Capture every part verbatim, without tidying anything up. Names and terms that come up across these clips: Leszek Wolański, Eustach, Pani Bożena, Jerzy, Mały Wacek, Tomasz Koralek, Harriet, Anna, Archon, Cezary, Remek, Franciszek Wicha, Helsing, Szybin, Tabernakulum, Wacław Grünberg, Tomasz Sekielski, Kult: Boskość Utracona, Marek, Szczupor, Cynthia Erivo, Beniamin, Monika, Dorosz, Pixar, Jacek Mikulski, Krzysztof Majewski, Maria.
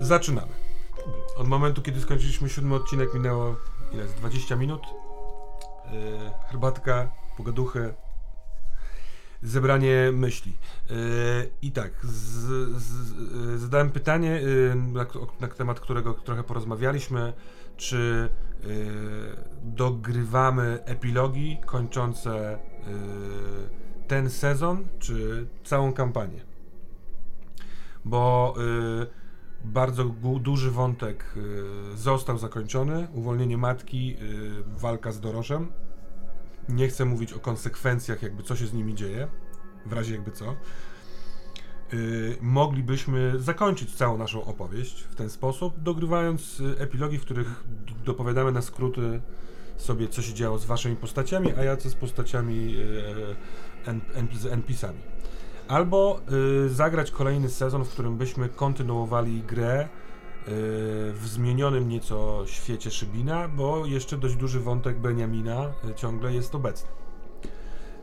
Zaczynamy. Od momentu, kiedy skończyliśmy siódmy odcinek, minęło ile? dwadzieścia minut. Yy, herbatka, pogaduchy, zebranie myśli. Yy, I tak, z, z, yy, zadałem pytanie, yy, na, na temat którego trochę porozmawialiśmy, czy yy, dogrywamy epilogi kończące yy, ten sezon, czy całą kampanię. Bo yy, bardzo duży wątek y, został zakończony, uwolnienie matki, y, walka z Doroszem. Nie chcę mówić o konsekwencjach, jakby co się z nimi dzieje, w razie jakby co. Y, moglibyśmy zakończyć całą naszą opowieść w ten sposób, dogrywając epilogi, w których dopowiadamy na skróty sobie, co się działo z waszymi postaciami, a ja co z postaciami y, y, en pi si-ami. Albo y, zagrać kolejny sezon, w którym byśmy kontynuowali grę y, w zmienionym nieco świecie Szybina, bo jeszcze dość duży wątek Beniamina y, ciągle jest obecny.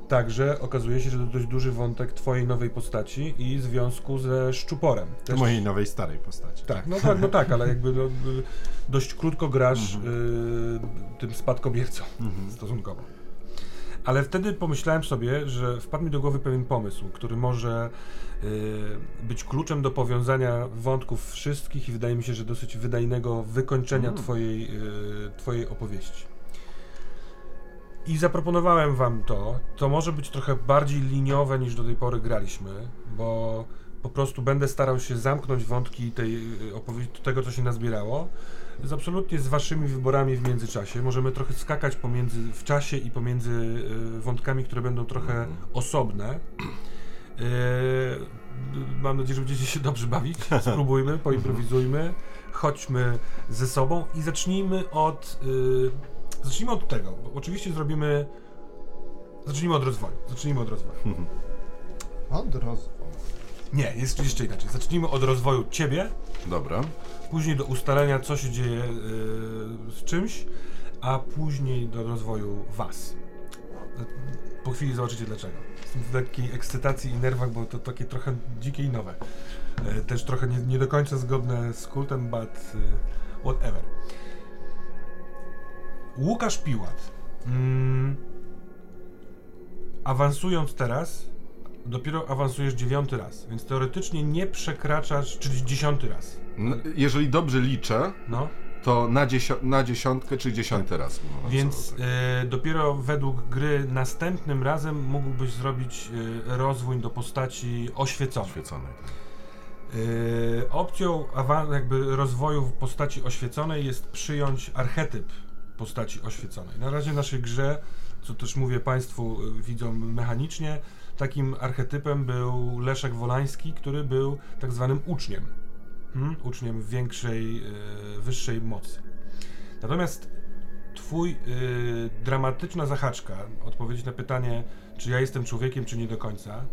Także okazuje się, że to dość duży wątek twojej nowej postaci i związku ze Szczuporem. Też... Mojej nowej, starej postaci. Tak, no tak, no tak, ale jakby no, dość krótko grasz mm-hmm. y, tym spadkobiercą mm-hmm. stosunkowo. Ale wtedy pomyślałem sobie, że wpadł mi do głowy pewien pomysł, który może y, być kluczem do powiązania wątków wszystkich i wydaje mi się, że dosyć wydajnego wykończenia mm. twojej, y, twojej opowieści. I zaproponowałem wam to. To może być trochę bardziej liniowe niż do tej pory graliśmy, bo po prostu będę starał się zamknąć wątki tej opowieści, tego, co się nazbierało. Z absolutnie z waszymi wyborami w międzyczasie. Możemy trochę skakać pomiędzy, w czasie i pomiędzy y, wątkami, które będą trochę mm. osobne. Y, mam nadzieję, że będziecie się dobrze bawić. Spróbujmy, poimprowizujmy, chodźmy ze sobą i zacznijmy od... Y, zacznijmy od tego, bo oczywiście zrobimy... Zacznijmy od rozwoju. Zacznijmy od rozwoju. Od rozwoju. Nie, jest jeszcze inaczej. Zacznijmy od rozwoju ciebie. Dobra. Później do ustalenia, co się dzieje yy, z czymś, a później do rozwoju was. Po chwili zobaczycie dlaczego. Jestem w takiej ekscytacji i nerwach, bo to takie trochę dzikie i nowe. Yy, też trochę nie, nie do końca zgodne z kultem, but yy, whatever. Łukasz Piłat. Mm. Awansując teraz, dopiero awansujesz dziewiąty raz, więc teoretycznie nie przekraczasz, czyli dziesiąty raz. No, jeżeli dobrze liczę, no. to na, dziesio- na dziesiątkę, czyli dziesiąty tak. raz. Więc tak. y, dopiero według gry następnym razem mógłbyś zrobić y, rozwój do postaci oświeconej. oświeconej tak. y, opcją awa- jakby rozwoju w postaci oświeconej jest przyjąć archetyp postaci oświeconej. Na razie w naszej grze, co też mówię Państwu, y, widzą mechanicznie, takim archetypem był Leszek Wolański, który był tak zwanym uczniem. Hmm? Uczniem większej, y, wyższej mocy. Natomiast twój y, dramatyczna zahaczka, odpowiedź na pytanie, czy ja jestem człowiekiem, czy nie do końca,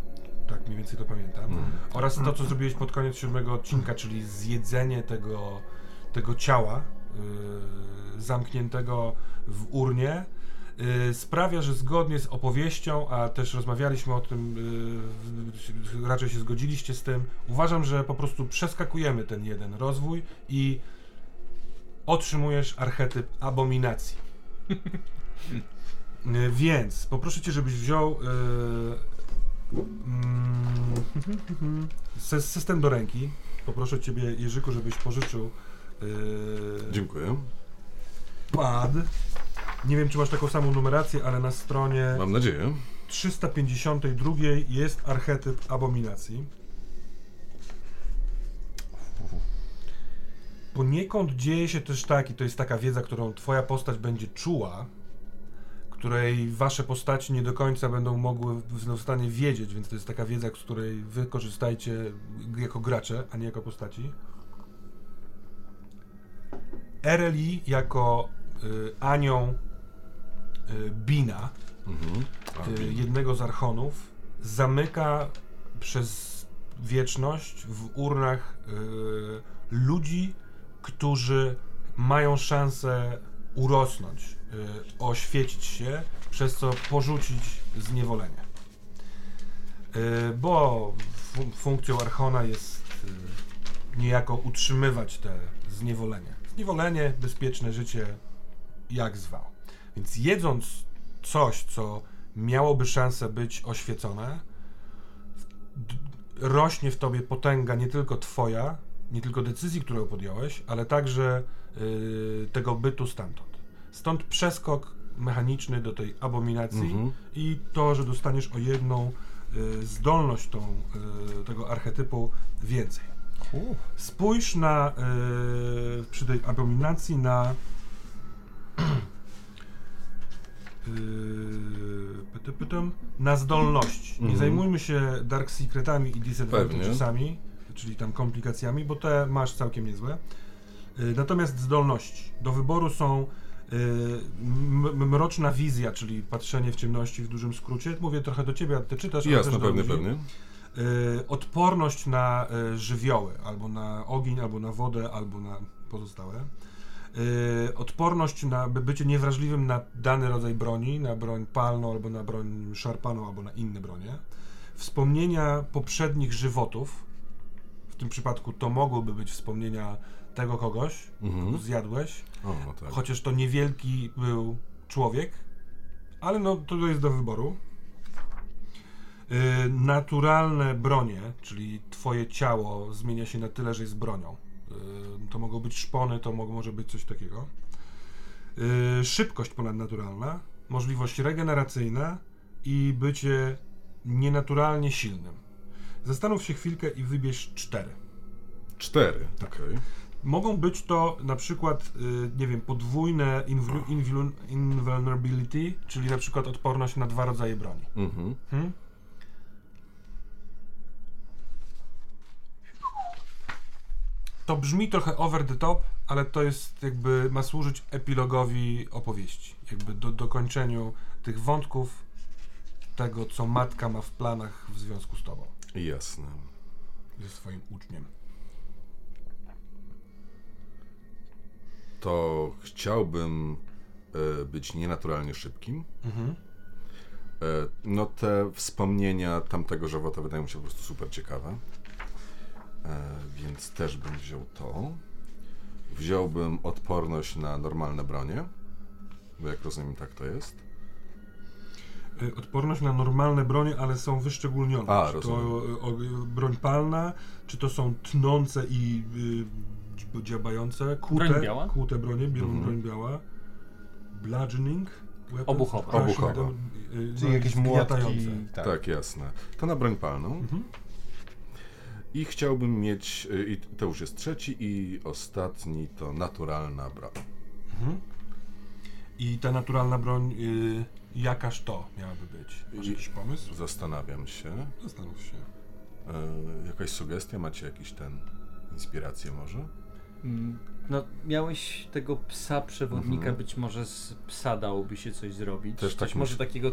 tak mniej więcej to pamiętam, mm. oraz to, co zrobiłeś pod koniec siódmego odcinka, czyli zjedzenie tego, tego ciała y, zamkniętego w urnie, Yy, sprawia, że zgodnie z opowieścią, a też rozmawialiśmy o tym, yy, raczej się zgodziliście z tym, uważam, że po prostu przeskakujemy ten jeden rozwój i otrzymujesz archetyp abominacji. Yy, więc poproszę cię, żebyś wziął yy, yy, system do ręki. Poproszę ciebie, Jerzyku, żebyś pożyczył. Yy, Dziękuję. Pad. Nie wiem, czy masz taką samą numerację, ale na stronie... Mam nadzieję. trzysta pięćdziesiąt dwa jest archetyp abominacji. Poniekąd dzieje się też tak, i to jest taka wiedza, którą twoja postać będzie czuła, której wasze postaci nie do końca będą mogły w stanie wiedzieć, więc to jest taka wiedza, z której wy korzystajcie jako gracze, a nie jako postaci. R L I jako... Anią Bina, mhm. A, jednego z Archonów, zamyka przez wieczność w urnach y, ludzi, którzy mają szansę urosnąć, y, oświecić się, przez co porzucić zniewolenie. Y, bo fun- funkcją Archona jest niejako utrzymywać te zniewolenie. Zniewolenie, bezpieczne życie, jak zwał. Więc jedząc coś, co miałoby szansę być oświecone, rośnie w tobie potęga nie tylko twoja, nie tylko decyzji, którą podjąłeś, ale także yy, tego bytu stamtąd. Stąd przeskok mechaniczny do tej abominacji mm-hmm. i to, że dostaniesz o jedną y, zdolność tą, y, tego archetypu więcej. Uh. Spójrz na y, przy tej abominacji na y, pytam, na zdolności. Mm-hmm. Nie zajmujmy się dark secretami i disadvantagesami, czyli tam komplikacjami, bo te masz całkiem niezłe. Y, natomiast zdolności. Do wyboru są M- mroczna wizja, czyli patrzenie w ciemności w dużym skrócie. Mówię trochę do ciebie, a ty czytasz. Jasne, pewnie, pewnie. Y- odporność na y- żywioły, albo na ogień, albo na wodę, albo na pozostałe. Y- odporność na bycie niewrażliwym na dany rodzaj broni, na broń palną, albo na broń szarpaną, albo na inne bronie. Wspomnienia poprzednich żywotów, w tym przypadku to mogłyby być wspomnienia tego kogoś, mhm. kogo zjadłeś, o, no tak. chociaż to niewielki był człowiek, ale no to jest do wyboru. Yy, naturalne bronie, czyli twoje ciało zmienia się na tyle, że jest bronią. Yy, to mogą być szpony, to mo- może być coś takiego. Yy, szybkość ponadnaturalna, możliwość regeneracyjna i bycie nienaturalnie silnym. Zastanów się chwilkę i wybierz cztery. Cztery, tak. Okej. Okay. Mogą być to na przykład, yy, nie wiem, podwójne invul- invul- invulnerability, czyli na przykład odporność na dwa rodzaje broni. Mhm. Hmm? To brzmi trochę over the top, ale to jest jakby, ma służyć epilogowi opowieści. Jakby do dokończeniu tych wątków, tego co matka ma w planach w związku z tobą. Jasne. Ze swoim uczniem. To chciałbym y, być nienaturalnie szybkim. Mhm. Y, no te wspomnienia tamtego żywota wydają mi się po prostu super ciekawe. Y, więc też bym wziął to. Wziąłbym odporność na normalne bronie. Bo jak rozumiem, tak to jest. Y, odporność na normalne bronie, ale są wyszczególnione. A, czy rozumiem. To y, broń palna, czy to są tnące i... Y, dziabające, kłute, kłute bronie, białą mm-hmm. broń biała, bludgeoning, obuchowa, obuchowa. Do, yy, czyli jakieś młotki, tak. tak, jasne. To na broń palną. Mm-hmm. I chciałbym mieć, i to już jest trzeci i ostatni, to naturalna broń. Mm-hmm. I ta naturalna broń, yy, jakaż to miałaby być? Masz jakiś pomysł? Zastanawiam się. Zastanów się. Yy, jakaś sugestia? Macie jakiś ten, inspirację może? No, miałeś tego psa przewodnika, mhm. być może z psa dałoby się coś zrobić. Też tak coś myśl... może takiego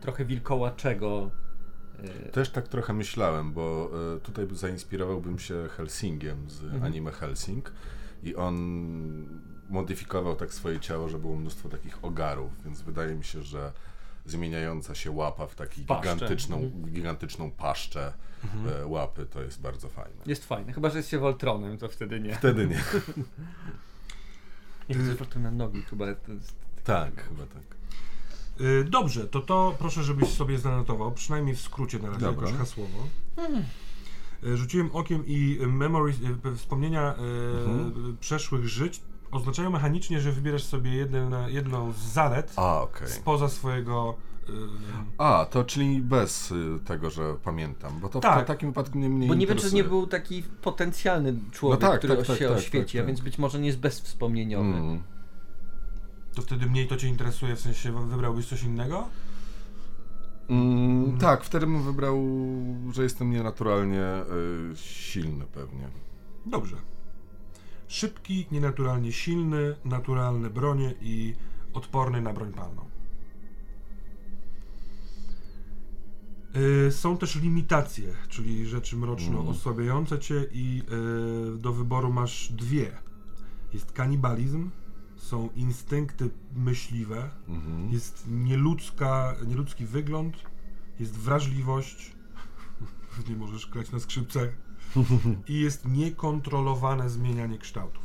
trochę wilkołaczego. Też tak trochę myślałem, bo y, tutaj zainspirowałbym się Helsingiem z mhm. anime Helsing i on modyfikował tak swoje ciało, że było mnóstwo takich ogarów, więc wydaje mi się, że zmieniająca się łapa w taką gigantyczną, mhm. gigantyczną paszczę mhm. łapy, to jest bardzo fajne. Jest fajne, chyba że jest się Voltronem, to wtedy nie. Wtedy nie. Niech jest Voltron na nogi, chyba. To jest tak, tak, chyba tak. Yy, dobrze, to to proszę, żebyś sobie zanotował, przynajmniej w skrócie na razie, jakoś hasłowo. Hmm. Rzuciłem okiem i memories, wspomnienia yy, mhm. przeszłych żyć oznaczają mechanicznie, że wybierasz sobie jedne, jedną z zalet A, okay. spoza swojego... Yy... A, to czyli bez y, tego, że pamiętam, bo to tak. w, w takim wypadku mnie mniej Bo nie interesuje. Wiem, czy nie był taki potencjalny człowiek, no tak, który tak, się tak, oświeci, tak, tak, tak. więc być może nie jest bezwspomnieniowy. Mm. To wtedy mniej to cię interesuje, w sensie wybrałbyś coś innego? Mm, mm. Tak, wtedy bym wybrał, że jestem nienaturalnie y, silny pewnie. Dobrze. Szybki, nienaturalnie silny, naturalne bronie i odporny na broń palną. Yy, są też limitacje, czyli rzeczy mroczno mm. osłabiające cię i yy, do wyboru masz dwie. Jest kanibalizm, są instynkty myśliwe, mm-hmm. jest nieludzka, nieludzki wygląd, jest wrażliwość, nie możesz grać na skrzypcach. i jest niekontrolowane zmienianie kształtów.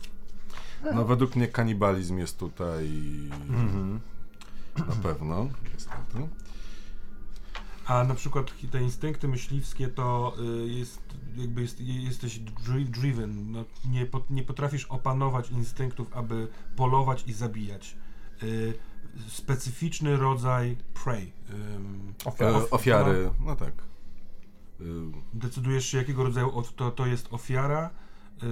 No według mnie kanibalizm jest tutaj mm-hmm. na pewno. Jest na to. A na przykład te instynkty myśliwskie to jest, jakby jest, jesteś driven, no, nie, po, nie potrafisz opanować instynktów, aby polować i zabijać. Y, specyficzny rodzaj prey. Y, ofiary. Of, ofiary, no, no tak. Y, decydujesz się jakiego rodzaju, to, to jest ofiara. Y,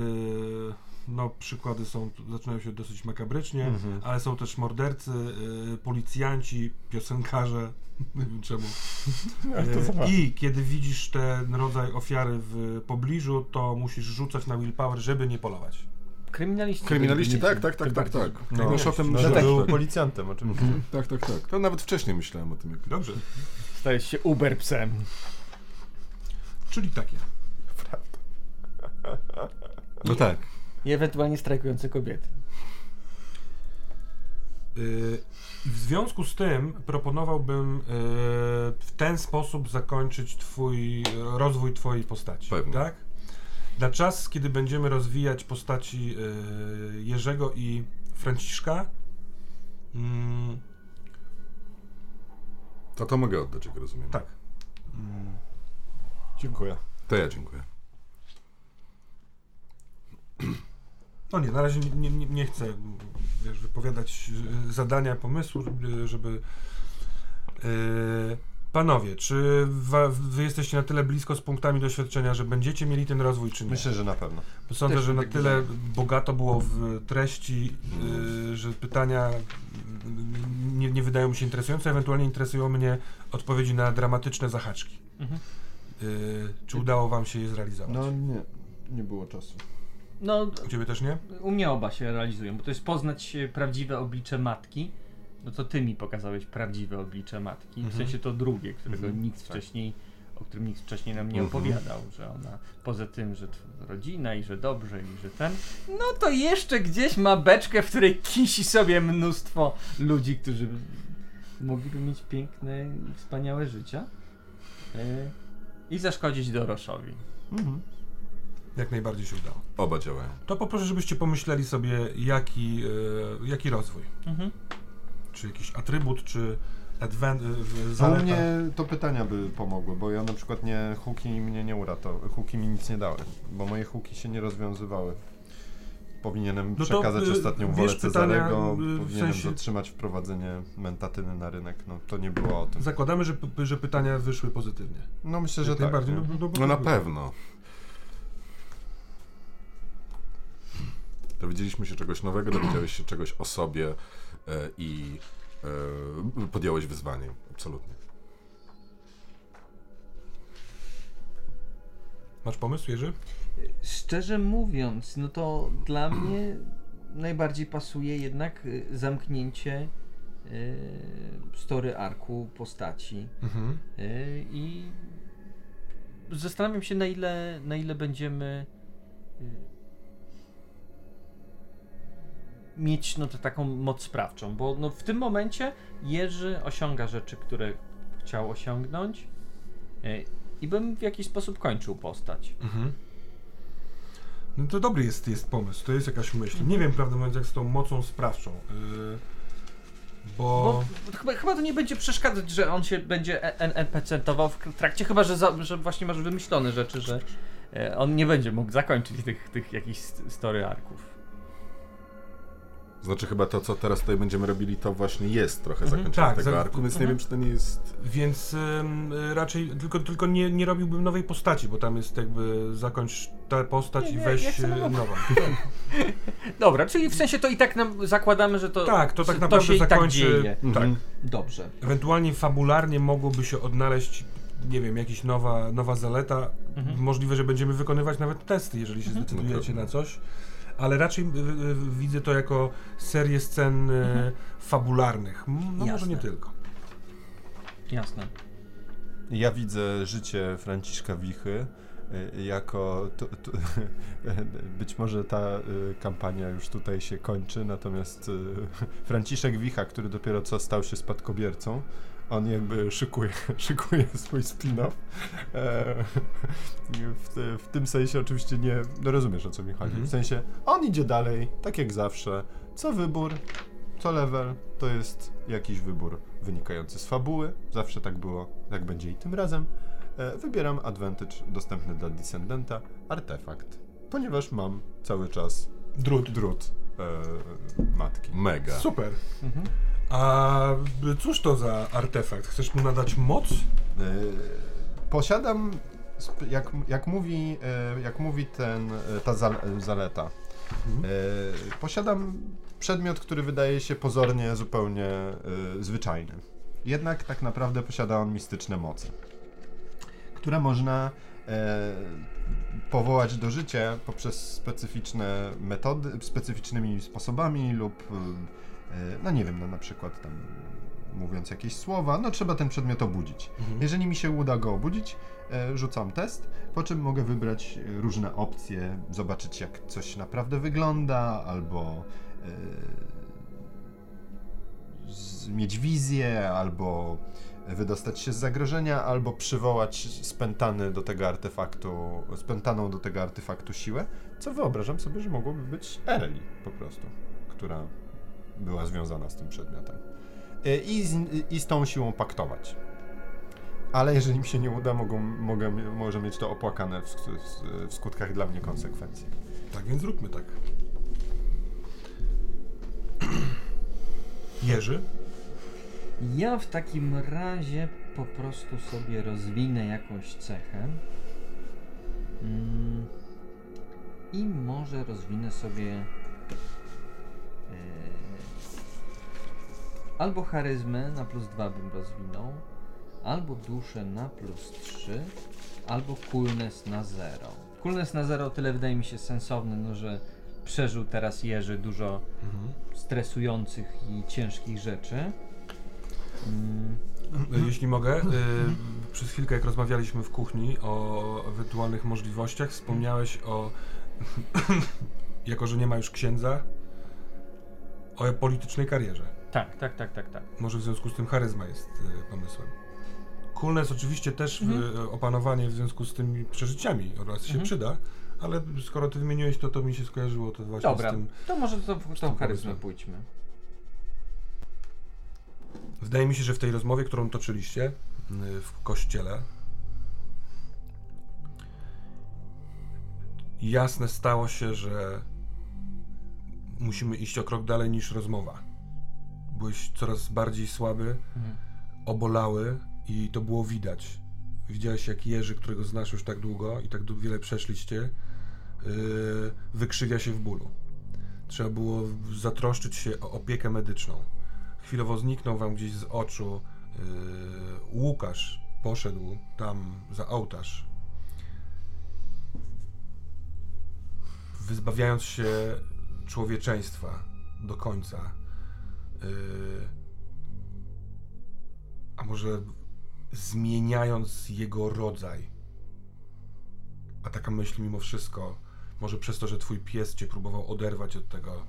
no przykłady są, zaczynają się dosyć makabrycznie, mm-hmm. ale są też mordercy, y, policjanci, piosenkarze, nie wiem czemu. Y, I kiedy widzisz ten rodzaj ofiary w pobliżu, to musisz rzucać na willpower, żeby nie polować. Kryminaliści. Kryminaliści, tak, tak, tak, tak, tak. No, o tym, no, że tak, był policjantem oczywiście. Mhm. Tak, tak, tak. To nawet wcześniej myślałem o tym. Jak... Dobrze. Stajesz się Uber psem. Czyli takie. Prawda. No tak. I ewentualnie strajkujące kobiety. Yy, w związku z tym proponowałbym yy, w ten sposób zakończyć twój rozwój twojej postaci. Pewnie. Tak? Na czas, kiedy będziemy rozwijać postaci yy, Jerzego i Franciszka. Yy, to to mogę oddać, jak rozumiem. Tak. Yy. Dziękuję. To ja dziękuję. No nie, na razie nie, nie, nie chcę, wiesz, wypowiadać zadania, pomysłu, żeby... Yy, panowie, czy wa, wy jesteście na tyle blisko z punktami doświadczenia, że będziecie mieli ten rozwój, czy nie? Myślę, że na pewno. Bo sądzę, też że na tyle bogato było w treści, yy, że pytania nie, nie wydają mi się interesujące, ewentualnie interesują mnie odpowiedzi na dramatyczne zahaczki. Mhm. Yy, czy udało wam się je zrealizować? No nie, nie było czasu. No, u ciebie też nie? U mnie oba się realizują, bo to jest poznać prawdziwe oblicze matki. No to ty mi pokazałeś prawdziwe oblicze matki, mm-hmm. w sensie to drugie, którego mm-hmm. nikt tak. wcześniej, o którym nikt wcześniej nam nie mm-hmm. opowiadał, że ona poza tym, że rodzina i że dobrze i że ten, no to jeszcze gdzieś ma beczkę, w której kisi sobie mnóstwo ludzi, którzy mogliby mieć piękne i wspaniałe życie yy, i zaszkodzić Doroszowi. Mm-hmm. Jak najbardziej się udało. Oba działają. To poproszę, żebyście pomyśleli sobie, jaki, yy, jaki rozwój. Mhm. Czy jakiś atrybut, czy adwen- yy, zaleta. U mnie to pytania by pomogły, bo ja na przykład nie, huki mnie nie uratowały, huki mi nic nie dały, bo moje huki się nie rozwiązywały. Powinienem no przekazać to, yy, ostatnią wolę Cezarego, yy, powinienem w sensie... zatrzymać wprowadzenie mentatyny na rynek, no to nie było o tym. Zakładamy, że, p- że pytania wyszły pozytywnie. No myślę, że tak. No, no, no na pewno. Dowiedzieliśmy się czegoś nowego, dowiedziałeś się czegoś o sobie e, i e, podjąłeś wyzwanie, absolutnie. Masz pomysł, Jerzy? Szczerze mówiąc, no to dla mnie najbardziej pasuje jednak zamknięcie y, story arku postaci mhm. y, i zastanawiam się, na ile, na ile będziemy y, mieć no to taką moc sprawczą, bo no w tym momencie Jerzy osiąga rzeczy, które chciał osiągnąć yy, i bym w jakiś sposób kończył postać. Mhm. No to dobry jest, jest pomysł, to jest jakaś myśl. Mhm. Nie wiem, prawdę mówiąc, jak z tą mocą sprawczą, yy, bo... bo chyba, chyba to nie będzie przeszkadzać, że on się będzie en pe ce-tował w trakcie, chyba że, za, że właśnie masz wymyślone rzeczy, że yy, on nie będzie mógł zakończyć tych, tych jakichś story arków. Znaczy chyba to, co teraz tutaj będziemy robili, to właśnie jest trochę mhm, zakończenie tak, tego arku, więc mhm. nie wiem, czy to nie jest... Więc ym, raczej tylko, tylko nie, nie robiłbym nowej postaci, bo tam jest jakby zakończ tę postać nie, i nie, weź nową. nową. Dobra, czyli w sensie to i tak nam zakładamy, że to Tak, to tak naprawdę to się zakończy... Tak, mhm. tak. Dobrze. Ewentualnie fabularnie mogłoby się odnaleźć, nie wiem, jakaś nowa, nowa zaleta. Mhm. Możliwe, że będziemy wykonywać nawet testy, jeżeli się mhm. zdecydujecie na coś. Ale raczej y, y, widzę to jako serię scen y, mhm. fabularnych. No Jasne. Może nie tylko. Jasne. Ja widzę życie Franciszka Wichy y, jako... T, t, być może ta y, kampania już tutaj się kończy, natomiast y, Franciszek Wicha, który dopiero co stał się spadkobiercą, on jakby szykuje, szykuje swój spin-off. E, w, w tym sensie oczywiście nie, no rozumiesz, o co mi chodzi. Mhm. W sensie on idzie dalej, tak jak zawsze. Co wybór, co level, to jest jakiś wybór wynikający z fabuły. Zawsze tak było, tak będzie i tym razem. E, wybieram advantage dostępny dla Descendenta, artefakt. Ponieważ mam cały czas drut, drut e, matki. Mega. Super. Mhm. A cóż to za artefakt? Chcesz mu nadać moc? Yy, posiadam, jak, jak, mówi, yy, jak mówi ten, yy, ta zal, yy, zaleta, yy, posiadam przedmiot, który wydaje się pozornie zupełnie yy, zwyczajny. Jednak tak naprawdę posiada on mistyczne moce, które można yy, powołać do życia poprzez specyficzne metody, specyficznymi sposobami lub... Yy, no nie wiem, no na przykład tam mówiąc jakieś słowa, no trzeba ten przedmiot obudzić. Mhm. Jeżeli mi się uda go obudzić, e, rzucam test, po czym mogę wybrać różne opcje, zobaczyć jak coś naprawdę wygląda, albo e, z, mieć wizję, albo wydostać się z zagrożenia, albo przywołać spętany do tego artefaktu, spętaną do tego artefaktu siłę, co wyobrażam sobie, że mogłoby być Ereli po prostu, która... była związana z tym przedmiotem. I z, i z tą siłą paktować. Ale jeżeli mi się nie uda, mogą, mogę, może mieć to opłakane w, w skutkach dla mnie konsekwencje. Tak więc zróbmy tak. Jerzy? Ja w takim razie po prostu sobie rozwinę jakąś cechę. Mm. I może rozwinę sobie... Yy, Albo charyzmę na plus dwa bym rozwinął, albo duszę na plus trzy, albo coolness na zero. Coolness na zero tyle wydaje mi się sensowny, no że przeżył teraz Jerzy dużo mhm. stresujących i ciężkich rzeczy. Mm. Jeśli mogę, yy, przez chwilkę jak rozmawialiśmy w kuchni o ewentualnych możliwościach, wspomniałeś o, jako że nie ma już księdza, o politycznej karierze. Tak, tak, tak, tak, tak. Może w związku z tym charyzma jest y, pomysłem. Coolness oczywiście też mhm. w, y, opanowanie w związku z tymi przeżyciami oraz mhm. się przyda, ale skoro ty wymieniłeś to, to mi się skojarzyło to właśnie Dobra, z tym... Dobra, to może to, to, tą charyzmę pójdźmy. Wydaje mi się, że w tej rozmowie, którą toczyliście y, w kościele, jasne stało się, że musimy iść o krok dalej niż rozmowa. Byłeś coraz bardziej słaby, mhm. obolały i to było widać. Widziałeś jak Jerzy, którego znasz już tak długo i tak wiele przeszliście, yy, wykrzywia się w bólu. Trzeba było zatroszczyć się o opiekę medyczną. Chwilowo zniknął wam gdzieś z oczu. Yy, Łukasz poszedł tam za ołtarz. Wyzbawiając się człowieczeństwa do końca. A może zmieniając jego rodzaj. A taka myśl mimo wszystko, może przez to, że twój pies cię próbował oderwać od tego,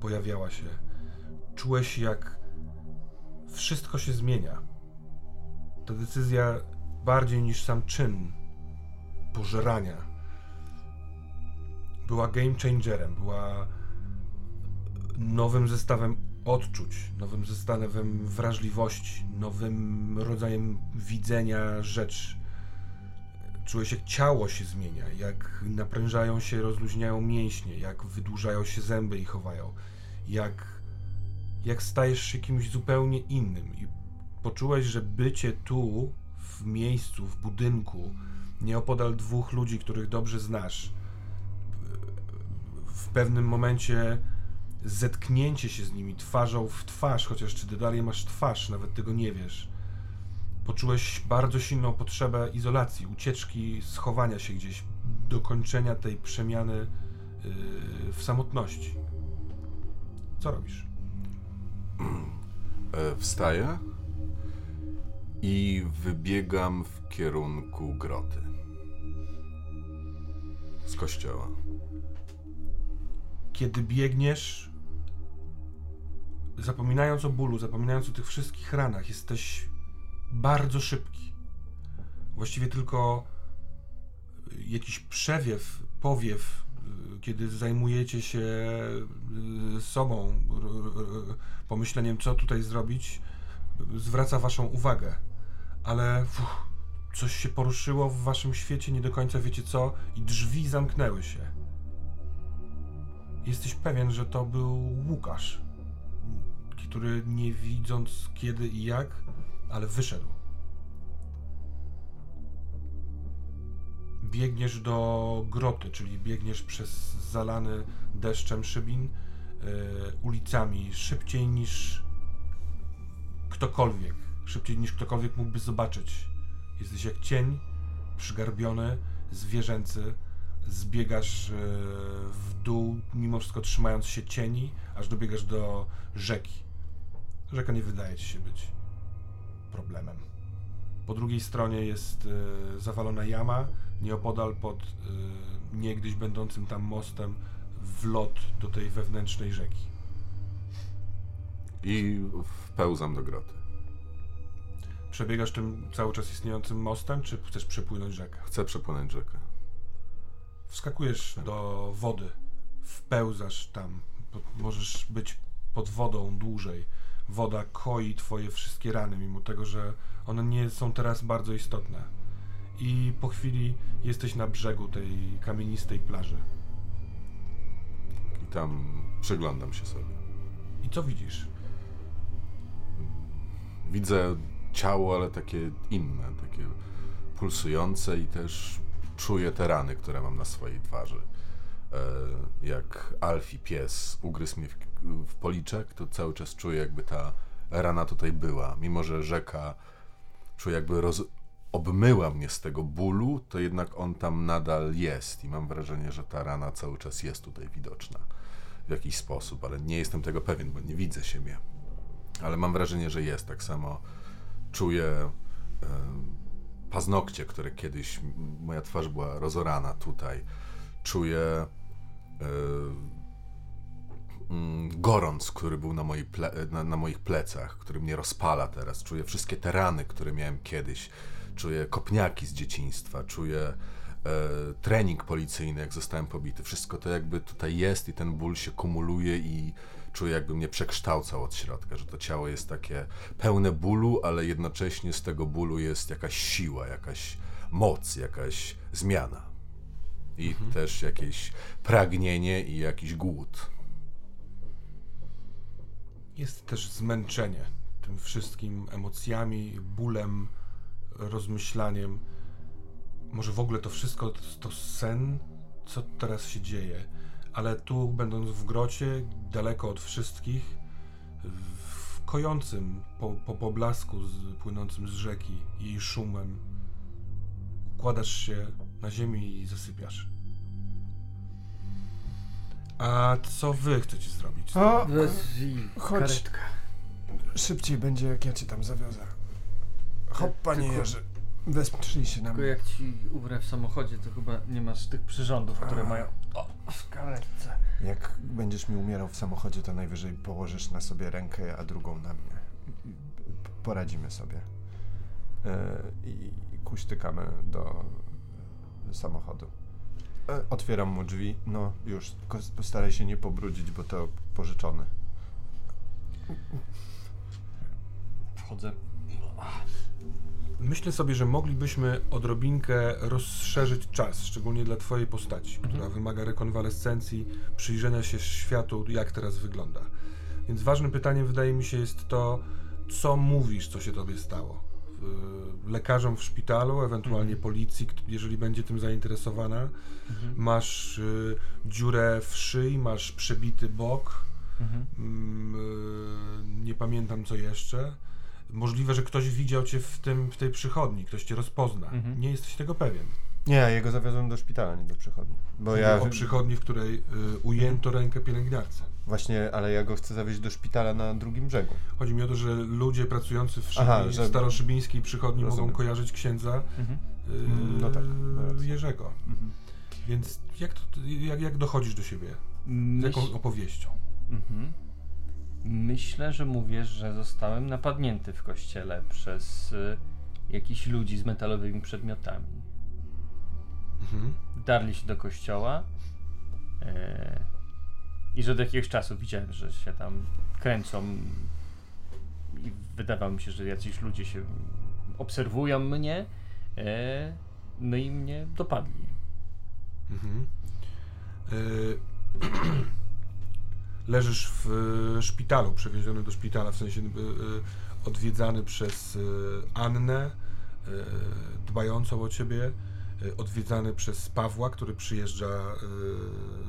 pojawiała się. Czułeś, jak wszystko się zmienia. Ta decyzja bardziej niż sam czyn pożerania była game changerem, była nowym zestawem odczuć, nowym zestawem wrażliwości, nowym rodzajem widzenia rzeczy. Czułeś, jak ciało się zmienia, jak naprężają się, rozluźniają mięśnie, jak wydłużają się zęby i chowają, jak, jak stajesz się kimś zupełnie innym. I poczułeś, że bycie tu, w miejscu, w budynku, nieopodal dwóch ludzi, których dobrze znasz, w pewnym momencie zetknięcie się z nimi twarzą w twarz, chociaż czy ty dalej masz twarz, nawet tego nie wiesz. Poczułeś bardzo silną potrzebę izolacji, ucieczki, schowania się gdzieś, dokończenia tej przemiany yy, w samotności. Co robisz? Wstaję i wybiegam w kierunku groty. Z kościoła. Kiedy biegniesz, zapominając o bólu, zapominając o tych wszystkich ranach, jesteś bardzo szybki. Właściwie tylko jakiś przewiew, powiew, kiedy zajmujecie się sobą, pomyśleniem, co tutaj zrobić, zwraca waszą uwagę. Ale uff, coś się poruszyło w waszym świecie, nie do końca wiecie co, i drzwi zamknęły się. Jesteś pewien, że to był Łukasz, który nie widząc kiedy i jak, ale wyszedł. Biegniesz do groty, czyli biegniesz przez zalany deszczem Szybin, yy, ulicami, szybciej niż ktokolwiek, szybciej niż ktokolwiek mógłby zobaczyć. Jesteś jak cień, przygarbiony, zwierzęcy, zbiegasz yy, w dół, mimo wszystko trzymając się cieni, aż dobiegasz do rzeki. Rzeka nie wydaje ci się być problemem. Po drugiej stronie jest y, zawalona jama, nieopodal pod y, niegdyś będącym tam mostem wlot do tej wewnętrznej rzeki. I wpełzam do groty. Przebiegasz tym cały czas istniejącym mostem, czy chcesz przepłynąć rzekę? Chcę przepłynąć rzekę. Wskakujesz tak. do wody, wpełzasz tam, możesz być pod wodą dłużej. Woda koi twoje wszystkie rany, mimo tego, że one nie są teraz bardzo istotne. I po chwili jesteś na brzegu tej kamienistej plaży. I tam przyglądam się sobie. I co widzisz? Widzę ciało, ale takie inne, takie pulsujące i też czuję te rany, które mam na swojej twarzy. Jak Alfie pies ugryzł mnie w, w policzek, to cały czas czuję, jakby ta rana tutaj była. Mimo że rzeka, czuję, jakby roz, obmyła mnie z tego bólu, to jednak on tam nadal jest i mam wrażenie, że ta rana cały czas jest tutaj widoczna w jakiś sposób, ale nie jestem tego pewien, bo nie widzę siebie. Ale mam wrażenie, że jest. Tak samo czuję e, paznokcie, które kiedyś, moja twarz była rozorana tutaj. Czuję e, mm, gorąc, który był na, mojej ple, na, na moich plecach, który mnie rozpala teraz. Czuję wszystkie te rany, które miałem kiedyś. Czuję kopniaki z dzieciństwa, czuję e, trening policyjny, jak zostałem pobity. Wszystko to jakby tutaj jest i ten ból się kumuluje i czuję, jakby mnie przekształcał od środka, że to ciało jest takie pełne bólu, ale jednocześnie z tego bólu jest jakaś siła, jakaś moc, jakaś zmiana. I mhm. też jakieś pragnienie i jakiś głód. Jest też zmęczenie tym wszystkim emocjami, bólem, rozmyślaniem. Może w ogóle to wszystko to, to sen? Co teraz się dzieje? Ale tu, będąc w grocie, daleko od wszystkich, w kojącym po, po, po blasku z, płynącym z rzeki i jej szumem, układasz się na ziemi i zasypiasz. A co wy chcecie zrobić? O, chodź. Szybciej będzie, jak ja cię tam zawiozę. Hop, panie tylko, Jerzy, wesprzyj się na mnie. Tylko jak ci umrę w samochodzie, to chyba nie masz tych przyrządów, które A. mają o, w karetce. Jak będziesz mi umierał w samochodzie, to najwyżej położysz na sobie rękę, a drugą na mnie. Poradzimy sobie. Yy, I kuśtykamy do samochodu. Otwieram mu drzwi. No już, tylko staraj się nie pobrudzić, bo to pożyczone. Wchodzę. Myślę sobie, że moglibyśmy odrobinkę rozszerzyć czas, szczególnie dla twojej postaci, mhm. która wymaga rekonwalescencji, przyjrzenia się światu, jak teraz wygląda. Więc ważnym pytaniem, wydaje mi się, jest to, co mówisz, co się tobie stało. Lekarzom w szpitalu, ewentualnie mhm. policji, jeżeli będzie tym zainteresowana. Mhm. Masz y, dziurę w szyi, masz przebity bok, mhm. y, nie pamiętam co jeszcze. Możliwe, że ktoś widział cię w, tym, w tej przychodni, ktoś cię rozpozna. Mhm. Nie jesteś tego pewien. Nie, jego zawiozłem do szpitala, nie do przychodni. Bo ja... O przychodni, w której y, ujęto mhm. rękę pielęgniarce. Właśnie, ale ja go chcę zawieźć do szpitala na drugim brzegu. Chodzi mi o to, że ludzie pracujący w Szybi- że... staroszybińskiej przychodni Rozumiem. mogą kojarzyć księdza mhm. y, no tak, Jerzego. Mhm. Więc jak, to, jak, jak dochodzisz do siebie? Z jaką opowieścią? Mhm. Myślę, że mówisz, że zostałem napadnięty w kościele przez y, jakichś ludzi z metalowymi przedmiotami. Mhm. Darli się do kościoła y, i że od jakiegoś czasu widziałem, że się tam kręcą i wydawało mi się, że jacyś ludzie się obserwują mnie, y, no i mnie dopadli. Mhm. Y Leżysz w szpitalu, przewieziony do szpitala, w sensie odwiedzany przez Annę, dbającą o ciebie, odwiedzany przez Pawła, który przyjeżdża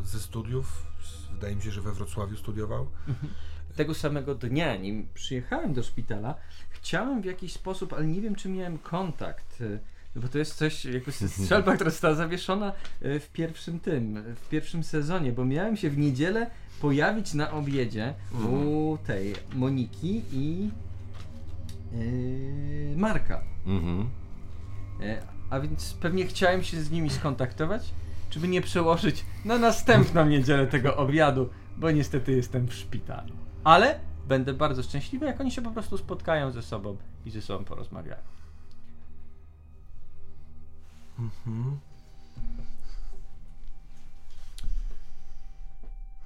ze studiów, wydaje mi się, że we Wrocławiu studiował. Tego samego dnia, nim przyjechałem do szpitala, chciałem w jakiś sposób, ale nie wiem, czy miałem kontakt, bo to jest coś, jakoś strzelba, która została zawieszona w pierwszym tym, w pierwszym sezonie, bo miałem się w niedzielę pojawić na obiedzie mhm. u tej Moniki i yy, Marka. Mhm. Yy, a więc pewnie chciałem się z nimi skontaktować, żeby nie przełożyć na następną niedzielę tego obiadu, bo niestety jestem w szpitalu. Ale będę bardzo szczęśliwy, jak oni się po prostu spotkają ze sobą i ze sobą porozmawiają. Mhm.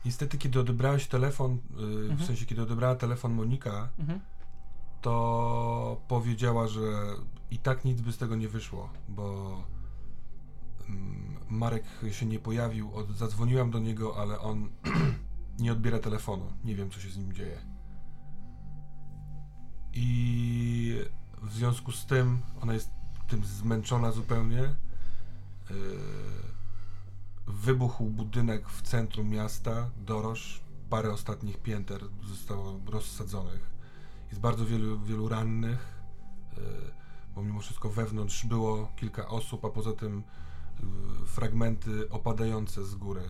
Niestety, kiedy odebrałeś telefon, yy, mhm. w sensie, kiedy odebrała telefon Monika, mhm. to powiedziała, że i tak nic by z tego nie wyszło, bo mm, Marek się nie pojawił, od, zadzwoniłam do niego, ale on nie odbiera telefonu, nie wiem, co się z nim dzieje. I w związku z tym, ona jest tym zmęczona zupełnie, yy, wybuchł budynek w centrum miasta, Dorosz, parę ostatnich pięter zostało rozsadzonych. Jest bardzo wielu, wielu rannych, bo mimo wszystko wewnątrz było kilka osób, a poza tym fragmenty opadające z góry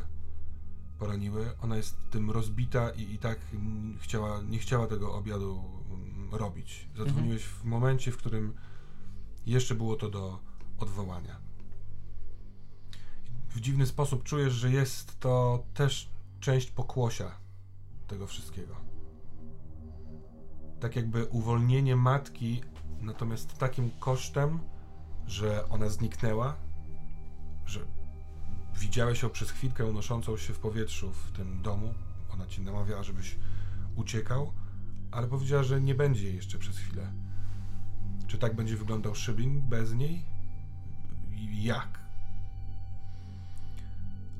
poraniły. Ona jest tym rozbita i, i tak chciała, nie chciała tego obiadu robić. Zadzwoniłeś w momencie, w którym jeszcze było to do odwołania. W dziwny sposób czujesz, że jest to też część pokłosia tego wszystkiego. Tak jakby uwolnienie matki, natomiast takim kosztem, że ona zniknęła, że widziałeś ją przez chwilkę unoszącą się w powietrzu w tym domu. Ona ci namawiała, żebyś uciekał, ale powiedziała, że nie będzie jej jeszcze przez chwilę. Czy tak będzie wyglądał Szybin bez niej? Jak?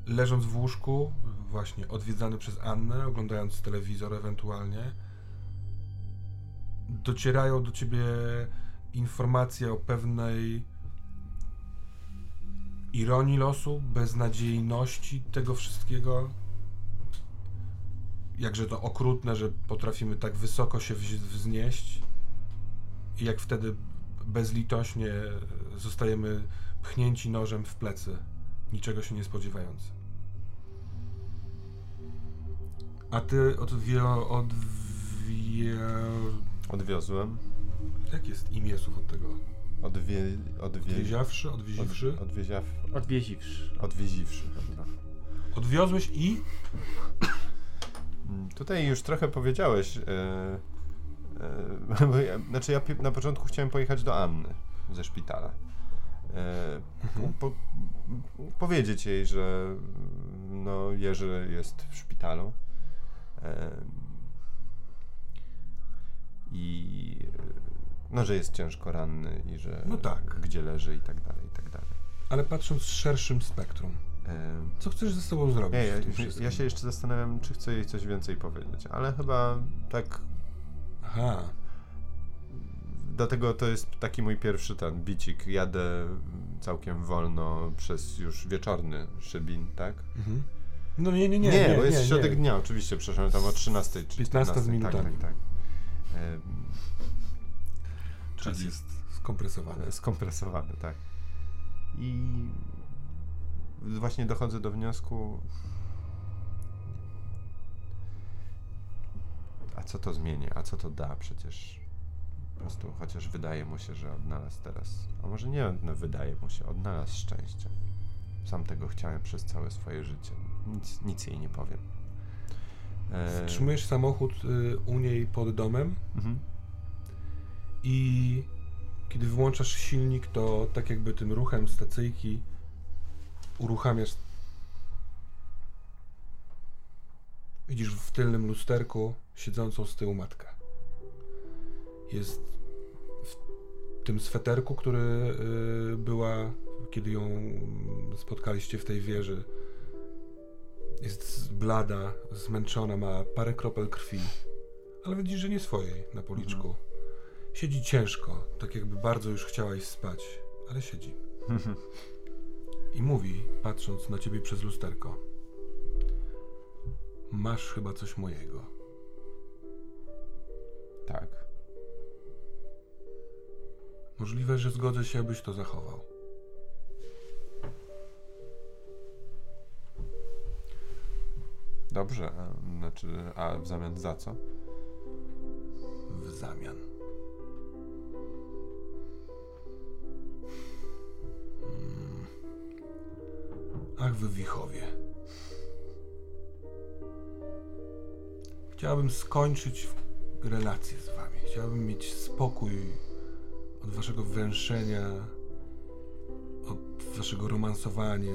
Leżąc w łóżku, właśnie odwiedzany przez Annę, oglądając telewizor ewentualnie, docierają do ciebie informacje o pewnej ironii losu, beznadziejności tego wszystkiego. Jakże to okrutne, że potrafimy tak wysoko się wznieść i jak wtedy bezlitośnie zostajemy pchnięci nożem w plecy. Niczego się nie spodziewając. A ty odwio... odwie... Odwiozłem. Jak jest imię słów od tego? Odwie... odwie... Odwieziawszy? Odwieziwszy? Od, odwieziaw... Odwieziwszy. Odwieziwszy. Odwiozłeś i... Tutaj już trochę powiedziałeś. Yy, yy, znaczy ja na początku chciałem pojechać do Anny ze szpitala. Po, po, powiedzieć jej, że no Jerzy jest w szpitalu i no, że jest ciężko ranny i że no tak. Gdzie leży i tak dalej, i tak dalej. Ale patrząc z szerszym spektrum, co chcesz ze sobą zrobić? Ja, ja, ja się jeszcze zastanawiam, czy chcę jej coś więcej powiedzieć, ale chyba tak... Aha. Dlatego to jest taki mój pierwszy ten bicik. Jadę całkiem wolno przez już wieczorny Szybin, tak? Mhm. No nie, nie, nie. Nie, nie bo jest nie, środek nie. dnia, oczywiście, przepraszam, tam o trzynastej, piętnastej z minutami. Tak, tak, tak. Ehm, Czas czyli jest skompresowany. Skompresowany, tak. I właśnie dochodzę do wniosku... A co to zmieni? A co to da? Przecież... Po prostu, chociaż wydaje mu się, że odnalazł teraz, a może nie no, wydaje mu się, odnalazł szczęście. Sam tego chciałem przez całe swoje życie. Nic, nic jej nie powiem. Zatrzymujesz samochód u niej pod domem mhm. i kiedy wyłączasz silnik, to tak jakby tym ruchem stacyjki uruchamiasz. Widzisz w tylnym lusterku siedzącą z tyłu matkę. Jest w tym sweterku, który była, kiedy ją spotkaliście w tej wieży. Jest blada, zmęczona, ma parę kropel krwi, ale widzisz, że nie swojej na policzku. Mhm. Siedzi ciężko, tak jakby bardzo już chciała iść spać, ale siedzi. Mhm. I mówi, patrząc na ciebie przez lusterko. Masz chyba coś mojego. Tak. Możliwe, że zgodzę się, abyś to zachował. Dobrze, znaczy, a w zamian za co? W zamian. Hmm. Ach, wy wichowie. Chciałabym skończyć relację z wami. Chciałabym mieć spokój od waszego węszenia, od waszego romansowania,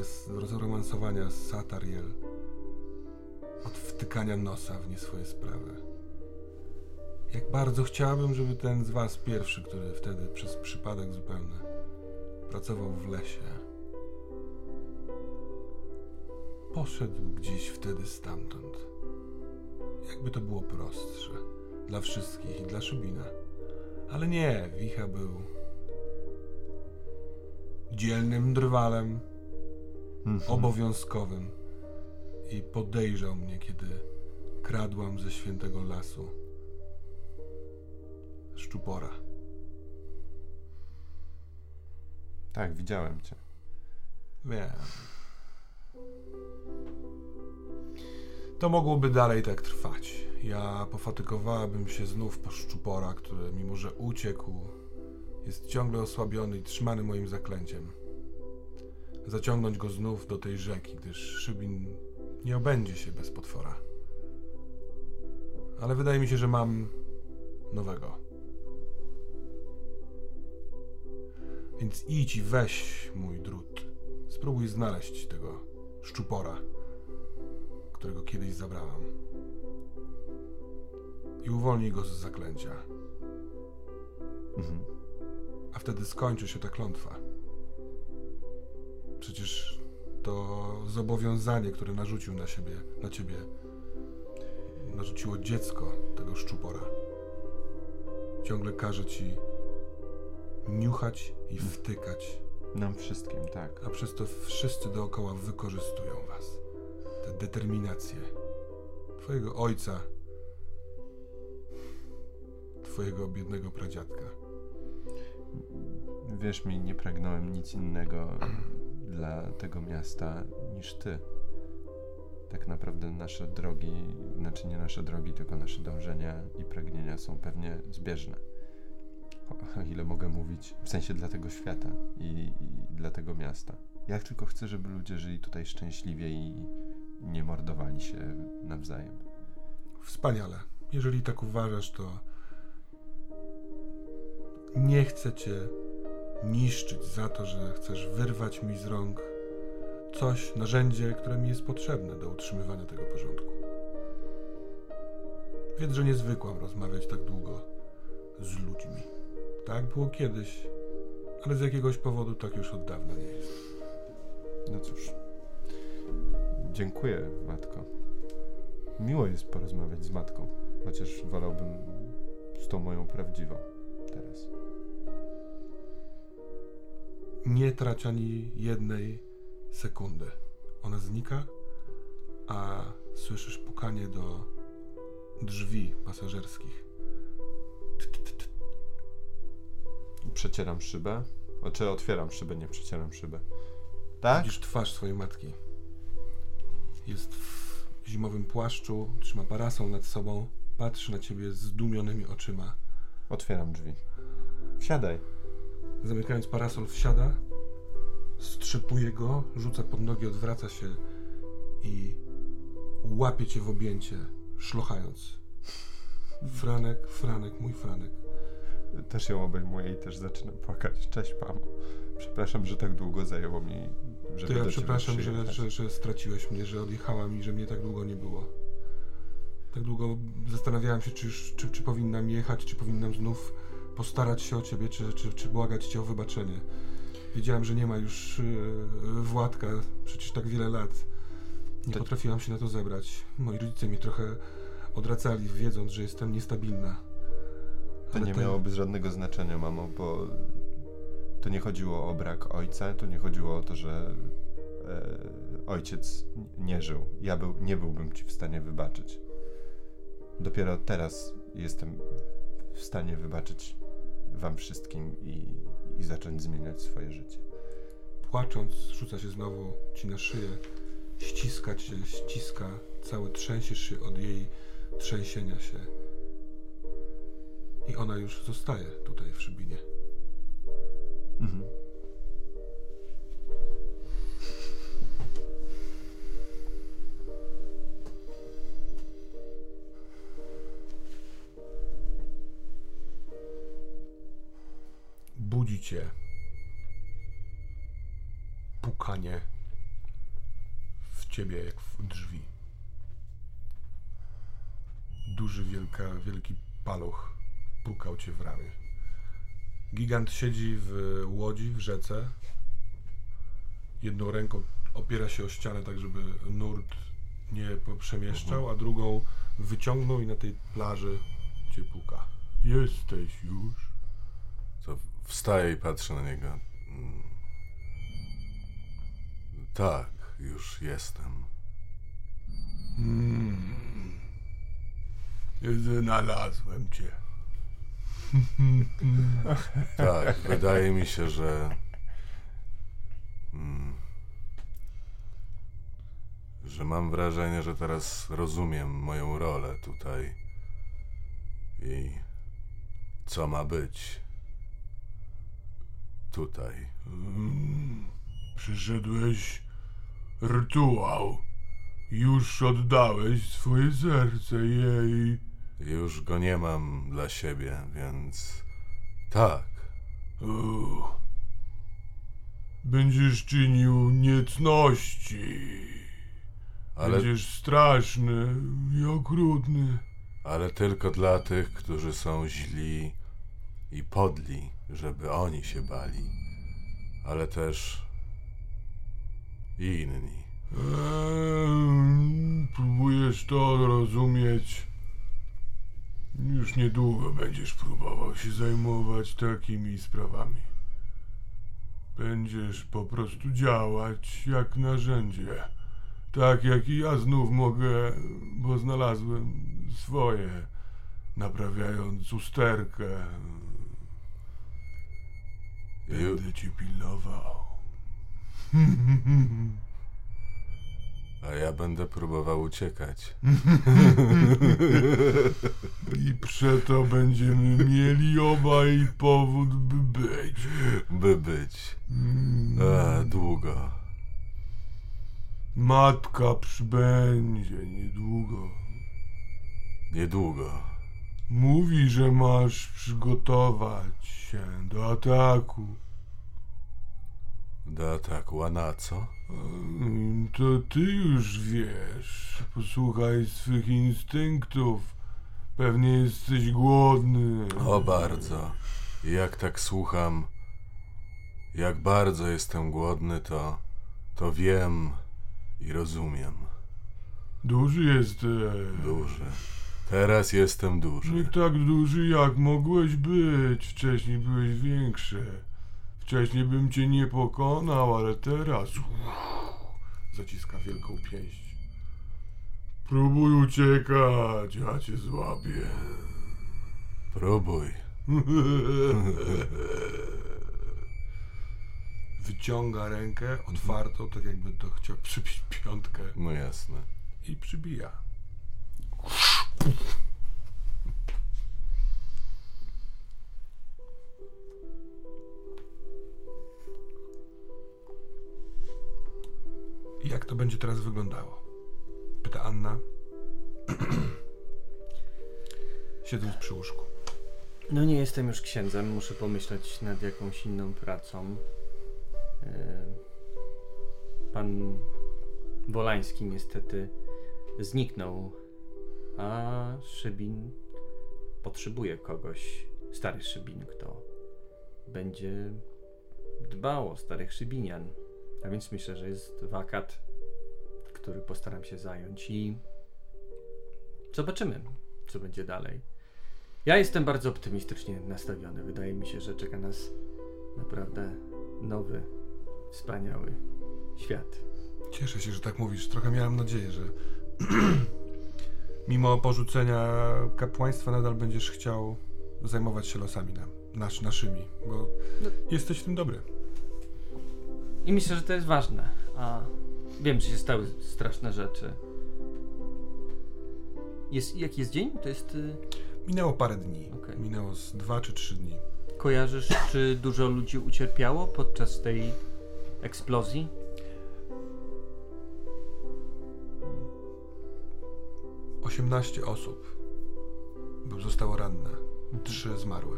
romansowania z Satariel, od wtykania nosa w nie swoje sprawy. Jak bardzo chciałabym, żeby ten z was pierwszy, który wtedy przez przypadek zupełny pracował w lesie, poszedł gdzieś wtedy stamtąd. Jakby to było prostsze dla wszystkich i dla Szybina. Ale nie, Wicha był dzielnym drwalem, mm-hmm. obowiązkowym i podejrzał mnie, kiedy kradłam ze świętego lasu Szczupora. Tak, widziałem cię. Wiem. To mogłoby dalej tak trwać. Ja pofatykowałabym się znów po Szczupora, który mimo że uciekł, jest ciągle osłabiony i trzymany moim zaklęciem. Zaciągnąć go znów do tej rzeki, gdyż Szybin nie obędzie się bez potwora. Ale wydaje mi się, że mam nowego. Więc idź i weź mój drut. Spróbuj znaleźć tego Szczupora, którego kiedyś zabrałam. I uwolnij go z zaklęcia. Mhm. A wtedy skończy się ta klątwa. Przecież to zobowiązanie, które narzucił na siebie, na ciebie, narzuciło dziecko tego Szczupora. Ciągle każe ci niuchać i wtykać. Nam wszystkim, tak. A przez to wszyscy dookoła wykorzystują was. Determinację twojego ojca, twojego biednego pradziadka. Wierz mi, nie pragnąłem nic innego dla tego miasta niż ty. Tak naprawdę nasze drogi, znaczy nie nasze drogi, tylko nasze dążenia i pragnienia są pewnie zbieżne. O ile mogę mówić, w sensie dla tego świata i, i dla tego miasta. Ja tylko chcę, żeby ludzie żyli tutaj szczęśliwie i nie mordowali się nawzajem. Wspaniale. Jeżeli tak uważasz, to nie chcę cię niszczyć za to, że chcesz wyrwać mi z rąk coś, narzędzie, które mi jest potrzebne do utrzymywania tego porządku. Wiedz, że nie zwykłam rozmawiać tak długo z ludźmi. Tak było kiedyś, ale z jakiegoś powodu tak już od dawna nie jest. No cóż. Dziękuję, matko. Miło jest porozmawiać z matką, chociaż wolałbym z tą moją prawdziwą teraz. Nie trać ani jednej sekundy. Ona znika, a słyszysz pukanie do drzwi pasażerskich. Przecieram szybę? Czy otwieram szybę, nie przecieram szybę. Tak? Widzisz twarz swojej matki. Jest w zimowym płaszczu, trzyma parasol nad sobą, patrzy na ciebie zdumionymi oczyma. Otwieram drzwi. Wsiadaj. Zamykając parasol, wsiada, strzepuje go, rzuca pod nogi, odwraca się i łapie cię w objęcie, szlochając. Franek, Franek, mój Franek. Też ją obejmuję i też zaczynam płakać. Cześć, mamo. Przepraszam, że tak długo zajęło mi, żeby to ja przepraszam, że, że, że straciłeś mnie, że odjechałam i że mnie tak długo nie było. Tak długo zastanawiałam się, czy, już, czy, czy powinnam jechać, czy powinnam znów postarać się o ciebie, czy, czy, czy błagać cię o wybaczenie. Wiedziałam, że nie ma już yy, Władka, przecież tak wiele lat. Nie to... potrafiłam się na to zebrać. Moi rodzice mi trochę odracali, wiedząc, że jestem niestabilna. Ale to nie ten... miałoby żadnego znaczenia, mamo, bo to nie chodziło o brak ojca, to nie chodziło o to, że e, ojciec nie żył. Ja był, nie byłbym ci w stanie wybaczyć. Dopiero teraz jestem w stanie wybaczyć wam wszystkim i, i zacząć zmieniać swoje życie. Płacząc, rzuca się znowu ci na szyję, ściska cię, ściska, cały trzęsiesz się od jej trzęsienia się. I ona już zostaje tutaj w Szybinie. Mhm. Budzi cię pukanie w ciebie jak w drzwi. Duży, wielka, wielki paluch pukał cię w ramię. Gigant siedzi w łodzi, w rzece. Jedną ręką opiera się o ścianę, tak żeby nurt nie przemieszczał, a drugą wyciągnął i na tej plaży cię puka. Jesteś już? To wstaję i patrzę na niego. Tak, już jestem. Hmm. Znalazłem cię. Tak, wydaje mi się, że... Mm, że mam wrażenie, że teraz rozumiem moją rolę tutaj i co ma być tutaj. Mm, przyszedłeś rytuał. Już oddałeś swoje serce jej. Już go nie mam dla siebie, więc... tak. O, będziesz czynił niecności. Ale... będziesz straszny i okrutny. Ale tylko dla tych, którzy są źli i podli, żeby oni się bali. Ale też... inni. Eee, próbujesz to rozumieć. Już niedługo będziesz próbował się zajmować takimi sprawami. Będziesz po prostu działać jak narzędzie. Tak jak i ja znów mogę, bo znalazłem swoje, naprawiając usterkę. Będę cię pilnował. A ja będę próbował uciekać. I przeto będziemy mieli obaj powód, by być. By być. E, długo. Matka przybędzie niedługo. Niedługo. Mówi, że masz przygotować się do ataku. Do ataku, a na co? To ty już wiesz. Posłuchaj swych instynktów. Pewnie jesteś głodny. O, bardzo. I jak tak słucham, jak bardzo jestem głodny, to, to wiem i rozumiem. Duży jesteś. Duży. Teraz jestem duży. Nie tak duży, jak mogłeś być. Wcześniej byłeś większy. Wcześniej bym cię nie pokonał, ale teraz... zaciska wielką pięść. Próbuj uciekać, ja cię złapię. Próbuj. Wyciąga rękę otwartą, tak jakby to chciał przybić piątkę. No jasne. I przybija. Jak to będzie teraz wyglądało? Pyta Anna. siedząc przy łóżku. No nie jestem już księdzem, muszę pomyśleć nad jakąś inną pracą. Pan Wolański niestety zniknął, a Szybin potrzebuje kogoś, stary Szybin, kto będzie dbał o starych Szybinian. A więc myślę, że jest wakat, który postaram się zająć i zobaczymy, co będzie dalej. Ja jestem bardzo optymistycznie nastawiony. Wydaje mi się, że czeka nas naprawdę nowy, wspaniały świat. Cieszę się, że tak mówisz. Trochę miałem nadzieję, że mimo porzucenia kapłaństwa nadal będziesz chciał zajmować się losami nam, nas, naszymi, bo no, jesteś w tym dobry. I myślę, że to jest ważne, a wiem, że się stały straszne rzeczy. Jest, jaki jest dzień? To jest... Minęło parę dni. Okay. Minęło z dwa czy trzy dni. Kojarzysz, czy dużo ludzi ucierpiało podczas tej eksplozji? osiemnaście osób zostało ranne. Trzy zmarły.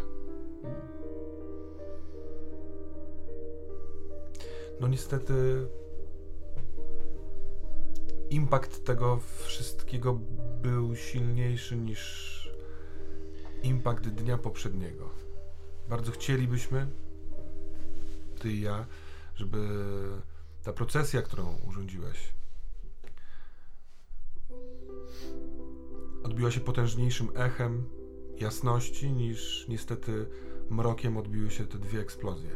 No niestety impact tego wszystkiego był silniejszy niż impact dnia poprzedniego. Bardzo chcielibyśmy, ty i ja, żeby ta procesja, którą urządziłeś, odbiła się potężniejszym echem jasności niż niestety mrokiem odbiły się te dwie eksplozje.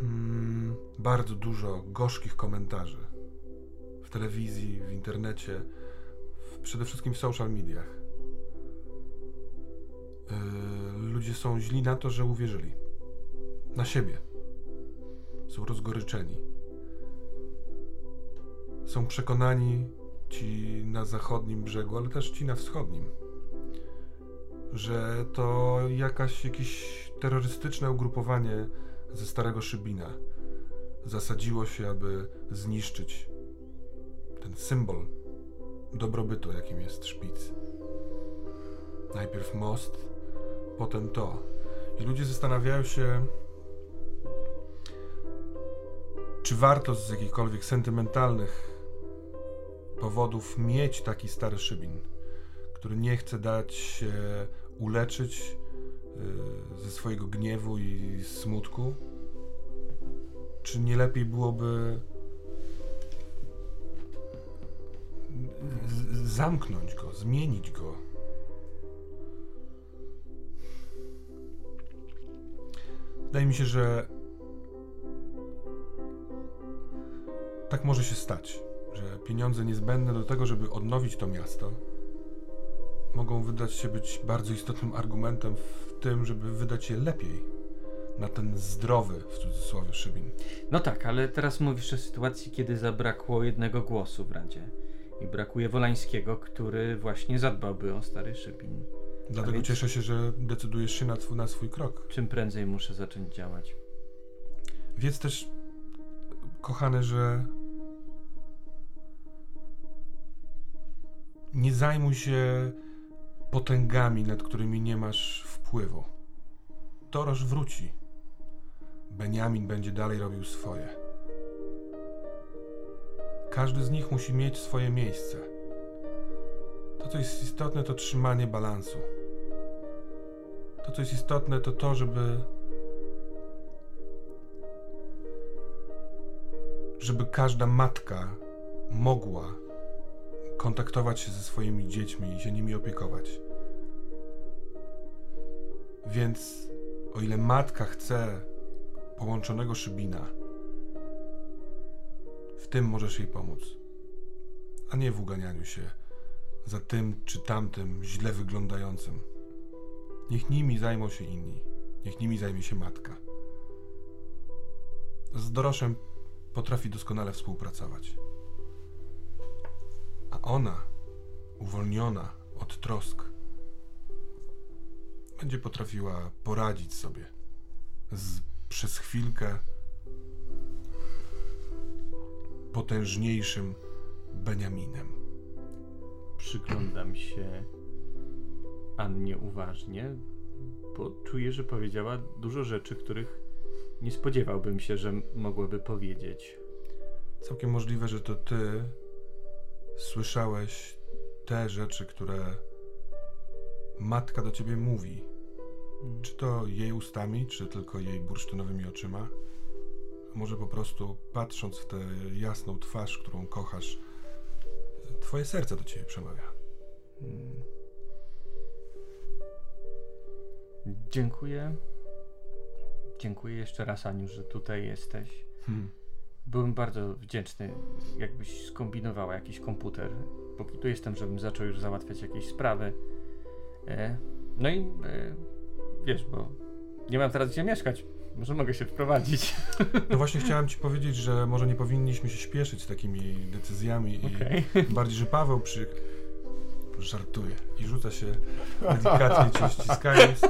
Mm, bardzo dużo gorzkich komentarzy w telewizji, w internecie, przede wszystkim w social mediach. Yy, ludzie są źli na to, że uwierzyli. Na siebie. Są rozgoryczeni. Są przekonani ci na zachodnim brzegu, ale też ci na wschodnim, że to jakaś, jakieś terrorystyczne ugrupowanie ze Starego Szybina zasadziło się, aby zniszczyć ten symbol dobrobytu, jakim jest szpic. Najpierw most, potem to. I ludzie zastanawiają się, czy warto z jakichkolwiek sentymentalnych powodów mieć taki stary Szybin, który nie chce dać się uleczyć ze swojego gniewu i smutku. Czy nie lepiej byłoby Z- zamknąć go, zmienić go. Wydaje mi się, że tak może się stać, że pieniądze niezbędne do tego, żeby odnowić to miasto, mogą wydać się być bardzo istotnym argumentem w tym, żeby wydać je lepiej na ten zdrowy, w cudzysłowie, Szybin. No tak, ale teraz mówisz o sytuacji, kiedy zabrakło jednego głosu w Radzie. I brakuje Wolańskiego, który właśnie zadbałby o stary Szybin. Dlatego więc... cieszę się, że decydujesz się na swój, na swój krok. Czym prędzej muszę zacząć działać. Wiedz też, kochany, że nie zajmuj się potęgami, nad którymi nie masz wpływu. Dorosz wróci. Beniamin będzie dalej robił swoje. Każdy z nich musi mieć swoje miejsce. To, co jest istotne, to trzymanie balansu. To, co jest istotne, to to, żeby... żeby każda matka mogła kontaktować się ze swoimi dziećmi i się nimi opiekować. Więc o ile matka chce połączonego Szybina, w tym możesz jej pomóc, a nie w uganianiu się za tym czy tamtym źle wyglądającym. Niech nimi zajmą się inni, niech nimi zajmie się matka. Z Doroszem potrafi doskonale współpracować. A ona, uwolniona od trosk, będzie potrafiła poradzić sobie z przez chwilkę potężniejszym Beniaminem. Przyglądam się Annie uważnie, bo czuję, że powiedziała dużo rzeczy, których nie spodziewałbym się, że mogłaby powiedzieć. Całkiem możliwe, że to ty słyszałeś te rzeczy, które matka do ciebie mówi. Hmm. Czy to jej ustami, czy tylko jej bursztynowymi oczyma? Może po prostu patrząc w tę jasną twarz, którą kochasz, twoje serce do ciebie przemawia. Hmm. Dziękuję. Dziękuję jeszcze raz, Aniu, że tutaj jesteś. Hmm. Byłem bardzo wdzięczny, jakbyś skombinowała jakiś komputer. Póki tu jestem, żebym zaczął już załatwiać jakieś sprawy. E, no i e, wiesz, bo nie mam teraz gdzie mieszkać. Może mogę się wprowadzić. No właśnie chciałem ci powiedzieć, że może nie powinniśmy się śpieszyć z takimi decyzjami. Okay. I bardziej, że Paweł przy... żartuje i rzuca się delikatnie cię ściskając,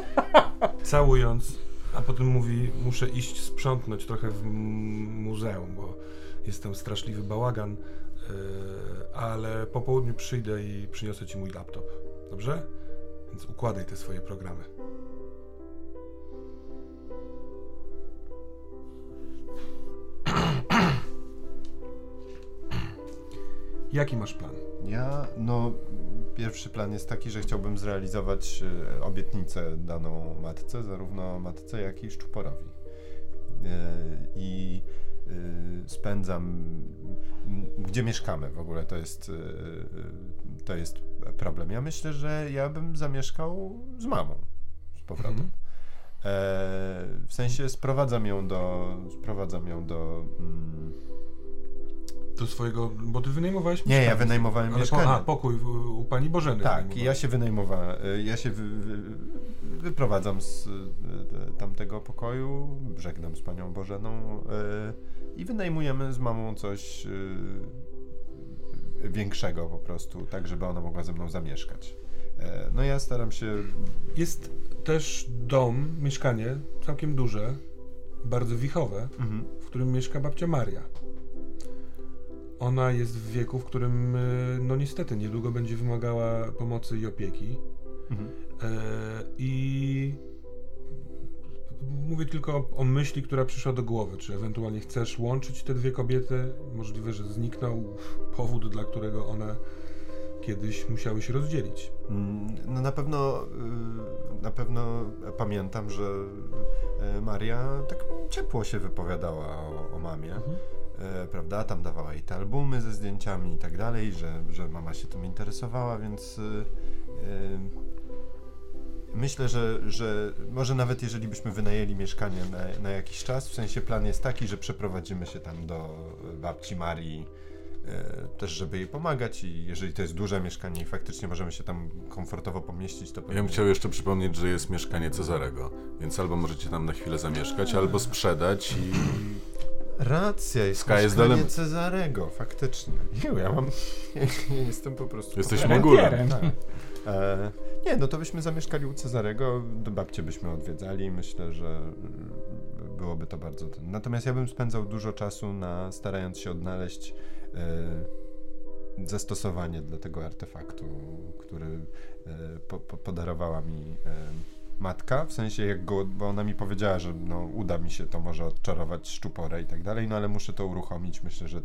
całując, a potem mówi, muszę iść sprzątnąć trochę w muzeum, bo jest tam straszliwy bałagan, yy, ale po południu przyjdę i przyniosę ci mój laptop, dobrze? Więc układaj te swoje programy. Jaki masz plan? Ja, no, pierwszy plan jest taki, że chciałbym zrealizować obietnicę daną matce, zarówno matce, jak i Szczuporowi. Yy, I yy, spędzam, gdzie mieszkamy w ogóle, to jest, yy, to jest problem. Ja myślę, że ja bym zamieszkał z mamą z powrotem. Mhm. Yy, w sensie sprowadzam ją do, sprowadzam ją do... Mm, do swojego, bo ty wynajmowałeś mieszkanie. Nie, ja wynajmowałem ale mieszkanie. Po, a, pokój u, u Pani Bożeny. Tak, ja się wynajmowałem, ja się wy, wy, wyprowadzam z tamtego pokoju, żegnam z Panią Bożeną yy, i wynajmujemy z mamą coś yy, większego po prostu, tak żeby ona mogła ze mną zamieszkać. Yy, no ja staram się... Jest też dom, mieszkanie, całkiem duże, bardzo wichowe, mhm. w którym mieszka babcia Maria. Ona jest w wieku, w którym no niestety niedługo będzie wymagała pomocy i opieki. Mhm. E, I mówię tylko o, o myśli, która przyszła do głowy. Czy ewentualnie chcesz łączyć te dwie kobiety? Możliwe, że zniknął powód, dla którego one kiedyś musiały się rozdzielić. No na pewno, na pewno pamiętam, że Maria tak ciepło się wypowiadała o, o mamie. Mhm. E, prawda, tam dawała jej te albumy ze zdjęciami i tak dalej, że, że mama się tym interesowała, więc yy, yy, myślę, że, że może nawet jeżeli byśmy wynajęli mieszkanie na, na jakiś czas, w sensie plan jest taki, że przeprowadzimy się tam do babci Marii, yy, też żeby jej pomagać i jeżeli to jest duże mieszkanie i faktycznie możemy się tam komfortowo pomieścić, to pewnie... Ja bym chciał jeszcze przypomnieć, że jest mieszkanie Cezarego, więc albo możecie tam na chwilę zamieszkać, albo sprzedać i... Racja, jest mieszkanie Cezarego, faktycznie. Nie, ja mam... Ja jestem po prostu... Jesteś mogulem. Tak. E, nie, no to byśmy zamieszkali u Cezarego, do babcie byśmy odwiedzali i myślę, że byłoby to bardzo... Ten. Natomiast ja bym spędzał dużo czasu na starając się odnaleźć e, zastosowanie dla tego artefaktu, który e, po, po, podarowała mi... E, matka, w sensie jak go, bo ona mi powiedziała, że no, uda mi się to może odczarować Szczuporę i tak dalej, no ale muszę to uruchomić, myślę, że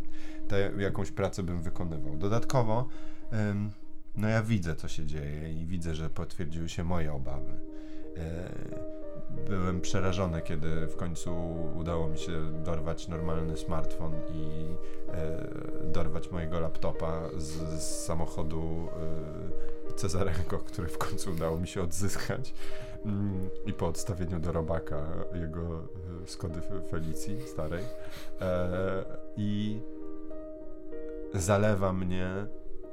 te, jakąś pracę bym wykonywał. Dodatkowo ym, no ja widzę, co się dzieje i widzę, że potwierdziły się moje obawy. Yy, byłem przerażony, kiedy w końcu udało mi się dorwać normalny smartfon i yy, dorwać mojego laptopa z, z samochodu yy, Cezarego, który w końcu udało mi się odzyskać. I po odstawieniu do robaka jego Skody Felicji starej e, i zalewa mnie,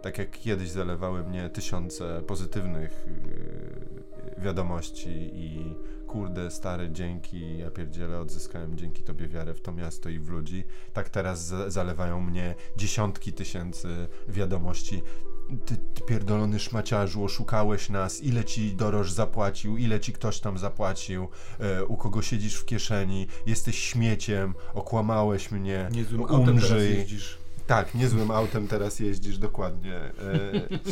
tak jak kiedyś zalewały mnie tysiące pozytywnych y, wiadomości i kurde stary dzięki, ja pierdzielę, odzyskałem dzięki tobie wiarę w to miasto i w ludzi, tak teraz za- zalewają mnie dziesiątki tysięcy wiadomości. Ty, ty pierdolony szmaciarzu, oszukałeś nas, ile ci Dorosz zapłacił, ile ci ktoś tam zapłacił, e, u kogo siedzisz w kieszeni, jesteś śmieciem, okłamałeś mnie, umrzyj. Tak, niezłym autem teraz jeździsz, dokładnie. E...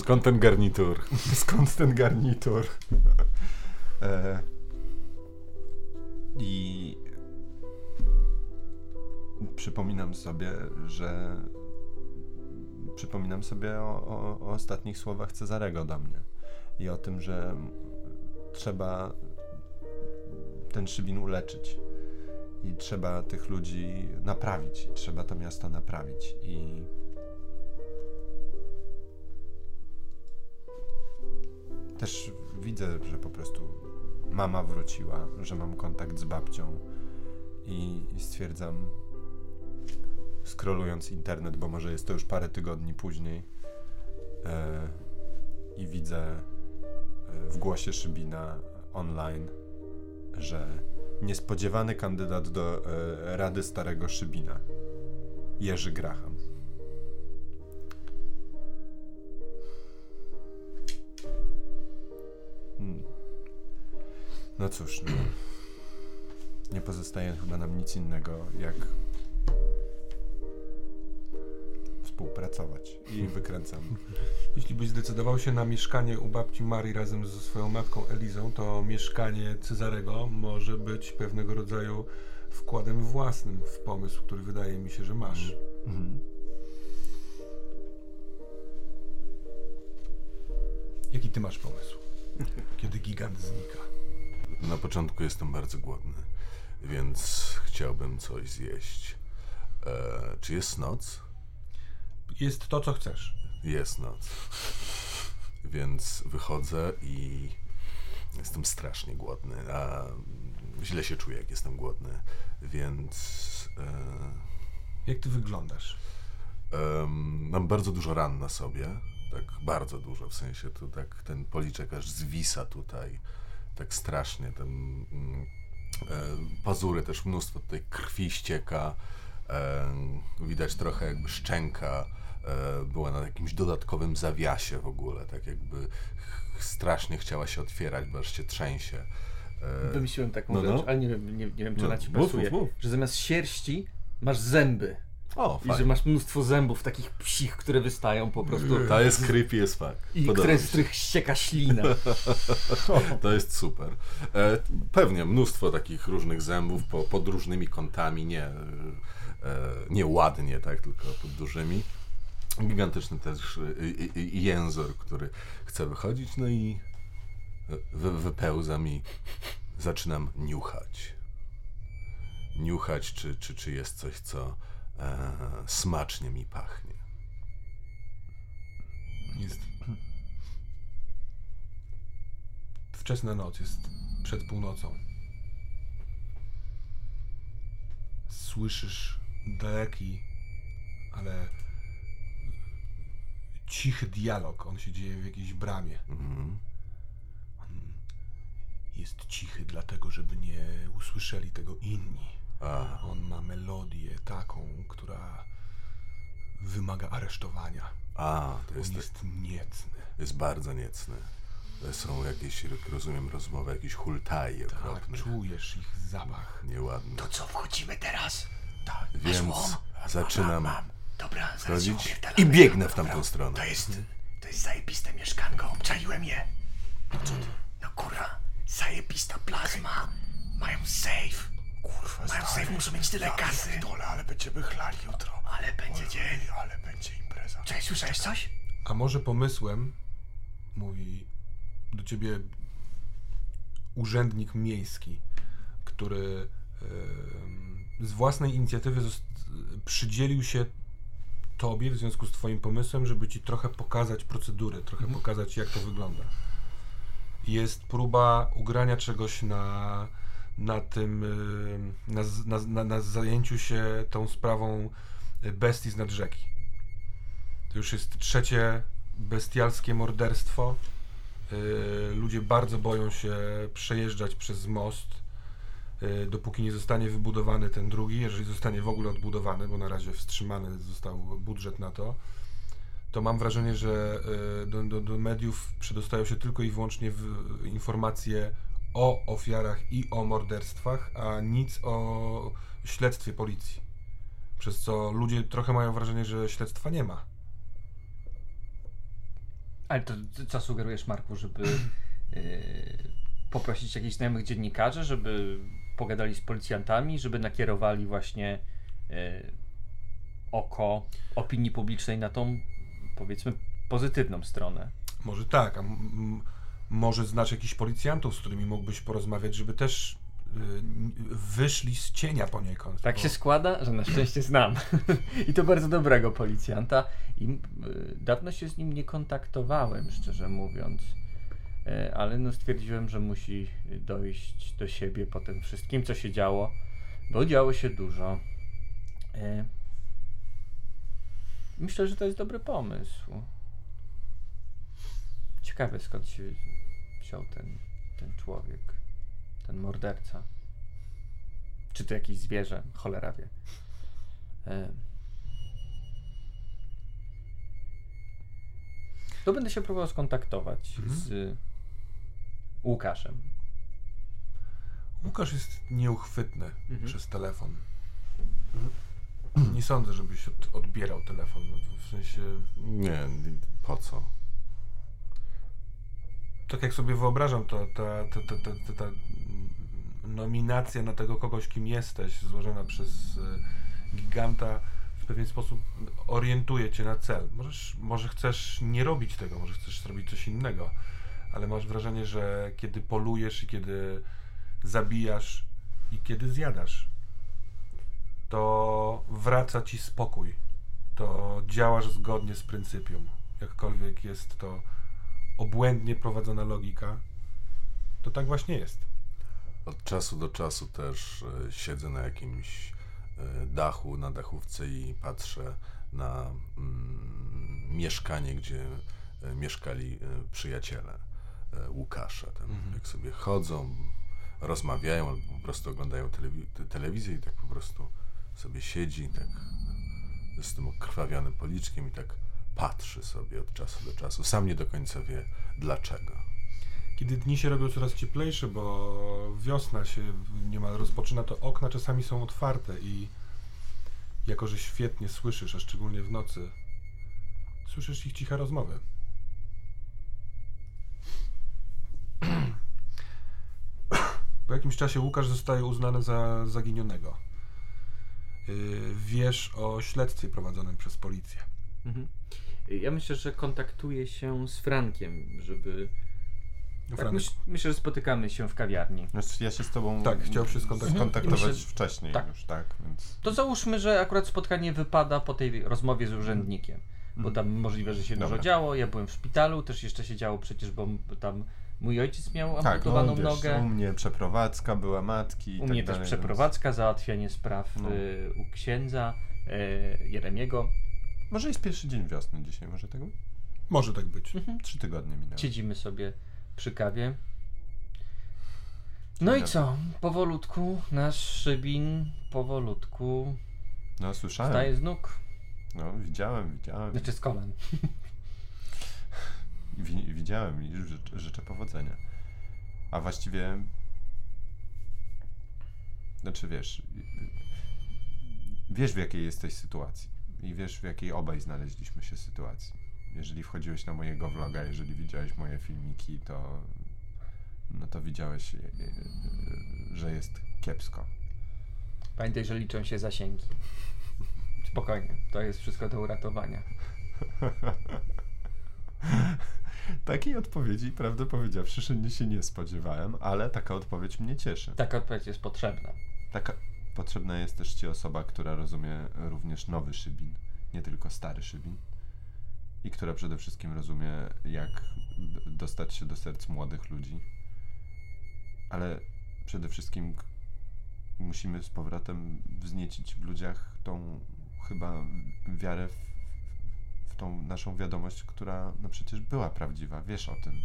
Skąd ten garnitur? Skąd ten garnitur? E... I przypominam sobie, że przypominam sobie o, o, o ostatnich słowach Cezarego do mnie i o tym, że trzeba ten Szybin uleczyć i trzeba tych ludzi naprawić, i trzeba to miasto naprawić i też widzę, że po prostu mama wróciła, że mam kontakt z babcią i, i stwierdzam, scrollując internet, bo może jest to już parę tygodni później, yy, i widzę w głosie Szybina online, że niespodziewany kandydat do y, Rady Starego Szybina, Jerzy Graham. Hmm. No cóż, no. Nie pozostaje chyba nam nic innego, jak współpracować i wykręcam. Jeśli byś zdecydował się na mieszkanie u babci Marii razem ze swoją matką Elizą, to mieszkanie Cezarego może być pewnego rodzaju wkładem własnym w pomysł, który wydaje mi się, że masz. Mhm. Jaki ty masz pomysł, kiedy gigant znika? Na początku jestem bardzo głodny, więc chciałbym coś zjeść. Eee, czy jest noc? Jest to, co chcesz. Jest noc. Więc wychodzę i jestem strasznie głodny, a źle się czuję, jak jestem głodny, więc... E... Jak ty wyglądasz? E, mam bardzo dużo ran na sobie, tak bardzo dużo, w sensie to tak ten policzek aż zwisa tutaj, tak strasznie, ten, mm, e, pazury też, mnóstwo tutaj krwi ścieka, e, widać trochę jakby szczęka była na jakimś dodatkowym zawiasie w ogóle, tak jakby strasznie chciała się otwierać, bo aż się trzęsie. Wymyśliłem taką no, rzecz, no. ale nie wiem, nie, nie wiem czy no, ona ci pasuje, mów, mów. Że zamiast sierści masz zęby. O, i fajnie. Że masz mnóstwo zębów takich psich, które wystają po prostu. To jest creepy as fuck. I które, z których ścieka ślina. To jest super. E, pewnie mnóstwo takich różnych zębów po, pod różnymi kątami, nie, e, nie ładnie, tak, tylko pod dużymi. Gigantyczny też y, y, jęzor, który chce wychodzić, no i wy, wypełzam i zaczynam niuchać. Niuchać, czy, czy, czy jest coś, co e, smacznie mi pachnie. Jest wczesna noc, jest przed północą. Słyszysz daleki, ale cichy dialog, on się dzieje w jakiejś bramie. Mm-hmm. On jest cichy dlatego, żeby nie usłyszeli tego inni. A. On ma melodię taką, która wymaga aresztowania. A, to jest on jest tak... niecny. Jest bardzo niecny. Są jakieś, rozumiem, rozmowy, jakieś hultaje tak, okropne. Czujesz ich zapach. Nieładny. To co, wchodzimy teraz? Tak. Więc mam, zaczynam... Mam, mam. Dobra, zaraz się i biegnę w tamtą Dobra. stronę. To jest, to jest zajebiste mieszkanko, obczaiłem je. No co ty? No kurwa, zajebista plazma. Mają safe. Kurwa, mają safe, muszą mieć tyle kasy. Dole, ale będziemy chlali jutro. Ale będzie dzień. Ale będzie impreza. Cześć, słyszałeś coś? A może pomysłem, mówi do ciebie urzędnik miejski, który yy, z własnej inicjatywy zost- przydzielił się tobie w związku z twoim pomysłem, żeby ci trochę pokazać procedury, trochę mhm. pokazać, jak to wygląda. Jest próba ugrania czegoś na, na tym, na, na, na, na zajęciu się tą sprawą bestii znad rzeki. To już jest trzecie bestialskie morderstwo. Yy, ludzie bardzo boją się przejeżdżać przez most, dopóki nie zostanie wybudowany ten drugi, jeżeli zostanie w ogóle odbudowany, bo na razie wstrzymany został budżet na to, to mam wrażenie, że do, do, do mediów przedostają się tylko i wyłącznie informacje o ofiarach i o morderstwach, a nic o śledztwie policji. Przez co ludzie trochę mają wrażenie, że śledztwa nie ma. Ale to co sugerujesz, Marku, żeby yy, poprosić jakichś znajomych dziennikarzy, żeby pogadali z policjantami, żeby nakierowali właśnie yy, oko opinii publicznej na tą, powiedzmy, pozytywną stronę? Może tak, a może znasz jakichś policjantów, z którymi mógłbyś porozmawiać, żeby też yy, wyszli z cienia poniekąd. Tak bo... się składa, że na szczęście znam i to bardzo dobrego policjanta i yy, dawno się z nim nie kontaktowałem, szczerze mówiąc, yy, ale no stwierdziłem, że musi dojść do siebie po tym wszystkim, co się działo, bo działo się dużo. Yy. Myślę, że to jest dobry pomysł. Ciekawe, skąd się wziął ten, ten człowiek, ten morderca. Czy to jakieś zwierzę? Cholera wie. E... To będę się próbował skontaktować mhm. z Łukaszem. Łukasz jest nieuchwytny mhm. przez telefon. Nie sądzę, żebyś od, odbierał telefon. W sensie... Nie, po co? Tak jak sobie wyobrażam, to ta, ta, ta, ta, ta, ta nominacja na tego kogoś, kim jesteś, złożona przez y, giganta, w pewien sposób orientuje cię na cel. Możesz, może chcesz nie robić tego, może chcesz zrobić coś innego, ale masz wrażenie, że kiedy polujesz i kiedy zabijasz i kiedy zjadasz, to wraca ci spokój. To działasz zgodnie z pryncypium. Jakkolwiek jest to obłędnie prowadzona logika, to tak właśnie jest. Od czasu do czasu też y, siedzę na jakimś y, dachu, na dachówce i patrzę na mm, mieszkanie, gdzie y, mieszkali y, przyjaciele y, Łukasza. Tam, mhm. Jak sobie chodzą, rozmawiają albo po prostu oglądają telewi- telewizję i tak po prostu sobie siedzi tak z tym okrwawionym policzkiem i tak patrzy sobie od czasu do czasu. Sam nie do końca wie dlaczego. Kiedy dni się robią coraz cieplejsze, bo wiosna się niemal rozpoczyna, to okna czasami są otwarte i jako, że świetnie słyszysz, a szczególnie w nocy, słyszysz ich ciche rozmowy. Po jakimś czasie Łukasz zostaje uznany za zaginionego. Yy, wiesz o śledztwie prowadzonym przez policję. Mhm. Ja myślę, że kontaktuję się z Frankiem, żeby... Tak, myśl, myślę, że spotykamy się w kawiarni. Znaczy, ja się z tobą tak, chciał się skontaktować, skontaktować myślę, wcześniej tak. już, tak? Więc... To załóżmy, że akurat spotkanie wypada po tej rozmowie z urzędnikiem, mhm. bo tam możliwe, że się Dobra. dużo działo. Ja byłem w szpitalu, też jeszcze się działo przecież, bo tam mój ojciec miał amputowaną tak, no, wiesz, nogę. U mnie przeprowadzka była matki i U mnie tak też dalej, przeprowadzka, więc... załatwianie spraw no. y, u księdza y, Jeremiego. Może jest pierwszy dzień wiosny dzisiaj, może tak być? Może tak być. Mhm. Trzy tygodnie minęły. Siedzimy sobie przy kawie. No Dzień i co? Powolutku nasz Szybin powolutku no, słyszałem. Staje z nóg. No widziałem, widziałem. Znaczy z kolan. Wi- widziałem i życzę, życzę powodzenia. A właściwie... Znaczy wiesz... Wiesz w jakiej jesteś sytuacji. I wiesz, w jakiej obaj znaleźliśmy się sytuacji. Jeżeli wchodziłeś na mojego vloga, jeżeli widziałeś moje filmiki, to no to widziałeś, że jest kiepsko. Pamiętaj, że liczą się zasięgi. Spokojnie, to jest wszystko do uratowania. Takiej odpowiedzi, prawdę powiedziawszy, się nie spodziewałem, ale taka odpowiedź mnie cieszy. Taka odpowiedź jest potrzebna. Taka... Potrzebna jest też ci osoba, która rozumie również nowy Szybin, nie tylko stary Szybin i która przede wszystkim rozumie, jak d- dostać się do serc młodych ludzi, ale przede wszystkim k- musimy z powrotem wzniecić w ludziach tą chyba wiarę w, w tą naszą wiadomość, która no przecież była prawdziwa, wiesz o tym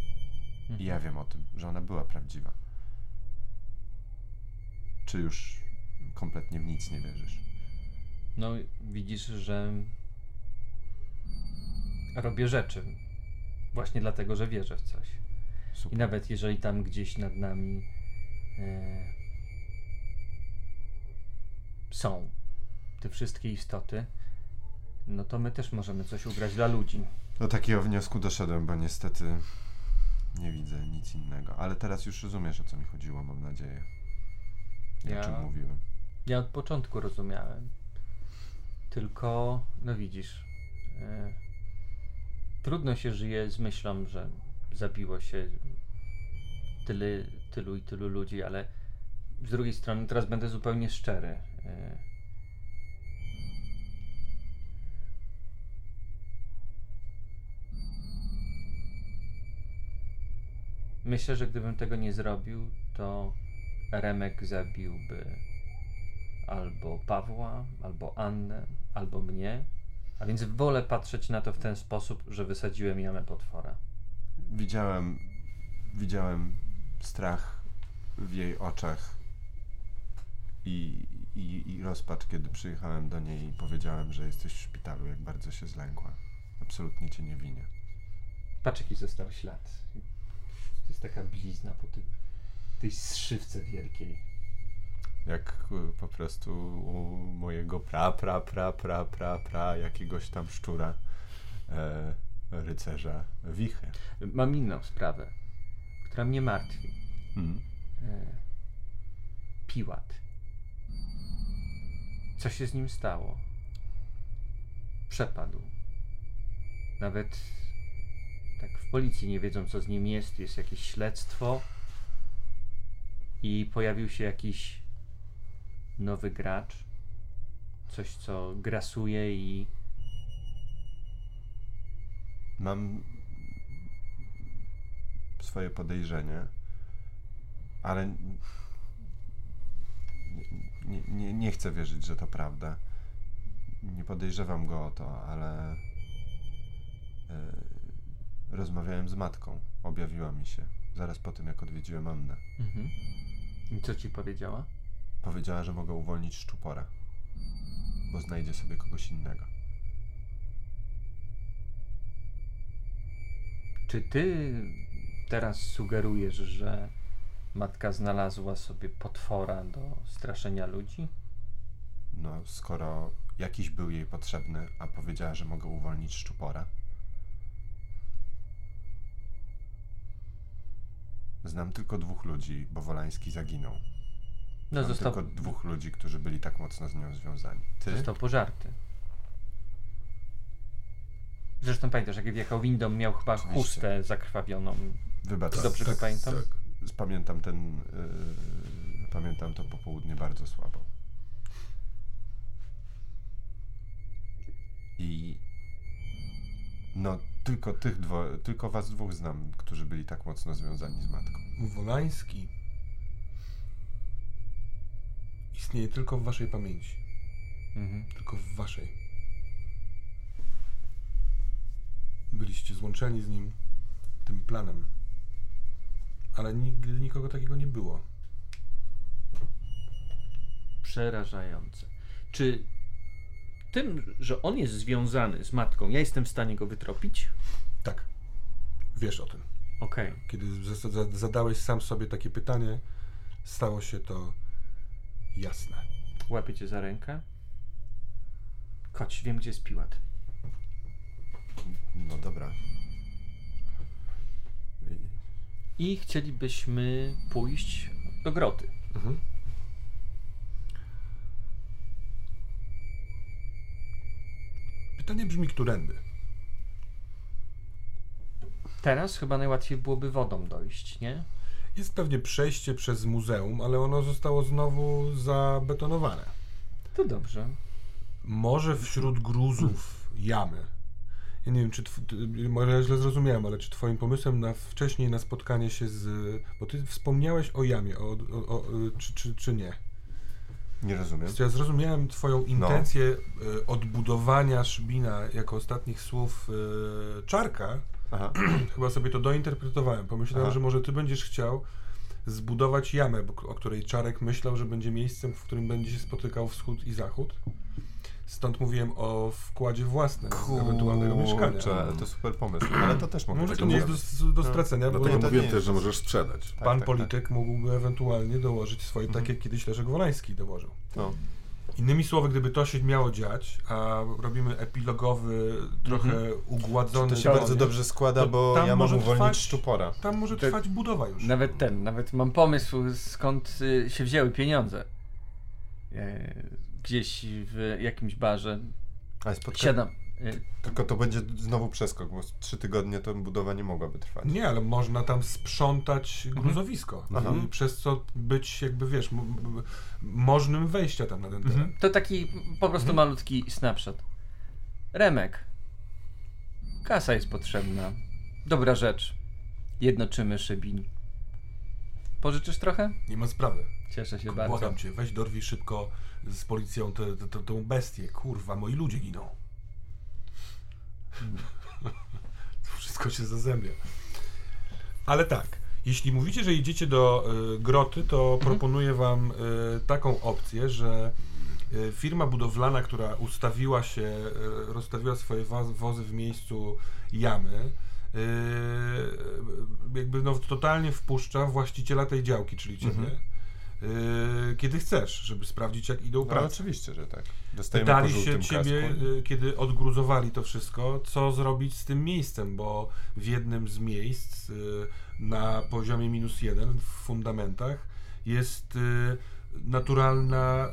i ja wiem o tym, że ona była prawdziwa. Czy już kompletnie w nic nie wierzysz? No widzisz, że robię rzeczy właśnie dlatego, że wierzę w coś. Super. I nawet jeżeli tam gdzieś nad nami e, są te wszystkie istoty, no to my też możemy coś ugrać dla ludzi. Do takiego wniosku doszedłem, bo niestety nie widzę nic innego. Ale teraz już rozumiesz, o co mi chodziło, mam nadzieję. Ja, o czym mówiłem. Ja od początku rozumiałem. Tylko, no widzisz, yy, trudno się żyje z myślą, że zabiło się tyle, tylu i tylu ludzi, ale z drugiej strony teraz będę zupełnie szczery. Yy, Myślę, że gdybym tego nie zrobił, to Remek zabiłby albo Pawła, albo Annę, albo mnie. A więc wolę patrzeć na to w ten sposób, że wysadziłem jamę potwora. Widziałem, widziałem strach w jej oczach i, i, i rozpacz, kiedy przyjechałem do niej i powiedziałem, że jesteś w szpitalu, jak bardzo się zlękła. Absolutnie cię nie winię. Patrz, jaki został ślad. To jest taka blizna po tym, tej zszywce wielkiej. Jak po prostu u mojego pra, pra, pra, pra, pra, pra jakiegoś tam szczura, e, rycerza Wichy. Mam inną sprawę, która mnie martwi. Hmm. E, Piłat. Co się z nim stało? Przepadł. Nawet... Tak w policji nie wiedzą, co z nim jest, jest jakieś śledztwo i pojawił się jakiś nowy gracz, coś, co grasuje i... Mam swoje podejrzenie, ale nie, nie, nie chcę wierzyć, że to prawda. Nie podejrzewam go o to, ale... Yy... Rozmawiałem z matką. Objawiła mi się. Zaraz po tym, jak odwiedziłem Annę. Mhm. I co ci powiedziała? Powiedziała, że mogę uwolnić Szczupora. Bo znajdzie sobie kogoś innego. Czy ty teraz sugerujesz, że matka znalazła sobie potwora do straszenia ludzi? No, skoro jakiś był jej potrzebny, a powiedziała, że mogę uwolnić Szczupora, znam tylko dwóch ludzi, bo Wolański zaginął. Znam no został... tylko dwóch ludzi, którzy byli tak mocno z nią związani. Ty? Został pożarty. Zresztą pamiętasz, jak wjechał windą, miał chyba Oczywiście. chustę zakrwawioną. Wybacz. Dobrze tak, pamiętam? Tak. Pamiętam ten... Yy, pamiętam to popołudnie bardzo słabo. I... No, tylko tych dwo, tylko was dwóch znam, którzy byli tak mocno związani z matką. Wolański istnieje tylko w waszej pamięci. Mhm. Tylko w waszej. Byliście złączeni z nim, tym planem. Ale nigdy nikogo takiego nie było. Przerażające. Czy... tym, że on jest związany z matką, ja jestem w stanie go wytropić? Tak. Wiesz o tym. Okej. Okay. Kiedy zadałeś sam sobie takie pytanie, stało się to jasne. Łapię cię za rękę. Chodź, wiem, gdzie jest Piłat. No dobra. I chcielibyśmy pójść do groty. Mhm. Pytanie brzmi, którędy? Teraz chyba najłatwiej byłoby wodą dojść, nie? Jest pewnie przejście przez muzeum, ale ono zostało znowu zabetonowane. To dobrze. Może wśród gruzów jamy. Ja nie wiem, czy... Tw- może ja źle zrozumiałem, ale czy twoim pomysłem na wcześniej na spotkanie się z... Bo ty wspomniałeś o jamie, o, o, o, czy, czy, czy nie? Nie rozumiem. Ja zrozumiałem twoją intencję no. y, odbudowania Szybina jako ostatnich słów y, Czarka. Aha. Chyba sobie to dointerpretowałem. Pomyślałem, Aha. że może ty będziesz chciał zbudować jamę, bo, o której Czarek myślał, że będzie miejscem, w którym będzie się spotykał wschód i zachód. Stąd mówiłem o wkładzie własnym Kurczę, ewentualnego mieszkania. To super pomysł, ale to też mogę. Może to nie jest do, do stracenia. No, bo dlatego mówiłem też, że możesz sprzedać. Pan tak, polityk tak, tak. mógłby ewentualnie dołożyć swoje, tak jak kiedyś Leszek Wolański dołożył. No. Innymi słowy, gdyby to się miało dziać, a robimy epilogowy, trochę mm-hmm. ugładzony... To się bardzo dobrze składa, bo ja mam uwolnić Szczupora. Tam może trwać to, budowa już. Nawet ten, nawet mam pomysł, skąd się wzięły pieniądze. Gdzieś w jakimś barze. A spotka... Siadam. Tylko to będzie znowu przeskok, bo trzy tygodnie to budowa nie mogłaby trwać. Nie, ale można tam sprzątać gruzowisko, mhm. przez co być jakby, wiesz, m- m- możnym wejścia tam na ten teren. Mhm. To taki po prostu mhm. malutki snapshot. Remek, kasa jest potrzebna, dobra rzecz, jednoczymy Szybin. Pożyczysz trochę? Nie ma sprawy. Cieszę się K- bardzo. Błagam cię, weź dorwij szybko z policją tę, tę, tę bestię, kurwa, moi ludzie giną. Hmm. To wszystko się zazębia. Ale tak, jeśli mówicie, że idziecie do y, groty, to mhm. proponuję wam y, taką opcję, że y, firma budowlana, która ustawiła się, y, rozstawiła swoje wo- wozy w miejscu jamy, y, jakby no, totalnie wpuszcza właściciela tej działki, czyli ciebie, mhm. y, kiedy chcesz, żeby sprawdzić, jak idą no, prace. Oczywiście, że tak. Pytali się ciebie, kasku. Kiedy odgruzowali to wszystko, co zrobić z tym miejscem, bo w jednym z miejsc na poziomie minus jeden w fundamentach jest naturalna,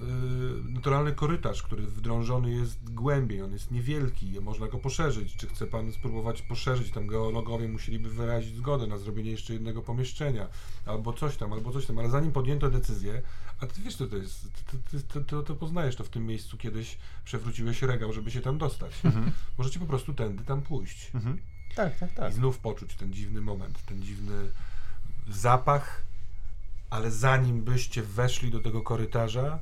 naturalny korytarz, który wdrążony jest głębiej, on jest niewielki, można go poszerzyć. Czy chce pan spróbować poszerzyć? Tam geologowie musieliby wyrazić zgodę na zrobienie jeszcze jednego pomieszczenia, albo coś tam, albo coś tam, ale zanim podjęto decyzję, a ty wiesz, co to jest, ty, ty, ty, ty, ty poznajesz to w tym miejscu, kiedyś przewróciłeś regał, żeby się tam dostać. Mhm. Możecie po prostu tędy tam pójść. Mhm. Tak, tak, tak. I znów poczuć ten dziwny moment, ten dziwny zapach, ale zanim byście weszli do tego korytarza,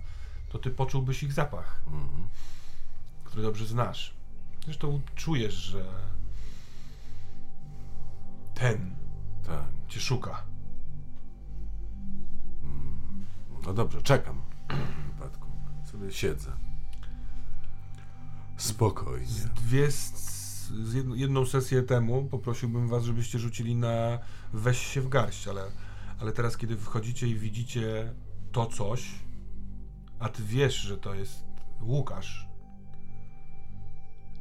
to ty poczułbyś ich zapach, mhm. który dobrze znasz. Zresztą czujesz, że ten tak. cię szuka. No dobrze, czekam w tym wypadku. Sobie siedzę. Spokojnie. Z dwie, z jedno, jedną sesję temu poprosiłbym was, żebyście rzucili na weź się w garść, ale, ale teraz, kiedy wchodzicie i widzicie to coś, a ty wiesz, że to jest Łukasz,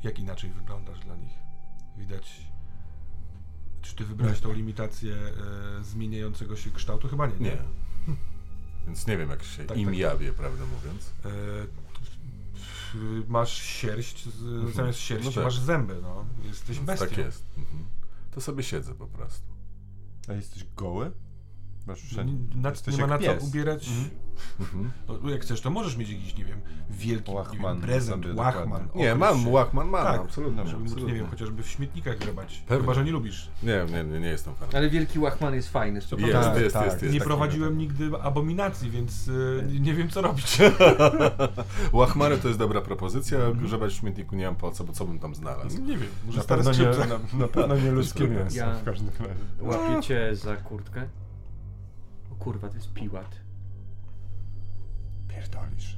jak inaczej wyglądasz dla nich? Widać... Czy ty wybrałeś tą limitację y, zmieniającego się kształtu? Chyba nie, nie? Nie. Więc nie wiem, jak się tak, im tak. jawię, prawdę mówiąc. Yy, masz sierść, z, mhm. zamiast sierści no tak. masz zęby, no. Jesteś bestią. Tak jest. Mhm. To sobie siedzę po prostu. A jesteś goły? Masz N- na, jesteś nie ma na pies. Co ubierać. Mhm. Mhm. No, jak chcesz, to możesz mieć jakiś, nie wiem, wielki łachman, nie wiem, prezent, łachman. Nie, mam łachman, mam, tak, absolutnie. Żeby absolutnie. Móc, nie wiem, chociażby w śmietnikach grzebać. Chyba, że nie lubisz. Nie, nie, nie, nie jestem fanem. Ale wielki łachman jest fajny. Jest, jest, tak, jest, tak. jest, jest. Nie prowadziłem tak. nigdy abominacji, więc yy, nie wiem, co robić. Łachmany to jest dobra propozycja, grzebać w śmietniku nie mam po co, bo co bym tam znalazł. Nie wiem, może na pewno nie, na, na pewno nie ludzkie mięso ja w każdym razie. Łapię cię za kurtkę. O kurwa, to jest Piłat. Pierdolisz.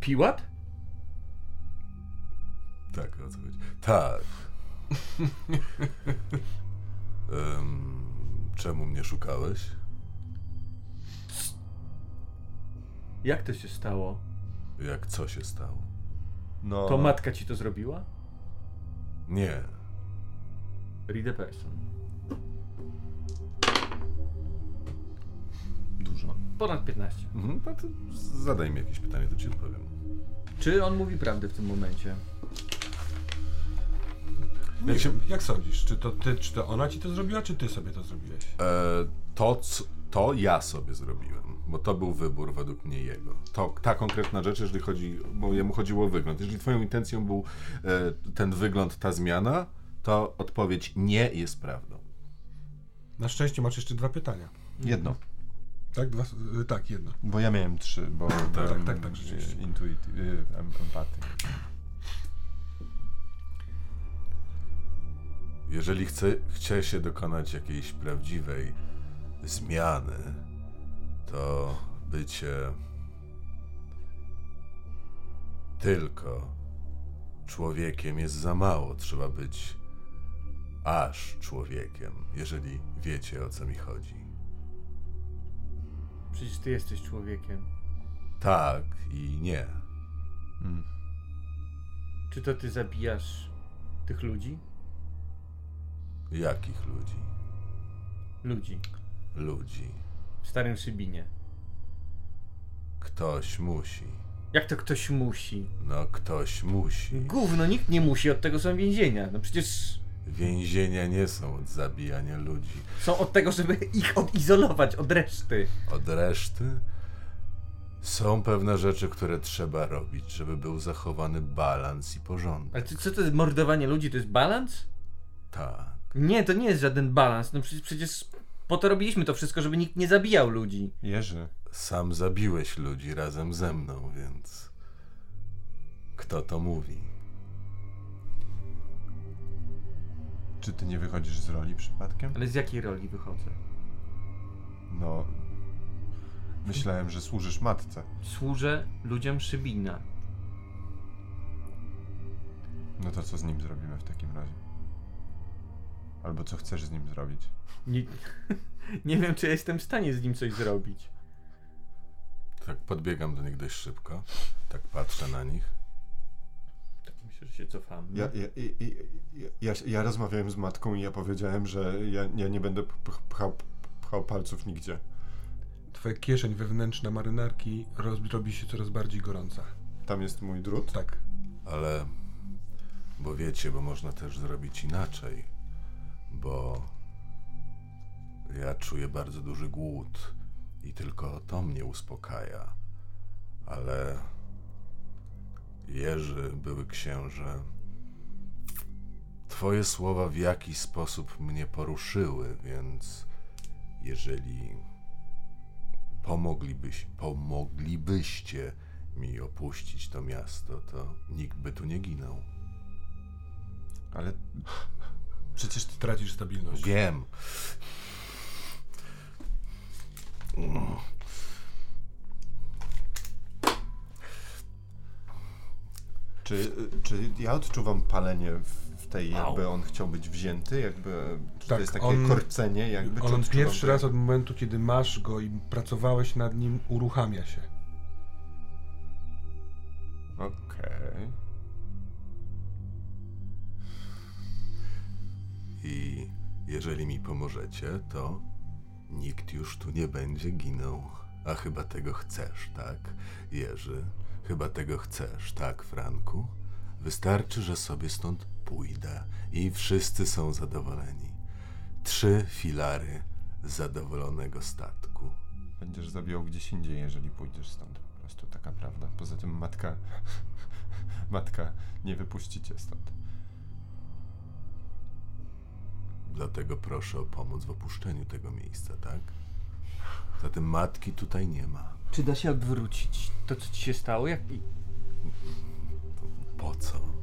Piłat? Tak, o co chodzi? Tak. um, czemu mnie szukałeś? Jak to się stało? Jak co się stało? No. To matka ci to zrobiła? Nie. Read the person. Dużo. Ponad piętnaście. Mhm, no to zadaj mi jakieś pytanie, to ci odpowiem. Czy on mówi prawdę w tym momencie? Jak, się, jak sądzisz? Czy to ty, czy to ona ci to zrobiła, czy ty sobie to zrobiłeś? E, to, to ja sobie zrobiłem, bo to był wybór według mnie jego. To, ta konkretna rzecz, jeżeli chodzi, bo jemu chodziło o wygląd. Jeżeli twoją intencją był e, ten wygląd, ta zmiana, to odpowiedź nie jest prawdą. Na szczęście masz jeszcze dwa pytania. Jedno. Tak, dwa, tak, jedno. Bo ja miałem trzy, bo tak, tak, tak, tak, tak rzeczywiście. Intuity, empatii. Jeżeli chce, chce się dokonać jakiejś prawdziwej zmiany, to bycie tylko człowiekiem jest za mało. Trzeba być aż człowiekiem, jeżeli wiecie, o co mi chodzi. Przecież ty jesteś człowiekiem. Tak i nie. Hmm. Czy to ty zabijasz tych ludzi? Jakich ludzi? Ludzi. Ludzi. W starym Szybinie. Ktoś musi. Jak to ktoś musi? No ktoś musi. Gówno, nikt nie musi, od tego są więzienia. No przecież... Więzienia nie są od zabijania ludzi. Są od tego, żeby ich odizolować od reszty. Od reszty? Są pewne rzeczy, które trzeba robić, żeby był zachowany balans i porządek. Ale to, co to jest mordowanie ludzi? To jest balans? Tak. Nie, to nie jest żaden balans. No przecież, przecież po to robiliśmy to wszystko, żeby nikt nie zabijał ludzi. Jerzy. Sam zabiłeś ludzi razem ze mną, więc... Kto to mówi? Czy ty nie wychodzisz z roli przypadkiem? Ale z jakiej roli wychodzę? No... Myślałem, że służysz matce. Służę ludziom Szybina. No to co z nim zrobimy w takim razie? Albo co chcesz z nim zrobić? Nie, nie wiem, czy ja jestem w stanie z nim coś zrobić. Tak podbiegam do nich dość szybko. Tak patrzę na nich. Tak myślę, że się cofamy. Ja, ja, ja, ja, ja, ja rozmawiałem z matką i ja powiedziałem, że ja, ja nie będę pchał, pchał palców nigdzie. Twoja kieszeń wewnętrzna marynarki robi się coraz bardziej gorąca. Tam jest mój drut? Tak. Ale... Bo wiecie, bo można też zrobić inaczej. Bo... Ja czuję bardzo duży głód. I tylko to mnie uspokaja. Ale... Jerzy, były księże... Twoje słowa w jakiś sposób mnie poruszyły, więc... Jeżeli... Pomoglibyś, pomoglibyście mi opuścić to miasto, to nikt by tu nie ginął. Ale przecież ty tracisz stabilność. Wiem. Czy, czy ja odczuwam palenie w tej, jakby on chciał być wzięty, jakby tak, to jest takie on, korcenie, jakby... On pierwszy ten... raz od momentu, kiedy masz go i pracowałeś nad nim, uruchamia się. Okej. Okay. I jeżeli mi pomożecie, to nikt już tu nie będzie ginął. A chyba tego chcesz, tak, Jerzy? Chyba tego chcesz, tak, Franku? Wystarczy, że sobie stąd pójdę i wszyscy są zadowoleni. Trzy filary zadowolonego statku. Będziesz zabijał gdzieś indziej, jeżeli pójdziesz stąd. Po prostu taka prawda. Poza tym matka... matka nie wypuści cię stąd. Dlatego proszę o pomoc w opuszczeniu tego miejsca, tak? Zatem matki tutaj nie ma. Czy da się odwrócić to, co ci się stało? Jak... Po co?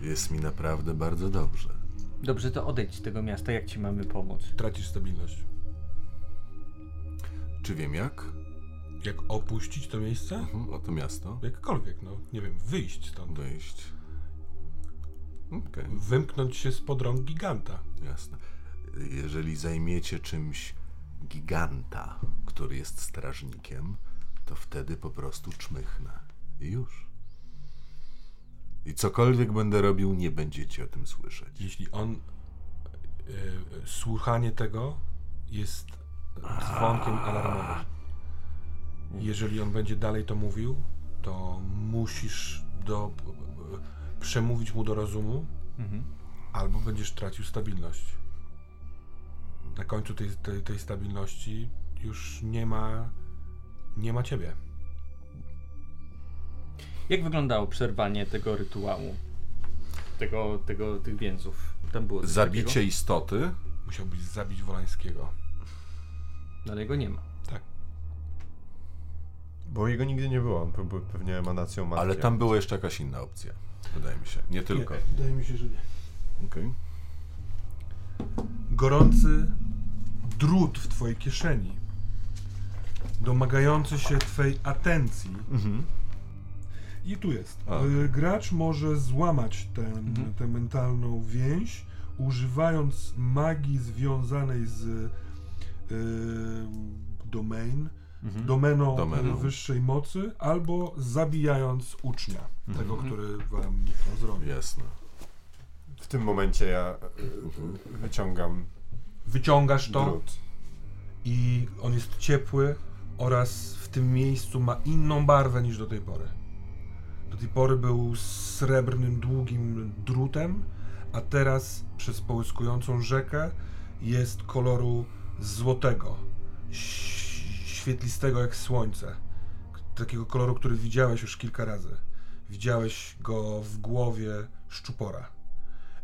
Jest mi naprawdę bardzo dobrze. Dobrze, to odejdź z tego miasta. Jak ci mamy pomóc? Tracisz stabilność. Czy wiem jak? Jak opuścić to miejsce? Mhm, o to miasto? Jakkolwiek, no. Nie wiem, wyjść stąd. Wyjść. Okay. Wymknąć się spod rąk giganta. Jasne. Jeżeli zajmiecie czymś giganta, który jest strażnikiem, to wtedy po prostu czmychnę. I już. I cokolwiek będę robił, nie będziecie o tym słyszeć. Jeśli on... Yy, słuchanie tego jest dzwonkiem alarmowym. Jeżeli on będzie dalej to mówił, to musisz do, yy, przemówić mu do rozumu, mhm. albo będziesz tracił stabilność. Na końcu tej, tej, tej stabilności już nie ma... nie ma ciebie. Jak wyglądało przerwanie tego rytuału? Tego, tego, tych więzów? Tam było zabicie takiego? Istoty? Musiałbyś zabić Wolańskiego. Ale jego nie ma. Tak. Bo jego nigdy nie było. On był pewnie emanacją matki. Ale tam była jeszcze jakaś inna opcja. Wydaje mi się. Nie tylko. Nie, wydaje mi się, że nie. Okej. Okay. Gorący drut w twojej kieszeni. Domagający się twojej atencji. Mhm. I tu jest. Okay. Gracz może złamać tę mhm. tę mentalną więź, używając magii związanej z yy, domain, mhm. domeną, domeną wyższej mocy, albo zabijając ucznia, mhm. tego, który wam to zrobi. Jasne. W tym momencie ja wyciągam. Wyciągasz to drut. I on jest ciepły oraz w tym miejscu ma inną barwę niż do tej pory. Do tej pory był srebrnym, długim drutem, a teraz przez połyskującą rzekę jest koloru złotego, świetlistego jak słońce. Takiego koloru, który widziałeś już kilka razy. Widziałeś go w głowie Szczupora.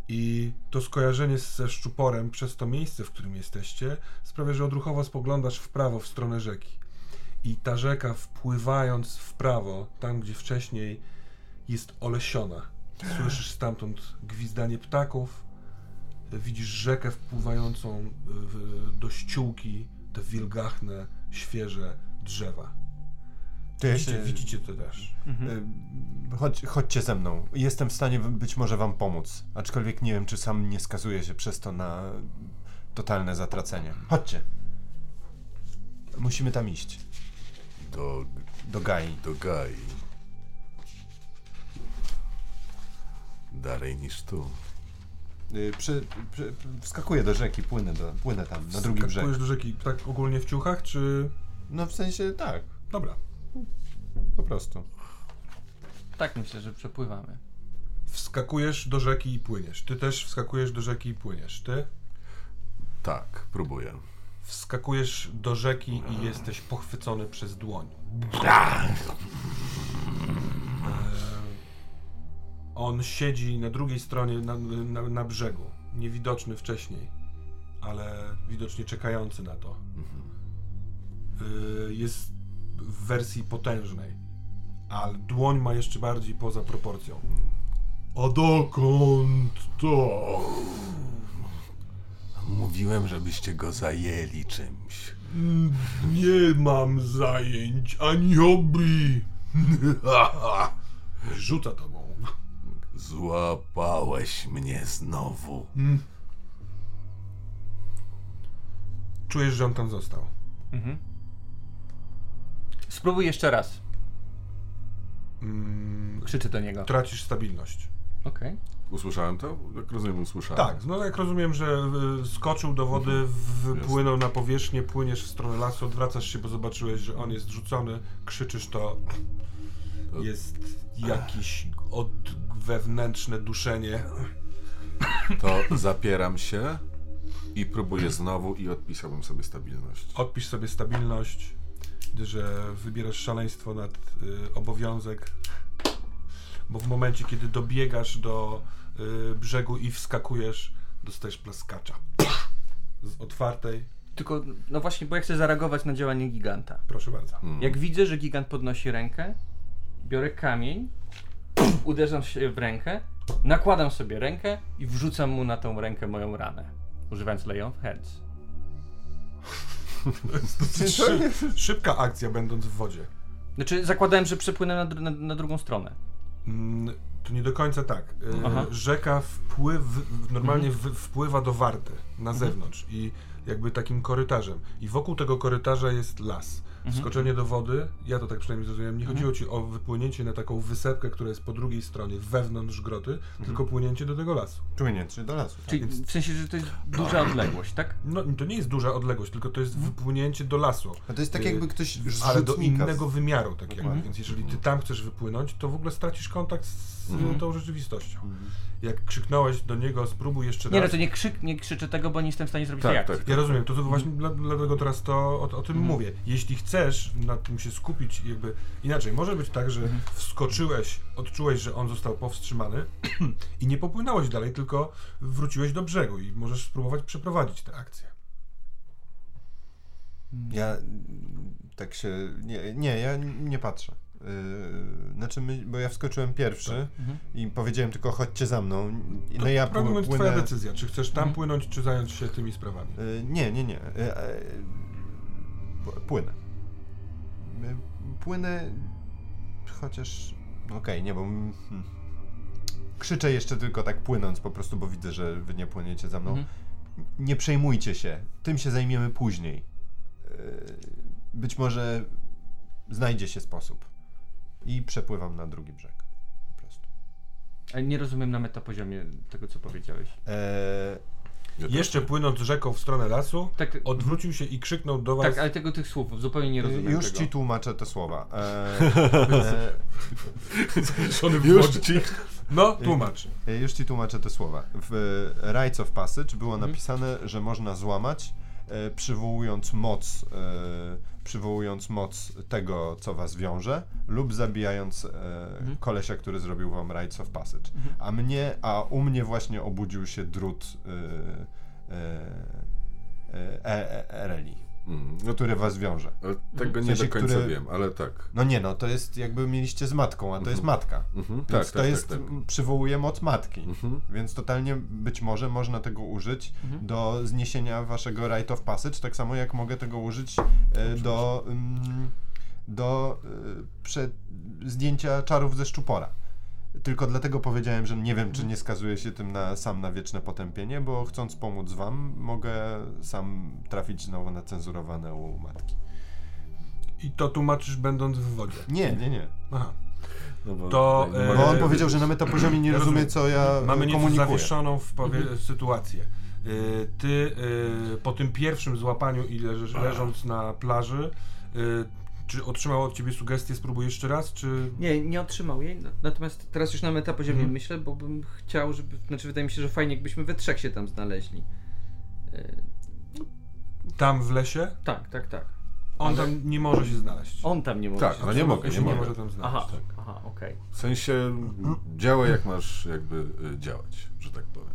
I to skojarzenie ze Szczuporem przez to miejsce, w którym jesteście, sprawia, że odruchowo spoglądasz w prawo, w stronę rzeki. I ta rzeka, wpływając w prawo, tam gdzie wcześniej jest olesiona. Słyszysz stamtąd gwizdanie ptaków, widzisz rzekę wpływającą do ściółki, te wilgachne, świeże drzewa. Widzicie, się... widzicie to też. Mhm. Chodź, chodźcie ze mną. Jestem w stanie być może wam pomóc. Aczkolwiek nie wiem, czy sam nie skazuje się przez to na totalne zatracenie. Chodźcie. Musimy tam iść. Do... Do Gai. Do Gai. Dalej niż tu. Przy, przy, wskakuję do rzeki, płynę, do, płynę tam, na drugim brzegu. Wskakujesz do rzeki tak ogólnie w ciuchach, czy... No w sensie tak. Dobra. Po prostu. Tak myślę, że przepływamy. Wskakujesz do rzeki i płyniesz. Ty też wskakujesz do rzeki i płyniesz. Ty? Tak, próbuję. Wskakujesz do rzeki i jesteś pochwycony przez dłoń. On siedzi na drugiej stronie, na, na, na brzegu. Niewidoczny wcześniej, ale widocznie czekający na to. Y- jest w wersji potężnej, ale dłoń ma jeszcze bardziej poza proporcją. A dokąd to? Mówiłem, żebyście go zajęli czymś. Nie mam zajęć, ani hobby. Rzuca tobą. Złapałeś mnie znowu. Hmm. Czujesz, że on tam został. Mhm. Spróbuj jeszcze raz. Mm, Krzyczę do niego. Tracisz stabilność. Okej. Okay. Usłyszałem to? Jak rozumiem, usłyszałem. Tak, no jak rozumiem, że y, skoczył do wody, mhm. wypłynął na powierzchnię, płyniesz w stronę lasu, odwracasz się, bo zobaczyłeś, że on jest rzucony, krzyczysz to. to... Jest jakieś od... wewnętrzne duszenie. To zapieram się i próbuję znowu i odpisałbym sobie stabilność. Odpisz sobie stabilność. Że wybierasz szaleństwo nad y, obowiązek, bo w momencie, kiedy dobiegasz do y, brzegu i wskakujesz, dostajesz plaskacza z otwartej. Tylko, no właśnie, bo ja chcę zareagować na działanie giganta. Proszę bardzo. Hmm. Jak widzę, że gigant podnosi rękę, biorę kamień, uderzam się w rękę, nakładam sobie rękę i wrzucam mu na tą rękę moją ranę, używając lay of hands. To jest dosyć szyb, szybka akcja, będąc w wodzie. Znaczy, zakładałem, że przepłynę na, dr- na, na drugą stronę. Mm, to nie do końca tak. Aha. Rzeka wpływ, normalnie mhm. w, wpływa do Warty, na zewnątrz mhm. i jakby takim korytarzem. I wokół tego korytarza jest las. Wskoczenie mhm. do wody, ja to tak przynajmniej zrozumiałem, nie mhm. chodziło ci o wypłynięcie na taką wysepkę, która jest po drugiej stronie, wewnątrz groty, mhm. tylko płynięcie do tego lasu. Płynięcie do lasu. Tak. Czyli więc... w sensie, że to jest duża odległość, tak? No to nie jest duża odległość, tylko to jest mhm. wypłynięcie do lasu. A to jest tak jakby ktoś z ale do innego wymiaru takiego, mhm. więc jeżeli ty tam chcesz wypłynąć, to w ogóle stracisz kontakt z mhm. tą rzeczywistością. Mhm. Jak krzyknąłeś do niego, spróbuj jeszcze raz. Nie, no to nie, krzyk, nie krzyczę tego, bo nie jestem w stanie zrobić tak, reakcji. Tak, ja rozumiem, to, to właśnie mm. dlatego teraz to o, o tym mm. mówię. Jeśli chcesz nad tym się skupić, jakby inaczej, może być tak, że mm. wskoczyłeś, odczułeś, że on został powstrzymany i nie popłynąłeś dalej, tylko wróciłeś do brzegu i możesz spróbować przeprowadzić tę akcję. Ja tak się... Nie, nie ja nie patrzę. Yy, znaczy my, bo ja wskoczyłem pierwszy mhm. i powiedziałem tylko chodźcie za mną. No to ja płynę... To płynę... twoja decyzja, czy chcesz tam mhm. płynąć, czy zająć się tymi sprawami. Yy, nie, nie, nie. Yy, yy, płynę. Yy, płynę... Chociaż... Okej, okay, nie, bo... Hmm. Krzyczę jeszcze tylko tak płynąc po prostu, bo widzę, że wy nie płyniecie za mną. Mhm. Nie przejmujcie się, tym się zajmiemy później. Yy, być może znajdzie się sposób. I przepływam na drugi brzeg. Po prostu. Ale nie rozumiem na metapoziomie tego, co powiedziałeś. Eee... Jeszcze płynąc rzeką w stronę lasu, tak, odwrócił się i krzyknął do was... Tak, ale tego tych słów zupełnie nie rozumiem. Już tego. Ci tłumaczę te słowa. Eee, eee, już ci... No, tłumacz. E, już ci tłumaczę te słowa. W Rites of Passage było mhm. napisane, że można złamać, e, przywołując moc, e, przywołując moc tego, co was wiąże, lub zabijając e, mhm. kolesia, który zrobił wam Rites of Passage. Mhm. A mnie, a u mnie właśnie obudził się drut e, e, e, e, Ereli, mm. który was wiąże. Ale tego nie w sensie, do końca który... wiem, ale tak. No nie, no to jest jakby mieliście z matką, a to mm-hmm. jest matka. Mm-hmm. Więc tak, to tak, jest, tak, tak. przywołuje moc matki. Mm-hmm. Więc totalnie być może można tego użyć mm-hmm. do zniesienia waszego Rite of Passage, tak samo jak mogę tego użyć e, do, mm, do e, prze, zdjęcia czarów ze Szczupora. Tylko dlatego powiedziałem, że nie wiem, czy nie skazuje się tym na, sam na wieczne potępienie, bo chcąc pomóc wam, mogę sam trafić znowu na cenzurowane u matki. I to tłumaczysz będąc w wodzie? Nie, nie, nie. Aha. No bo, to, e, bo on powiedział, że na metapoziomie nie rozumie, co ja mamy komunikuję. Mamy nieco zawieszoną w powie- mhm. sytuację. Y, ty y, po tym pierwszym złapaniu i leż- leżąc na plaży, y, czy otrzymał od ciebie sugestię, spróbuj jeszcze raz, czy... Nie, nie otrzymał jej, natomiast teraz już na metapoziomie hmm. myślę, bo bym chciał, żeby... Znaczy wydaje mi się, że fajnie jakbyśmy we trzech się tam znaleźli. Tam w lesie? Tak, tak, tak. On ale... tam nie może się znaleźć. On tam nie może tak, się znaleźć. Tak, ale nie mogę, nie, nie mogę. Może tam znaleźć. Aha, tak. Aha, okej. Okay. W sensie działaj jak masz jakby działać, że tak powiem.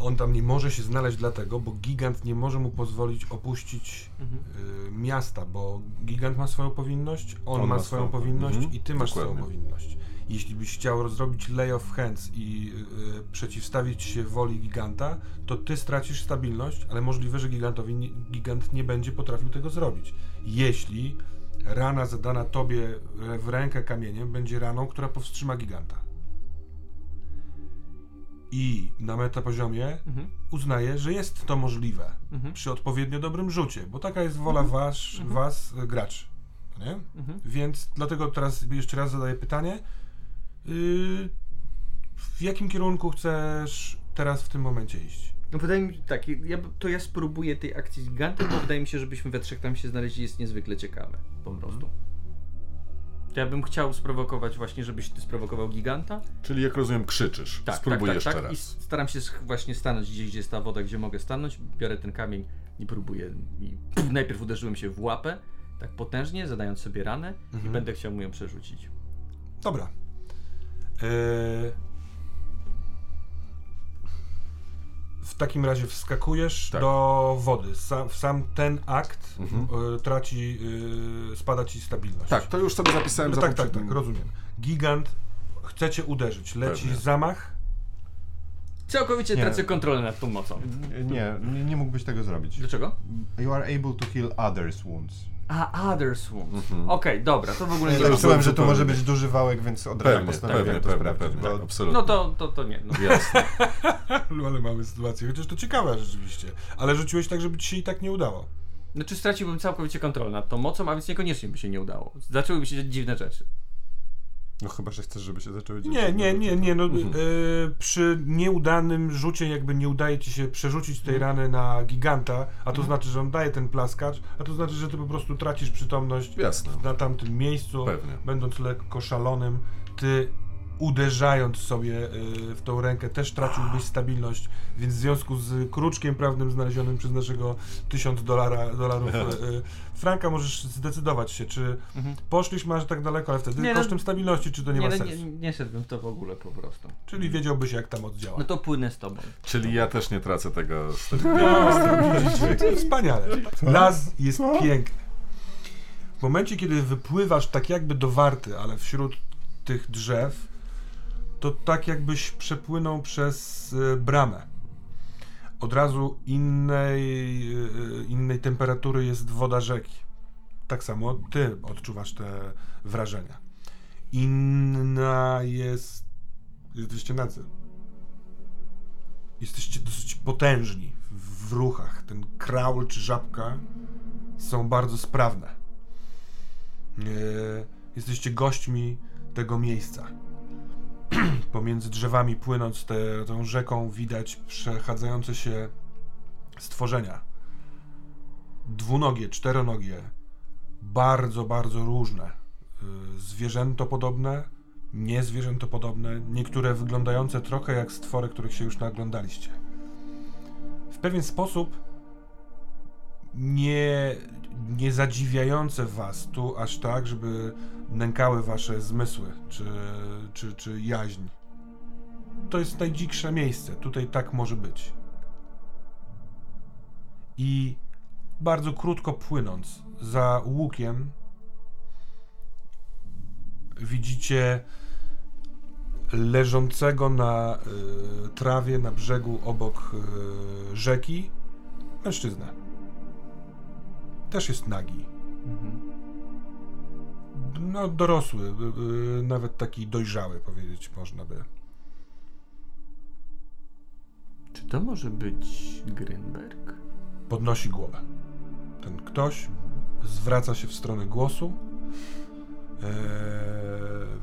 On tam nie może się znaleźć dlatego, bo gigant nie może mu pozwolić opuścić mhm. y, miasta, bo gigant ma swoją powinność, on, on ma, ma swoją powinność mhm. i ty masz Dokładnie. swoją powinność. Jeśli byś chciał zrobić lay of hands i y, przeciwstawić się woli giganta, to ty stracisz stabilność, ale możliwe, że gigantowi nie, gigant nie będzie potrafił tego zrobić. Jeśli rana zadana tobie w rękę kamieniem będzie raną, która powstrzyma giganta. I na metapoziomie mhm. uznaję, że jest to możliwe mhm. przy odpowiednio dobrym rzucie, bo taka jest wola mhm. was, mhm. was graczy, nie? Mhm. Więc dlatego teraz jeszcze raz zadaję pytanie, yy, w jakim kierunku chcesz teraz w tym momencie iść? No wydaje mi się tak, ja, to ja spróbuję tej akcji z gigantem, bo wydaje mi się, żebyśmy we trzech tam się znaleźli, jest niezwykle ciekawe, po prostu. Mhm. To ja bym chciał sprowokować właśnie, żebyś ty sprowokował giganta. Czyli jak rozumiem krzyczysz, tak, spróbuj tak, tak, jeszcze tak. raz. I staram się właśnie stanąć gdzieś, gdzie jest ta woda, gdzie mogę stanąć, biorę ten kamień i próbuję. I pff, najpierw uderzyłem się w łapę, tak potężnie, zadając sobie ranę mhm. i będę chciał mu ją przerzucić. Dobra. Eee... W takim razie wskakujesz tak. do wody. Sam, sam ten akt mhm. y, traci, y, spada ci stabilność. Tak, to już sobie zapisałem. No za tak, tak, tak, rozumiem. Gigant chce cię uderzyć. Leci Pewnie. zamach. Całkowicie nie. tracę kontrolę nad tą mocą. Nie, nie, nie mógłbyś tego zrobić. Dlaczego? You are able to heal others' wounds. A, others' wounds. Mhm. Okej, okay, dobra, to w ogóle nie zrobiłem. Ja tak że to może być duży wałek, więc od razu postanowiłem to sprawdzić. Pewnie, bo... absolutnie. No to, to, to nie. No. Jasne. Ale mamy sytuację, chociaż to ciekawe rzeczywiście. Ale rzuciłeś tak, żeby ci się i tak nie udało. Znaczy straciłbym całkowicie kontrolę nad tą mocą, a więc niekoniecznie by się nie udało. Zaczęłyby się dziać dziwne rzeczy. No chyba, że chcesz, żeby się zaczęły dziać. Nie, nie, nie, nie. No, mhm. y, przy nieudanym rzucie jakby nie udaje ci się przerzucić tej mhm. rany na giganta, a to mhm. znaczy, że on daje ten plaskacz, a to znaczy, że ty po prostu tracisz przytomność Jasne. na tamtym miejscu, Pewnie. będąc lekko szalonym, ty uderzając sobie y, w tą rękę też traciłbyś stabilność, więc w związku z kruczkiem prawnym znalezionym przez naszego tysiąc dolara, dolarów y, franka możesz zdecydować się, czy mhm. poszliś masz tak daleko, ale wtedy nie, kosztem no, stabilności, czy to nie, nie ma sensu? Nie, nie szedłbym w to w ogóle po prostu. Czyli wiedziałbyś, jak tam oddziała. No to płynę z tobą. Czyli ja też nie tracę tego stabilności. Wspaniale. Las jest Co? piękny. W momencie, kiedy wypływasz tak jakby do Warty, ale wśród tych drzew, to tak jakbyś przepłynął przez y, bramę. Od razu innej, y, innej temperatury jest woda rzeki. Tak samo ty odczuwasz te wrażenia. Inna jest... Jesteście nadzy. Jesteście dosyć potężni w ruchach. Ten kraul czy żabka są bardzo sprawne. E, jesteście gośćmi tego miejsca. Pomiędzy drzewami płynąc te, tą rzeką widać przechadzające się stworzenia. Dwunogie, czteronogie, bardzo, bardzo różne. Zwierzętopodobne, niezwierzętopodobne, niektóre wyglądające trochę jak stwory, których się już naglądaliście. W pewien sposób nie, nie zadziwiające was tu aż tak, żeby nękały wasze zmysły czy, czy, czy jaźń. To jest najdziksze miejsce, tutaj tak może być. I bardzo krótko płynąc za łukiem widzicie leżącego na y, trawie na brzegu obok y, rzeki mężczyznę. Też jest nagi. Mhm. No dorosły, y, y, nawet taki dojrzały powiedzieć można by. Czy to może być Grünberg? Podnosi głowę. Ten ktoś zwraca się w stronę głosu. Eee,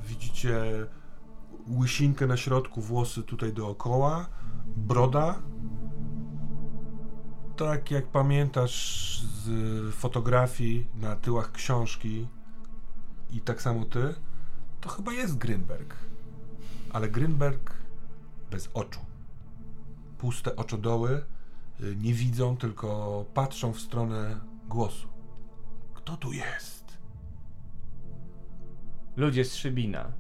widzicie łysinkę na środku, włosy tutaj dookoła, broda. Tak jak pamiętasz z fotografii na tyłach książki i tak samo ty, to chyba jest Grünberg. Ale Grünberg bez oczu. Puste oczodoły, nie widzą, tylko patrzą w stronę głosu. Kto tu jest? Ludzie z Szybina.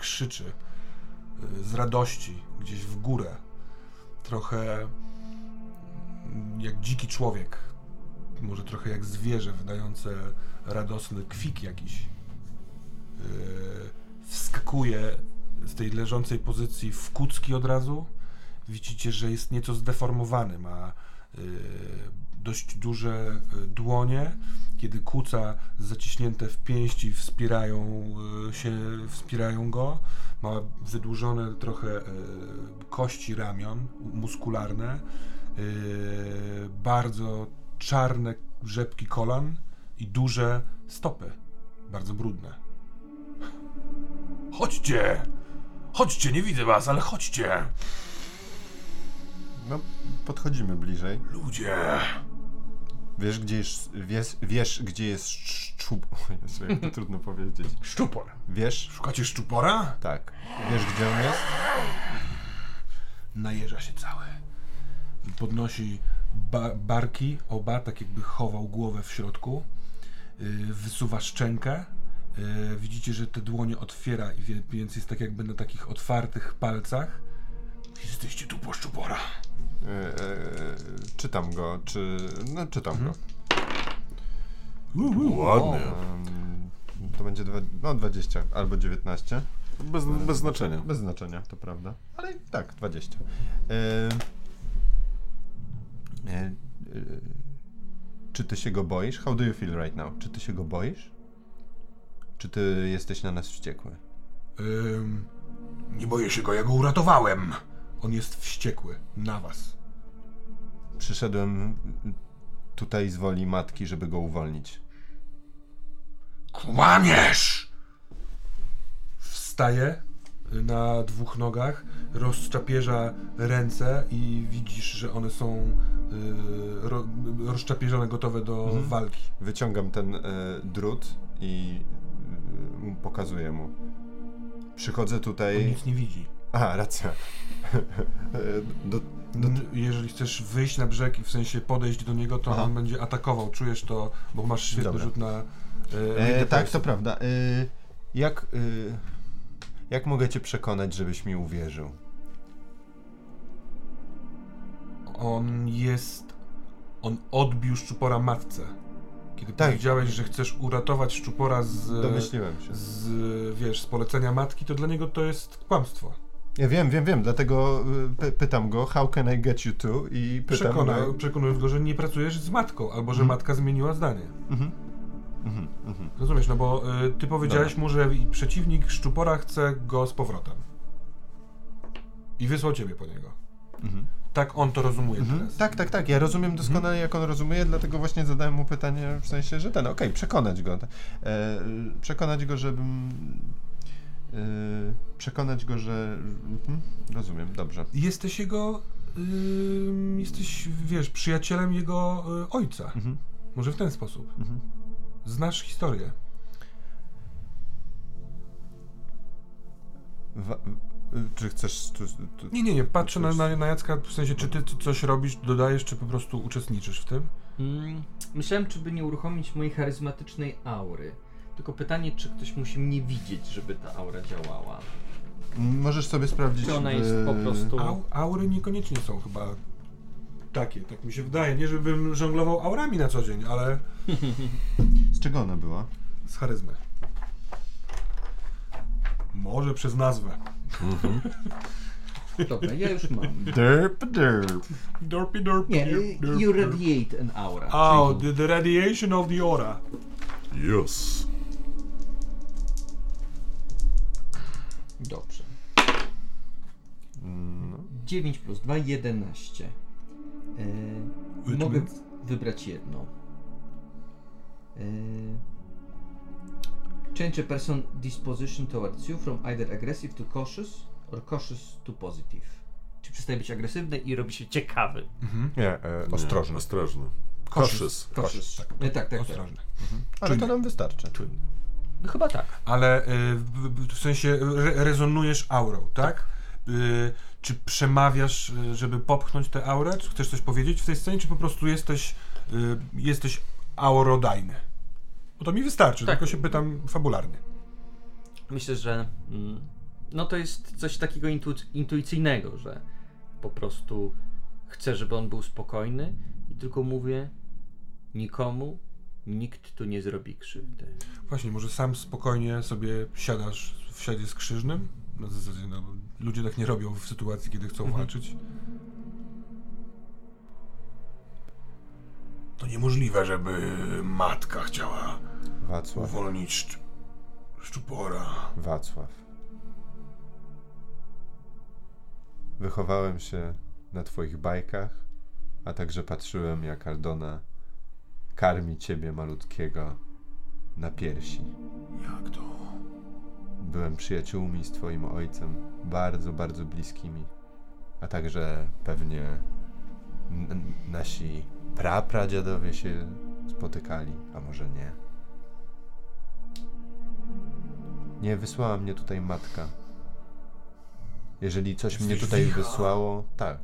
Krzyczy z radości gdzieś w górę. Trochę jak dziki człowiek. Może trochę jak zwierzę wydające radosny kwik jakiś. Wskakuje z tej leżącej pozycji w kucki od razu. Widzicie, że jest nieco zdeformowany. Ma dość duże dłonie, kiedy kuca zaciśnięte w pięści wspierają się, wspierają go. Ma wydłużone trochę kości ramion, muskularne, bardzo czarne rzepki kolan i duże stopy, bardzo brudne. Chodźcie! Chodźcie, nie widzę was, ale chodźcie! No, podchodzimy bliżej. Ludzie! Wiesz, gdzie jest... Wiesz, wiesz gdzie jest Szczupor? Jezu, jak to trudno powiedzieć. Szczupor. Wiesz? Szukacie Szczupora? Tak. Wiesz, gdzie on jest? Najeża się cały. Podnosi ba- barki, oba, tak jakby chował głowę w środku. Yy, wysuwa szczękę. Yy, widzicie, że te dłonie otwiera, i więc jest tak jakby na takich otwartych palcach. Jesteście tu po Szczupora. Yy, yy, czytam go, czy... No, czytam mhm. go. Uuu, ładnie. Um, to będzie dwa, no, dwadzieścia albo dziewiętnaście. Bez, bez yy, znaczenia. Bez znaczenia, to prawda. Ale tak, dwadzieścia. Yy, yy, yy, czy ty się go boisz? How do you feel right now? Czy ty się go boisz? Czy ty jesteś na nas wściekły? Yy, nie boję się go, ja go uratowałem. On jest wściekły na was. Przyszedłem tutaj z woli matki, żeby go uwolnić. Kłamiesz! Wstaje na dwóch nogach, rozczapierza ręce i widzisz, że one są yy, ro, rozczapierzone, gotowe do mhm. walki. Wyciągam ten yy, drut i yy, pokazuję mu. Przychodzę tutaj... On nic nie widzi. Aha, racja. Do, do... Jeżeli chcesz wyjść na brzeg i w sensie podejść do niego, to aha. on będzie atakował. Czujesz to, bo masz świetny Dobra. rzut na... Yy, e, tak, to prawda. Yy, jak, yy, jak mogę cię przekonać, żebyś mi uwierzył? On jest... On odbił Szczupora matce. Kiedy tak. powiedziałeś, że chcesz uratować Szczupora z... Domyśliłem się. Z, wiesz, z polecenia matki, to dla niego to jest kłamstwo. Ja wiem, wiem, wiem, dlatego py- pytam go, how can I get you to? I pytam Przekona, go... Przekonując go, że nie pracujesz z matką, albo że mm. matka zmieniła zdanie. Mm-hmm. Mhm, mhm. Rozumiesz, no bo y, ty powiedziałeś Dobra. mu, że przeciwnik Szczupora chce go z powrotem. I wysłał ciebie po niego. Mhm. Tak on to rozumie mhm. teraz. Tak, tak, tak. Ja rozumiem doskonale, mhm. jak on rozumie, dlatego właśnie zadałem mu pytanie w sensie, że ten, okej, okay, przekonać go. E, przekonać go, żebym... E, przekonać go, że... Mhm. Rozumiem, dobrze. Jesteś jego... Y, jesteś, wiesz, przyjacielem jego y, ojca. Mhm. Może w ten sposób. Mhm. Znasz historię. Wa- czy chcesz... Tu, tu, nie, nie, nie. Patrzę na, na, na Jacka w sensie, czy ty coś robisz, dodajesz, czy po prostu uczestniczysz w tym? Mm, myślałem, czy by nie uruchomić mojej charyzmatycznej aury. Tylko pytanie, czy ktoś musi mnie widzieć, żeby ta aura działała. Możesz sobie sprawdzić... Czy ona jest po prostu... Au, aury niekoniecznie są chyba... Takie, tak mi się wydaje. Nie żebym żonglował aurami na co dzień, ale... Z czego ona była? Z charyzmy. Może przez nazwę. Mhm. Dobra, ja już mam. Derp, derp. Derpy, derp, Nie, derp, you radiate an aura. Oh, the, the radiation of the aura. Yes. Dobrze. No. dziewięć plus dwa, jedenaście. Yy, mogę means? wybrać jedno. Yy, change a person disposition towards you from either aggressive to cautious or cautious to positive. Czy przestaje być agresywny i robi się ciekawy? Mhm. Nie, e, ostrożny. Nie, ostrożny. Cautious. Cautious. Tak, tak, tak, tak. Ostrożny. Mhm. Ale to nam wystarczy. Czujny. No chyba tak. Ale y, w, w sensie re, rezonujesz aurą, tak? tak. Y, czy przemawiasz, żeby popchnąć tę aurę? Czy chcesz coś powiedzieć w tej scenie, czy po prostu jesteś, y, jesteś aurodajny? Bo to mi wystarczy, tak. Tylko się pytam fabularnie. Myślę, że mm, no to jest coś takiego intu, intuicyjnego, że po prostu chcę, żeby on był spokojny i tylko mówię nikomu, nikt tu nie zrobi krzywdy. Właśnie, może sam spokojnie sobie siadasz w siadzie skrzyżnym? No, w zasadzie, no, ludzie tak nie robią w sytuacji, kiedy chcą mhm. walczyć. To niemożliwe, żeby matka chciała Wacław. uwolnić szcz- Szczupora. Wacław. Wychowałem się na twoich bajkach, a także patrzyłem, jak Aldona karmi ciebie malutkiego na piersi. Jak to? Byłem przyjaciółmi z twoim ojcem, bardzo, bardzo bliskimi, a także pewnie n- nasi prapradziadowie się spotykali, a może nie. Nie, wysłała mnie tutaj matka. Jeżeli coś mnie tutaj wysłało, tak.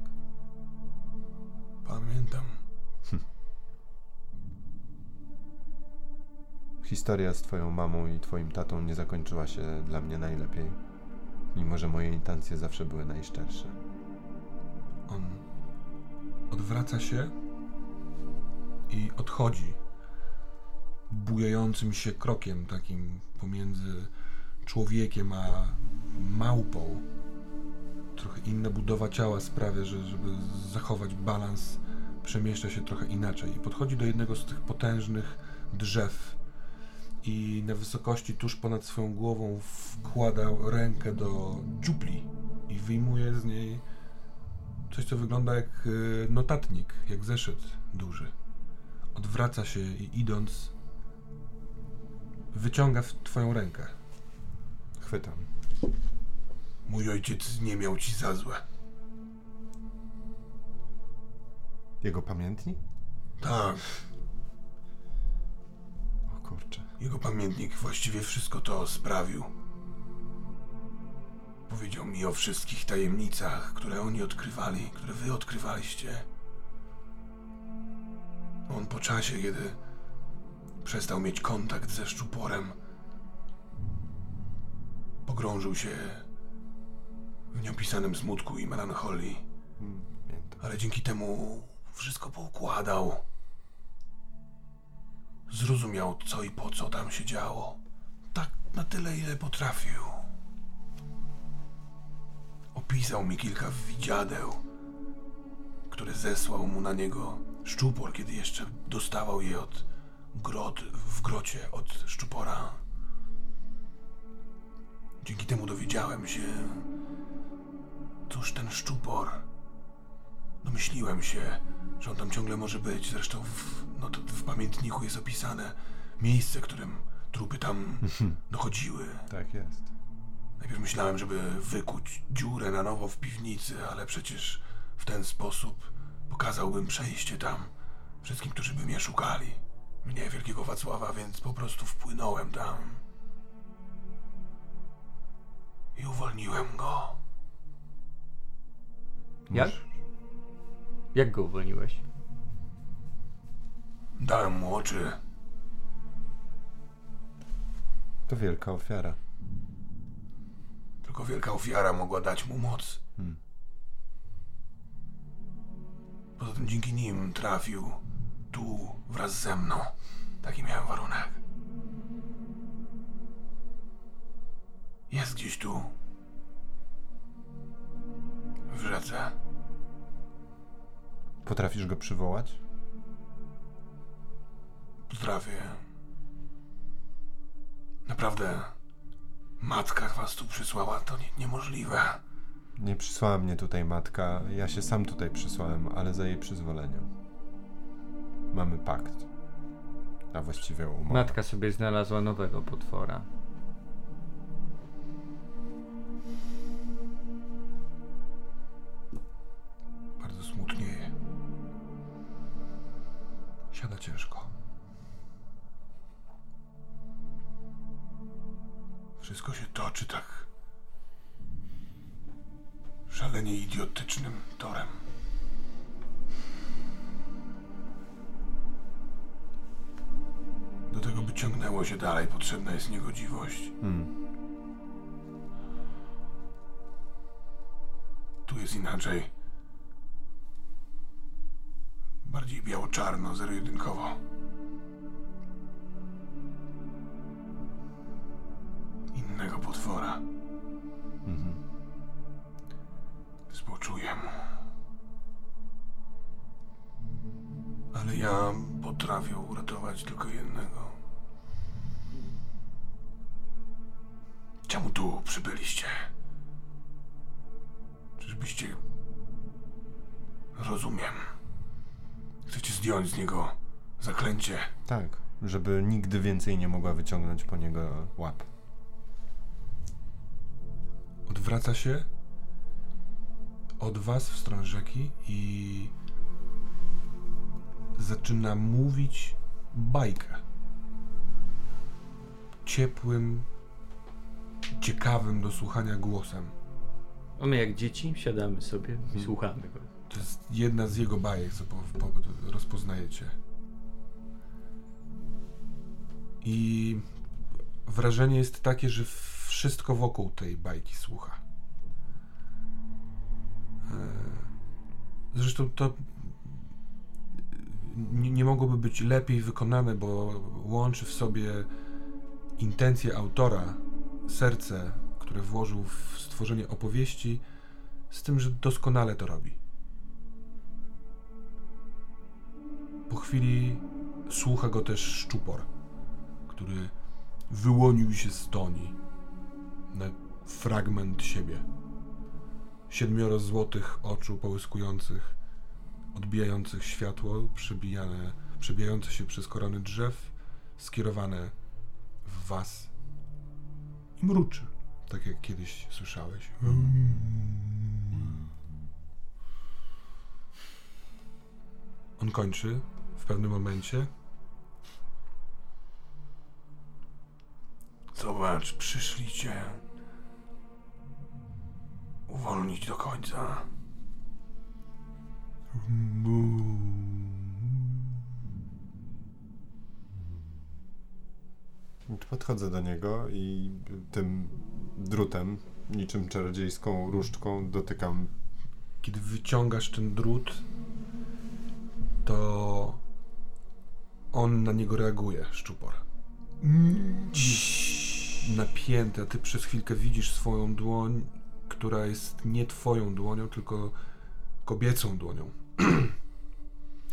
Pamiętam. Hm. Historia z twoją mamą i twoim tatą nie zakończyła się dla mnie najlepiej, mimo że moje intencje zawsze były najszczersze. On odwraca się i odchodzi bujającym się krokiem takim pomiędzy człowiekiem a małpą. Trochę inna budowa ciała sprawia, że żeby zachować balans, przemieszcza się trochę inaczej i podchodzi do jednego z tych potężnych drzew i na wysokości tuż ponad swoją głową wkłada rękę do dziupli i wyjmuje z niej coś, co wygląda jak notatnik, jak zeszyt duży. Odwraca się i idąc wyciąga w twoją rękę. Chwytam. Mój ojciec nie miał ci za złe. Jego pamiętnik? Tak. O kurczę. Jego pamiętnik właściwie wszystko to sprawił. Powiedział mi o wszystkich tajemnicach, które oni odkrywali, które wy odkrywaliście. On po czasie, kiedy przestał mieć kontakt ze Szczuporem, pogrążył się w nieopisanym smutku i melancholii. Ale dzięki temu wszystko poukładał. Zrozumiał, co i po co tam się działo. Tak na tyle, ile potrafił. Opisał mi kilka widziadeł, które zesłał mu na niego Szczupor, kiedy jeszcze dostawał je od grot w grocie od Szczupora. Dzięki temu dowiedziałem się, cóż ten Szczupor. Domyśliłem się, że on tam ciągle może być. Zresztą w, no to w pamiętniku jest opisane miejsce, którym trupy tam dochodziły. Tak jest. Najpierw myślałem, żeby wykuć dziurę na nowo w piwnicy, ale przecież w ten sposób pokazałbym przejście tam wszystkim, którzy by mnie szukali. Mnie, wielkiego Wacława, więc po prostu wpłynąłem tam. I uwolniłem go. Jak? Jak go uwolniłeś? Dałem mu oczy. To wielka ofiara. Tylko wielka ofiara mogła dać mu moc. Hmm. Poza tym dzięki nim trafił tu wraz ze mną. Taki miałem warunek. Jest gdzieś tu. W rzece. Potrafisz go przywołać? Potrafię. Naprawdę. Matka was tu przysłała, to nie, niemożliwe. Nie przysłała mnie tutaj matka, ja się sam tutaj przysłałem, ale za jej przyzwoleniem. Mamy pakt. A właściwie umowę. Matka sobie znalazła nowego potwora. Bardzo smutnieje. Siada ciężko. Wszystko się toczy tak szalenie idiotycznym torem. Do tego, by ciągnęło się dalej, potrzebna jest niegodziwość. Hmm. Tu jest inaczej. Bardziej biało-czarno, zero-jedynkowo. Innego potwora. Mhm. Współczuję mu. Ale ja potrafię uratować tylko jednego. Czemu tu przybyliście? Czyżbyście... Rozumiem. Chcecie zdjąć z niego zaklęcie? Tak, żeby nigdy więcej nie mogła wyciągnąć po niego łap. Odwraca się od was w stronę rzeki i zaczyna mówić bajkę. Ciepłym, ciekawym do słuchania głosem. A my jak dzieci siadamy sobie i hmm. słuchamy go. To jest jedna z jego bajek, co po, po, rozpoznajecie. I wrażenie jest takie, że wszystko wokół tej bajki słucha. Zresztą to nie, nie mogłoby być lepiej wykonane, bo łączy w sobie intencje autora, serce, które włożył w stworzenie opowieści, z tym, że doskonale to robi. Po chwili słucha go też Szczupor, który wyłonił się z toni na fragment siebie. Siedmioro złotych oczu połyskujących, odbijających światło, przebijane, przebijające się przez korony drzew, skierowane w was i mruczy, tak jak kiedyś słyszałeś. On kończy w pewnym momencie. Zobacz, przyszli cię uwolnić do końca. Podchodzę do niego i tym drutem, niczym czarodziejską różdżką, dotykam. Kiedy wyciągasz ten drut, to on na niego reaguje, Szczupor. Napięty, a ty przez chwilkę widzisz swoją dłoń, która jest nie twoją dłonią, tylko kobiecą dłonią.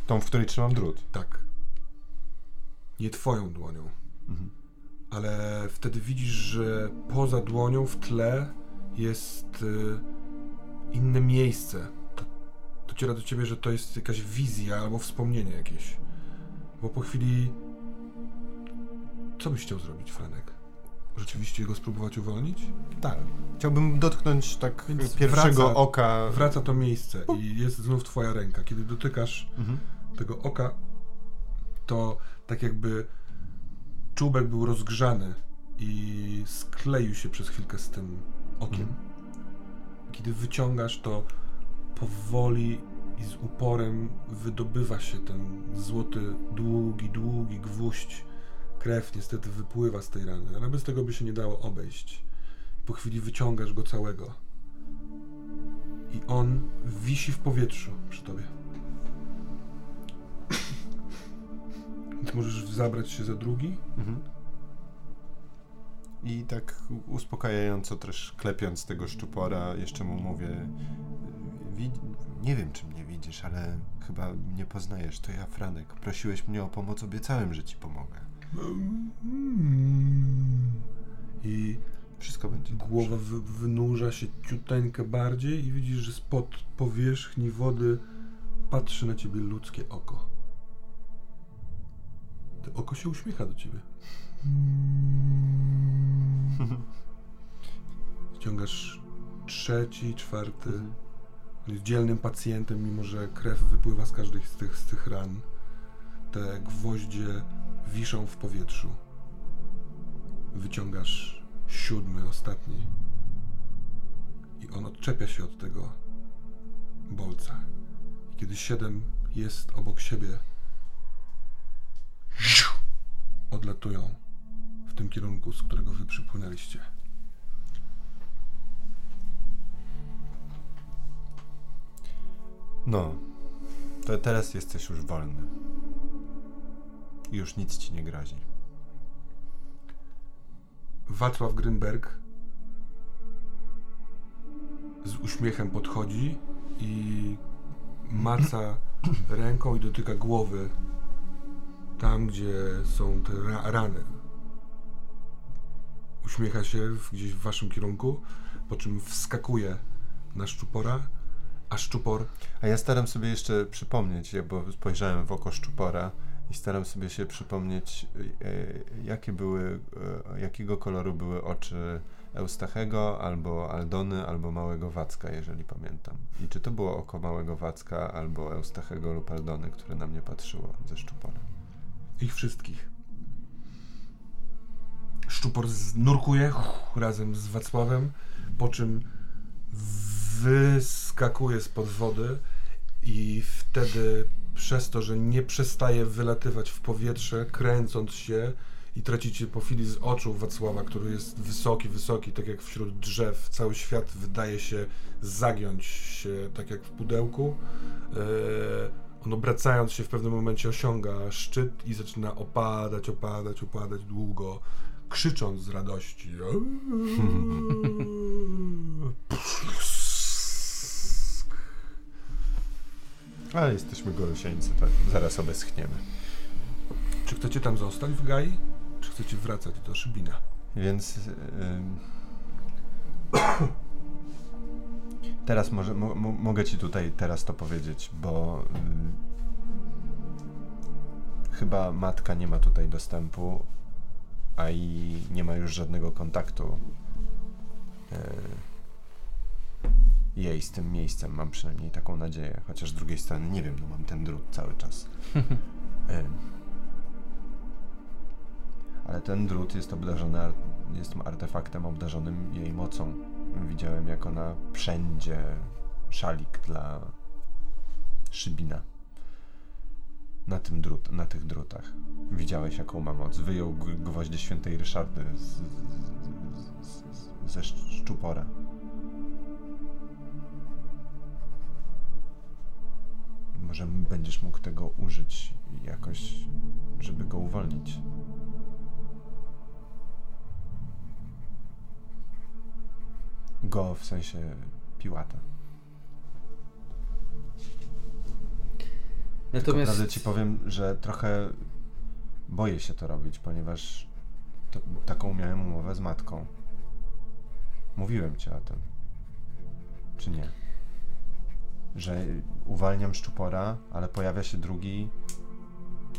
Tą, w której trzymam drut? Tak. nie twoją dłonią. Mhm. Ale wtedy widzisz, że poza dłonią w tle jest y, inne miejsce. To dociera do ciebie, że to jest jakaś wizja albo wspomnienie jakieś. Bo po chwili... Co byś chciał zrobić, Franek? Rzeczywiście go spróbować uwolnić? Tak. Chciałbym dotknąć tak Więc pierwszego wraca, oka. Wraca to miejsce i jest znów twoja ręka. Kiedy dotykasz mhm. tego oka, to tak jakby czubek był rozgrzany i skleił się przez chwilkę z tym okiem. Mhm. Kiedy wyciągasz, to powoli i z uporem wydobywa się ten złoty, długi, długi gwóźdź. Krew niestety wypływa z tej rany, ale bez tego by się nie dało obejść. Po chwili wyciągasz go całego. I on wisi w powietrzu przy tobie. Ty możesz zabrać się za drugi. Mhm. I tak uspokajająco, też klepiąc tego szczupora, jeszcze mu mówię... Nie wiem, czy mnie widzisz, ale chyba mnie poznajesz. To ja, Franek. Prosiłeś mnie o pomoc, obiecałem, że ci pomogę. I wszystko będzie głowa wy- wynurza się ciuteńkę bardziej i widzisz, że spod powierzchni wody patrzy na ciebie ludzkie oko. To oko się uśmiecha do ciebie. Ściągasz trzeci, czwarty. Mhm. Jest dzielnym pacjentem, mimo że krew wypływa z każdej z tych, z tych ran. Te gwoździe wiszą w powietrzu. Wyciągasz siódmy, ostatni. I on odczepia się od tego bolca. I kiedy siedem jest obok siebie, odlatują w tym kierunku, z którego wy przypłynęliście. No, to teraz jesteś już wolny. I już nic ci nie grozi. Wacław Grünberg z uśmiechem podchodzi i maca ręką i dotyka głowy tam, gdzie są te ra- rany. Uśmiecha się gdzieś w waszym kierunku, po czym wskakuje na szczupora, a szczupor... A ja staram sobie jeszcze przypomnieć, bo spojrzałem w oko szczupora, i staram sobie się przypomnieć, jakie były, jakiego koloru były oczy Eustachego, albo Aldony, albo Małego Wacka, jeżeli pamiętam. I czy to było oko Małego Wacka, albo Eustachego lub Aldony, które na mnie patrzyło ze szczupora? Ich wszystkich. Szczupor znurkuje razem z Wacławem, po czym wyskakuje spod wody i wtedy... Przez to, że nie przestaje wylatywać w powietrze, kręcąc się i tracicie po chwili z oczu Wacława, który jest wysoki, wysoki, tak jak wśród drzew. Cały świat wydaje się zagiąć się, tak jak w pudełku. Yy, on obracając się w pewnym momencie osiąga szczyt i zaczyna opadać, opadać, opadać długo, krzycząc z radości. Ale jesteśmy gorusieńcy, tak zaraz obeschniemy. Czy chcecie tam zostać w Gai? Czy chcecie wracać do Szybina? Więc... Yy... teraz może, mo- mo- mogę ci tutaj teraz to powiedzieć, bo... Yy... Chyba matka nie ma tutaj dostępu, a i nie ma już żadnego kontaktu yy... jej z tym miejscem, mam przynajmniej taką nadzieję, chociaż z drugiej strony nie wiem, no mam ten drut cały czas. Ym. Ale ten drut jest obdarzony, jest artefaktem obdarzonym jej mocą. Widziałem, jak ona przędzie szalik dla Szybina. Na tym drut, na tych drutach. Widziałeś, jaką ma moc. Wyjął gwoździe świętej Ryszardy z, z, z, ze szczupora. Może będziesz mógł tego użyć jakoś, żeby go uwolnić. Go, w sensie Piłata. Natomiast... Tylko prawdę ci powiem, że trochę Boję się to robić, ponieważ to, taką miałem umowę z matką. Mówiłem ci o tym. Czy nie? Że uwalniam Szczupora, ale pojawia się drugi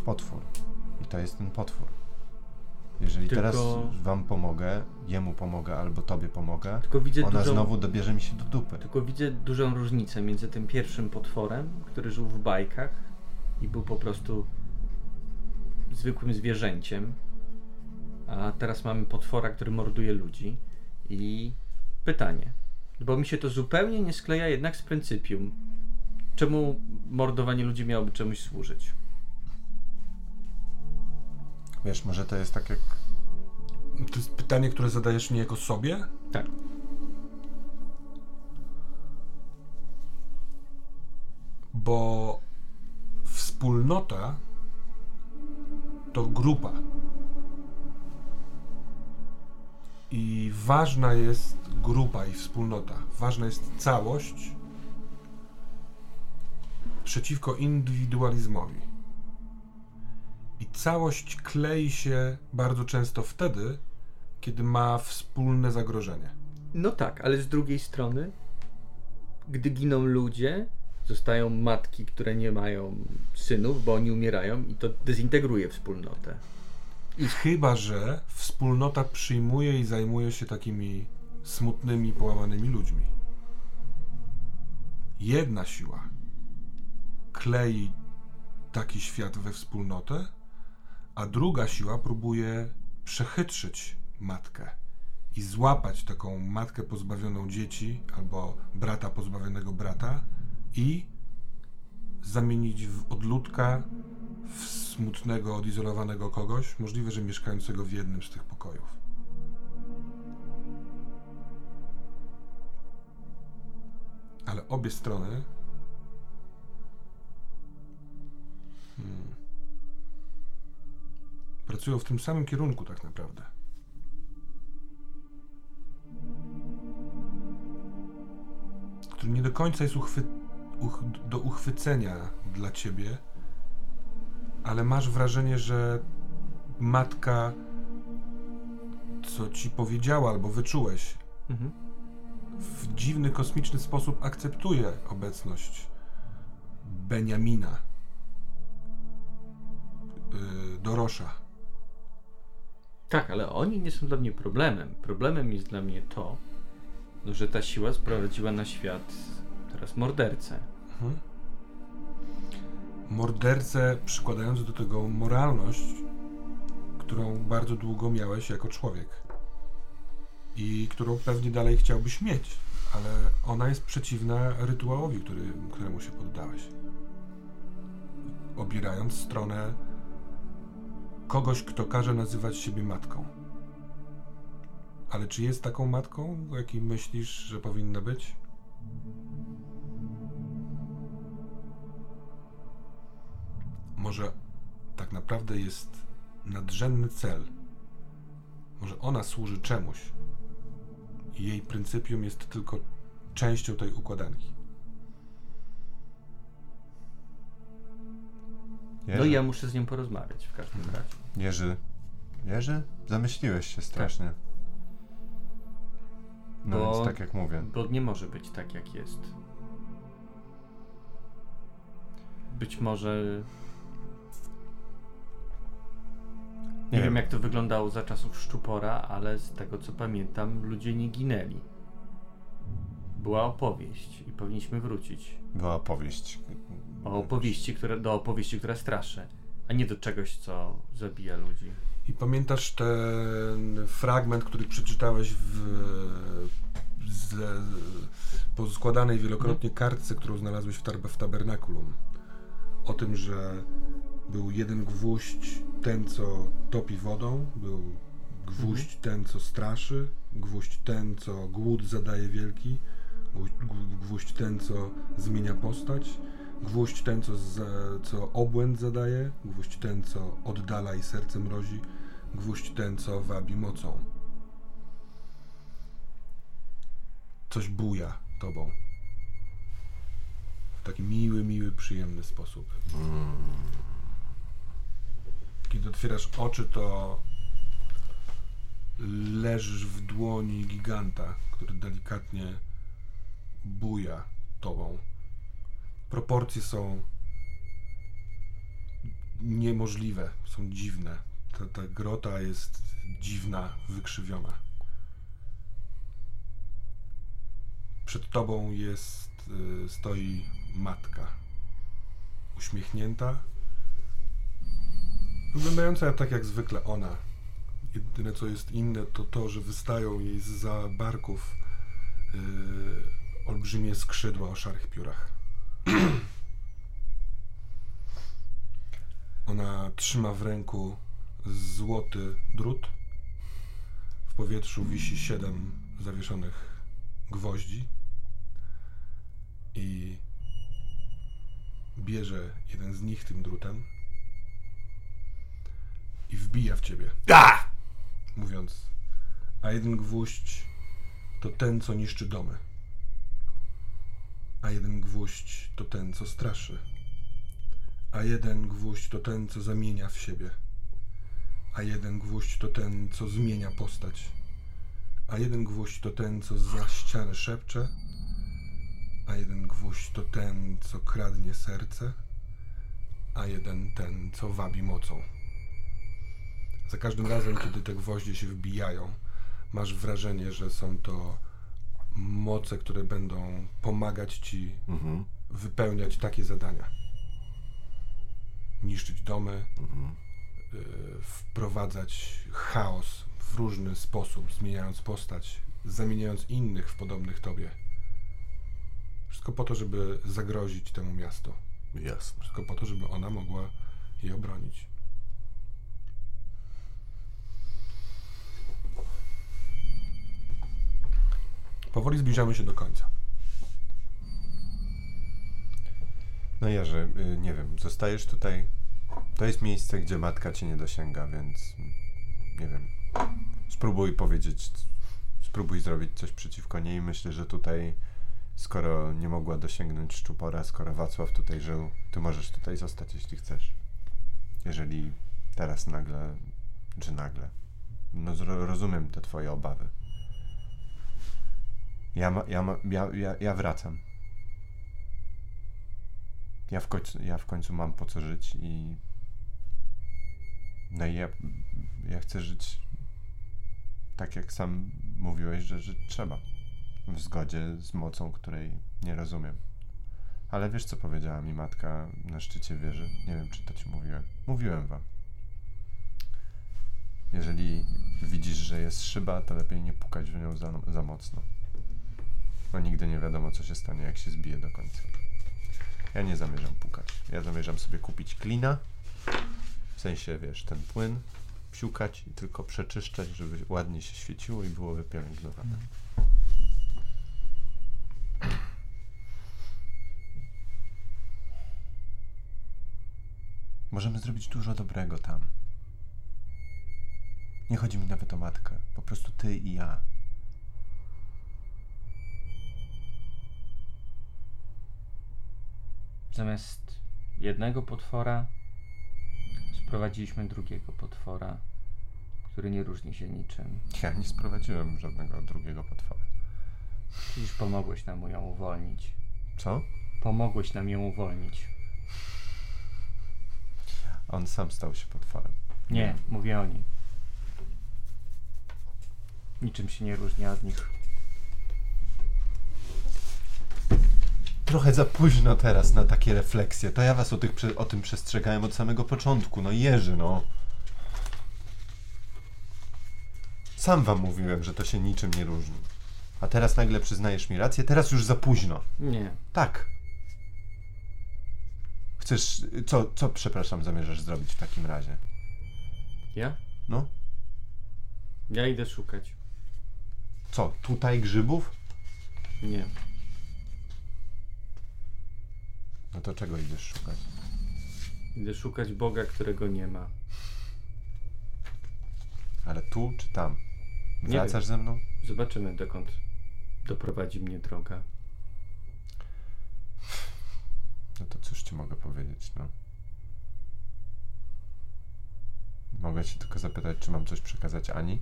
potwór. I to jest ten potwór. Jeżeli tylko... teraz wam pomogę, jemu pomogę albo tobie pomogę, tylko widzę ona dużą... znowu dobierze mi się do dupy. Tylko widzę dużą różnicę między tym pierwszym potworem, który żył w bajkach i był po prostu zwykłym zwierzęciem, a teraz mamy potwora, który morduje ludzi. I pytanie, bo mi się to zupełnie nie skleja jednak z pryncypium. Czemu mordowanie ludzi miałoby czemuś służyć? Wiesz, może to jest tak jak... To jest pytanie, które zadajesz mi jako sobie? Tak. Bo wspólnota to grupa. I ważna jest grupa i wspólnota. Ważna jest całość przeciwko indywidualizmowi. I całość klei się bardzo często wtedy, kiedy ma wspólne zagrożenie. No tak, ale z drugiej strony, gdy giną ludzie, zostają matki, które nie mają synów, bo oni umierają i to dezintegruje wspólnotę. I... Chyba że wspólnota przyjmuje i zajmuje się takimi smutnymi, połamanymi ludźmi. Jedna siła klei taki świat we wspólnotę, a druga siła próbuje przechytrzyć matkę i złapać taką matkę pozbawioną dzieci albo brata pozbawionego brata i zamienić w odludka, w smutnego, odizolowanego kogoś, możliwe, że mieszkającego w jednym z tych pokojów. Ale obie strony hmm, pracują w tym samym kierunku tak naprawdę. Który nie do końca jest uchwy uch do uchwycenia dla ciebie, ale masz wrażenie, że matka co ci powiedziała albo wyczułeś, mhm. w dziwny, kosmiczny sposób akceptuje obecność Beniamina, yy, Dorosza. Tak, ale oni nie są dla mnie problemem. Problemem jest dla mnie to, że ta siła sprowadziła na świat teraz mordercę. Mhm. Mordercę, przykładając do tego moralność, którą bardzo długo miałeś jako człowiek i którą pewnie dalej chciałbyś mieć, ale ona jest przeciwna rytuałowi, który, któremu się poddałeś. Obierając stronę kogoś, kto każe nazywać siebie matką. Ale czy jest taką matką, o jakiej myślisz, że powinna być? Może tak naprawdę jest nadrzędny cel. Może ona służy czemuś. Jej pryncypium jest tylko częścią tej układanki. Jerzy. No i ja muszę z nią porozmawiać w każdym razie. Hmm. Jerzy, Jerzy? Zamyśliłeś się strasznie. No bo, więc tak jak mówię. Bo nie może być tak jak jest. Być może... Nie, nie wiem, jak to wyglądało za czasów Szczupora, ale z tego, co pamiętam, ludzie nie ginęli. Była opowieść i powinniśmy wrócić. Była opowieść. O opowieści, która, do opowieści, która straszy, a nie do czegoś, co zabija ludzi. I pamiętasz ten fragment, który przeczytałeś w z, po składanej wielokrotnie kartce, którą znalazłeś w, tar- w Tabernakulum. O tym, że był jeden gwóźdź, ten co topi wodą, był gwóźdź mhm. ten co straszy, gwóźdź ten co głód zadaje wielki, gwóźdź ten co zmienia postać, gwóźdź ten co, za, co obłęd zadaje, gwóźdź ten co oddala i serce mrozi, gwóźdź ten co wabi mocą. Coś buja tobą. W taki miły, miły, przyjemny sposób. Mm. Kiedy otwierasz oczy, to leżysz w dłoni giganta, który delikatnie buja tobą. Proporcje są niemożliwe, są dziwne. Ta, ta grota jest dziwna, wykrzywiona. Przed tobą jest, stoi matka. Uśmiechnięta. Wyglądająca tak jak zwykle ona. Jedyne co jest inne to to, że wystają jej zza barków yy, olbrzymie skrzydła o szarych piórach. Ona trzyma w ręku złoty drut. W powietrzu wisi siedem zawieszonych gwoździ. I bierze jeden z nich tym drutem i wbija w ciebie. Da! Mówiąc, a jeden gwóźdź to ten, co niszczy domy. A jeden gwóźdź to ten, co straszy. A jeden gwóźdź to ten, co zamienia w siebie. A jeden gwóźdź to ten, co zmienia postać. A jeden gwóźdź to ten, co za ścianę szepcze. A jeden gwóźdź to ten, co kradnie serce. A jeden ten, co wabi mocą. Za każdym razem, kiedy te gwoździe się wbijają, masz wrażenie, że są to moce, które będą pomagać ci mhm. wypełniać takie zadania. Niszczyć domy, mhm. y, wprowadzać chaos w różny sposób, zmieniając postać, zamieniając innych w podobnych tobie. Wszystko po to, żeby zagrozić temu miastu. Jasne. Wszystko po to, żeby ona mogła je obronić. Powoli zbliżamy się do końca. No Jerzy, nie wiem, zostajesz tutaj. To jest miejsce, gdzie matka cię nie dosięga, więc nie wiem. Spróbuj powiedzieć, spróbuj zrobić coś przeciwko niej. Myślę, że tutaj, skoro nie mogła dosięgnąć Szczupora, skoro Wacław tutaj żył, ty możesz tutaj zostać, jeśli chcesz. Jeżeli teraz nagle, czy nagle, no rozumiem te twoje obawy. Ja, ma, ja, ma, ja, ja, ja wracam. Ja w, końcu, ja w końcu mam po co żyć i... No i ja, ja chcę żyć tak, jak sam mówiłeś, że żyć trzeba. W zgodzie z mocą, której nie rozumiem. Ale wiesz, co powiedziała mi matka na szczycie wieży? Nie wiem, czy to ci mówiłem. Mówiłem wam. Jeżeli widzisz, że jest szyba, to lepiej nie pukać w nią za, za mocno. Bo nigdy nie wiadomo, co się stanie, jak się zbije do końca. Ja nie zamierzam pukać. Ja zamierzam sobie kupić klina. W sensie, wiesz, ten płyn. Psiukać i tylko przeczyszczać, żeby ładnie się świeciło i było wypielęgnowane. Mm. Możemy zrobić dużo dobrego tam. Nie chodzi mi nawet o matkę. Po prostu ty i ja. Zamiast jednego potwora sprowadziliśmy drugiego potwora, który nie różni się niczym. Ja nie sprowadziłem żadnego drugiego potwora. Przecież pomogłeś nam ją uwolnić. Co? Pomogłeś nam ją uwolnić. On sam stał się potworem. Nie, nie. mówię o nim. Niczym się nie różni od nich. Trochę za późno teraz na takie refleksje. To ja was o, tych, o tym przestrzegałem od samego początku. No Jerzy, no. Sam wam mówiłem, że to się niczym nie różni. A teraz nagle przyznajesz mi rację? Teraz już za późno. Nie. Tak. Chcesz... Co, co przepraszam, zamierzasz zrobić w takim razie? Ja? No. Ja idę szukać. Co, tutaj grzybów? Nie. No to czego idziesz szukać? Idę szukać Boga, którego nie ma. Ale tu czy tam? Wracasz ze mną? Zobaczymy, dokąd doprowadzi mnie droga. No to cóż ci mogę powiedzieć, no. Mogę się tylko zapytać, czy mam coś przekazać Ani?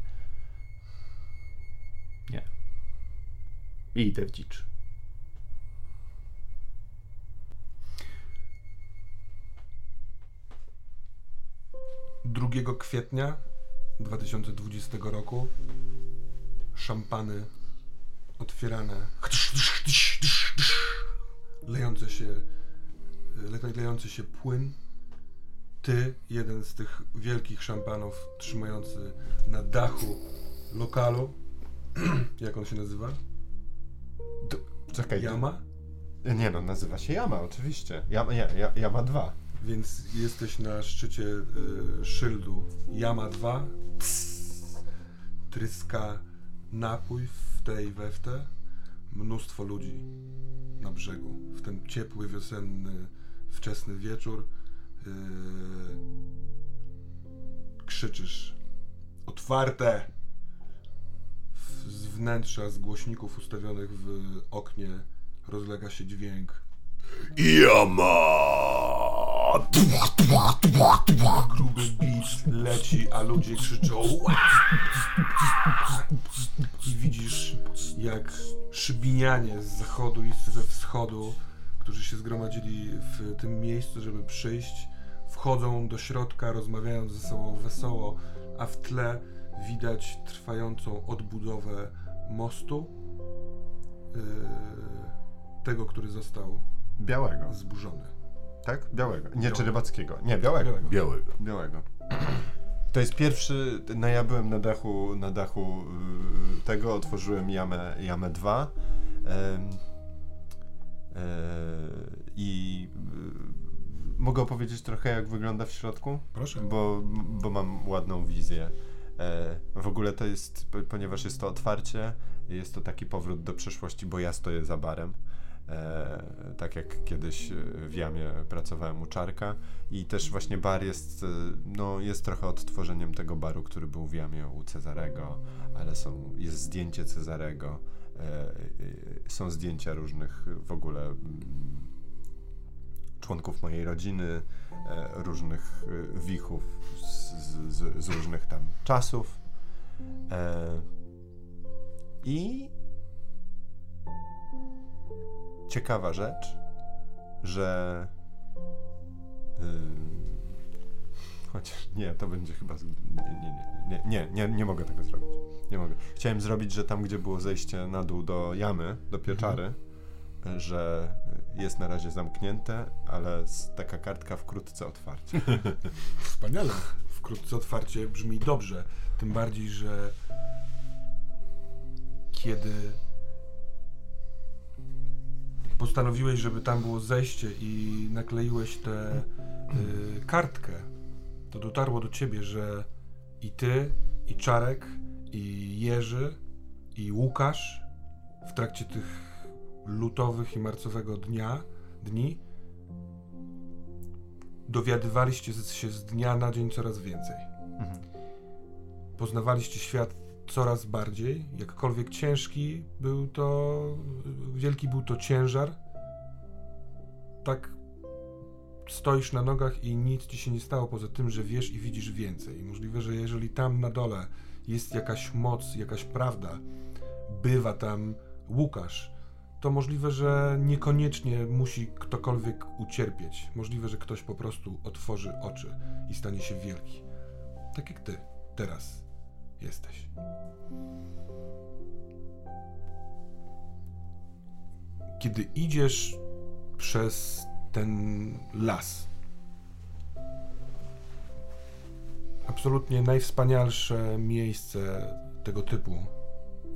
Nie. I idę w dzicz. drugiego kwietnia dwa tysiące dwudziestego roku szampany otwierane, lejące się, lejący się płyn. Ty, jeden z tych wielkich szampanów trzymający na dachu lokalu, jak on się nazywa? Do, czekaj, Jama? Nie no, nazywa się Jama, oczywiście. Jama dwa. Więc jesteś na szczycie y, szyldu Jama dwa. Pss, tryska napój w tej we w te. Mnóstwo ludzi na brzegu. W ten ciepły, wiosenny, wczesny wieczór y, krzyczysz. Otwarte! W, z wnętrza, z głośników ustawionych w oknie rozlega się dźwięk. Jama! Gruby bicz leci, a ludzie krzyczą. I widzisz, jak Szybinianie z zachodu i ze wschodu, którzy się zgromadzili w tym miejscu, żeby przyjść, wchodzą do środka, rozmawiając ze sobą wesoło, a w tle widać trwającą odbudowę mostu, yy, tego, który został białego zburzony. Tak? Białego. Nie białego. Czerwackiego. Nie, białego. Białego. Białego. Białego. To jest pierwszy, no ja byłem na dachu, na dachu yy, tego, otworzyłem jamę, jamę dwa i yy, yy, yy, mogę opowiedzieć trochę, jak wygląda w środku? Proszę. Bo, bo mam ładną wizję. Yy, w ogóle to jest, ponieważ jest to otwarcie, jest to taki powrót do przeszłości, bo ja stoję za barem. E, tak jak kiedyś w Jamie pracowałem u Czarka i też właśnie bar jest, no jest trochę odtworzeniem tego baru, który był w Jamie u Cezarego, ale są, jest zdjęcie Cezarego, e, są zdjęcia różnych w ogóle m, członków mojej rodziny, e, różnych wichów z, z, z różnych tam czasów e, i ciekawa rzecz, że yy, chociaż nie, to będzie chyba nie nie, nie, nie, nie, nie mogę tego zrobić. Nie mogę. Chciałem zrobić, że tam, gdzie było zejście na dół do jamy, do pieczary, mhm. że jest na razie zamknięte, ale taka kartka wkrótce otwarcie. Wspaniale. Wkrótce otwarcie brzmi dobrze, tym bardziej, że kiedy postanowiłeś, żeby tam było zejście i nakleiłeś tę y, kartkę, to dotarło do ciebie, że i ty, i Czarek, i Jerzy, i Łukasz w trakcie tych lutowych i marcowego dnia, dni dowiadywaliście się z dnia na dzień coraz więcej. Mhm. Poznawaliście świat coraz bardziej, jakkolwiek ciężki był to, wielki był to ciężar, tak stoisz na nogach i nic ci się nie stało poza tym, że wiesz i widzisz więcej. Możliwe, że jeżeli tam na dole jest jakaś moc, jakaś prawda, bywa tam Łukasz, to możliwe, że niekoniecznie musi ktokolwiek ucierpieć. Możliwe, że ktoś po prostu otworzy oczy i stanie się wielki. Tak jak ty teraz jesteś. Kiedy idziesz przez ten las, absolutnie najwspanialsze miejsce tego typu,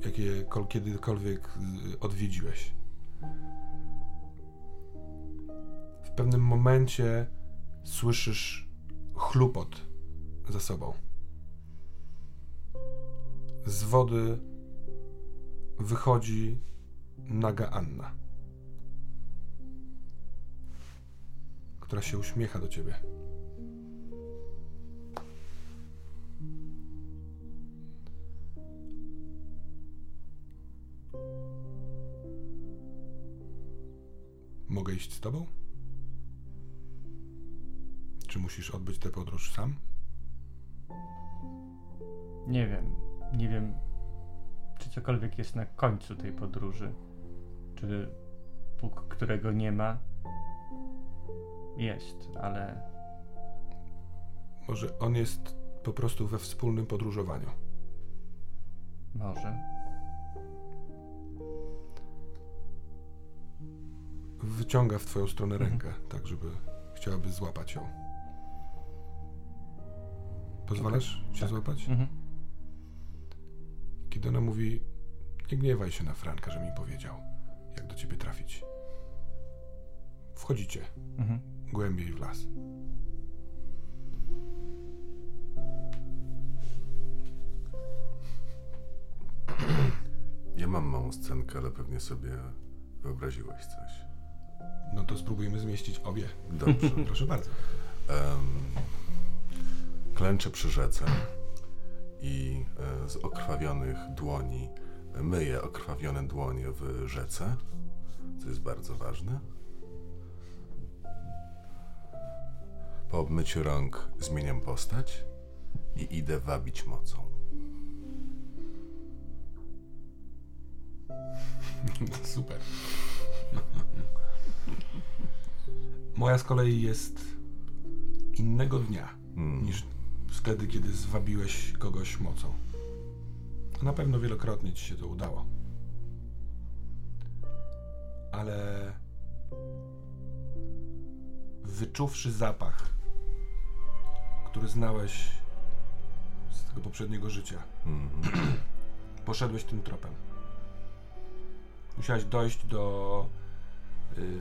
jakie kiedykolwiek odwiedziłeś. W pewnym momencie słyszysz chlupot za sobą. Z wody wychodzi naga Anna, która się uśmiecha do ciebie. Mogę iść z tobą? Czy musisz odbyć tę podróż sam? Nie wiem. Nie wiem, czy cokolwiek jest na końcu tej podróży. Czy Bóg, którego nie ma, jest, ale... Może on jest po prostu we wspólnym podróżowaniu. Może. Wyciąga w twoją stronę rękę, mhm. tak żeby chciałaby złapać ją. Pozwalasz okay. się tak. złapać? Mhm. Kiedy ona mówi, nie gniewaj się na Franka, że mi powiedział, jak do ciebie trafić. Wchodzicie mhm. głębiej w las. Ja mam małą scenkę, ale pewnie sobie wyobraziłeś coś. No to spróbujmy zmieścić obie. Dobrze, proszę bardzo. Um, klęczę przy rzece i z okrwawionych dłoni myję okrwawione dłonie w rzece, co jest bardzo ważne. Po obmyciu rąk zmieniam postać i idę wabić mocą. Super. Moja z kolei jest innego dnia hmm. niż wtedy, kiedy zwabiłeś kogoś mocą. Na pewno wielokrotnie ci się to udało. Ale wyczuwszy zapach, który znałeś z tego poprzedniego życia, hmm. poszedłeś tym tropem. Musiałaś dojść do yy,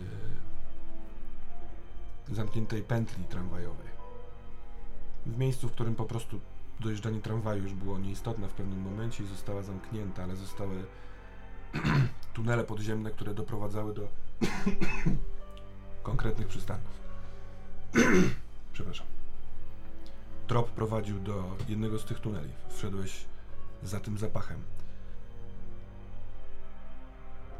zamkniętej pętli tramwajowej. W miejscu, w którym po prostu dojeżdżanie tramwaju już było nieistotne w pewnym momencie i została zamknięta, ale zostały tunele podziemne, które doprowadzały do konkretnych przystanków. Przepraszam. Trop prowadził do jednego z tych tuneli. Wszedłeś za tym zapachem.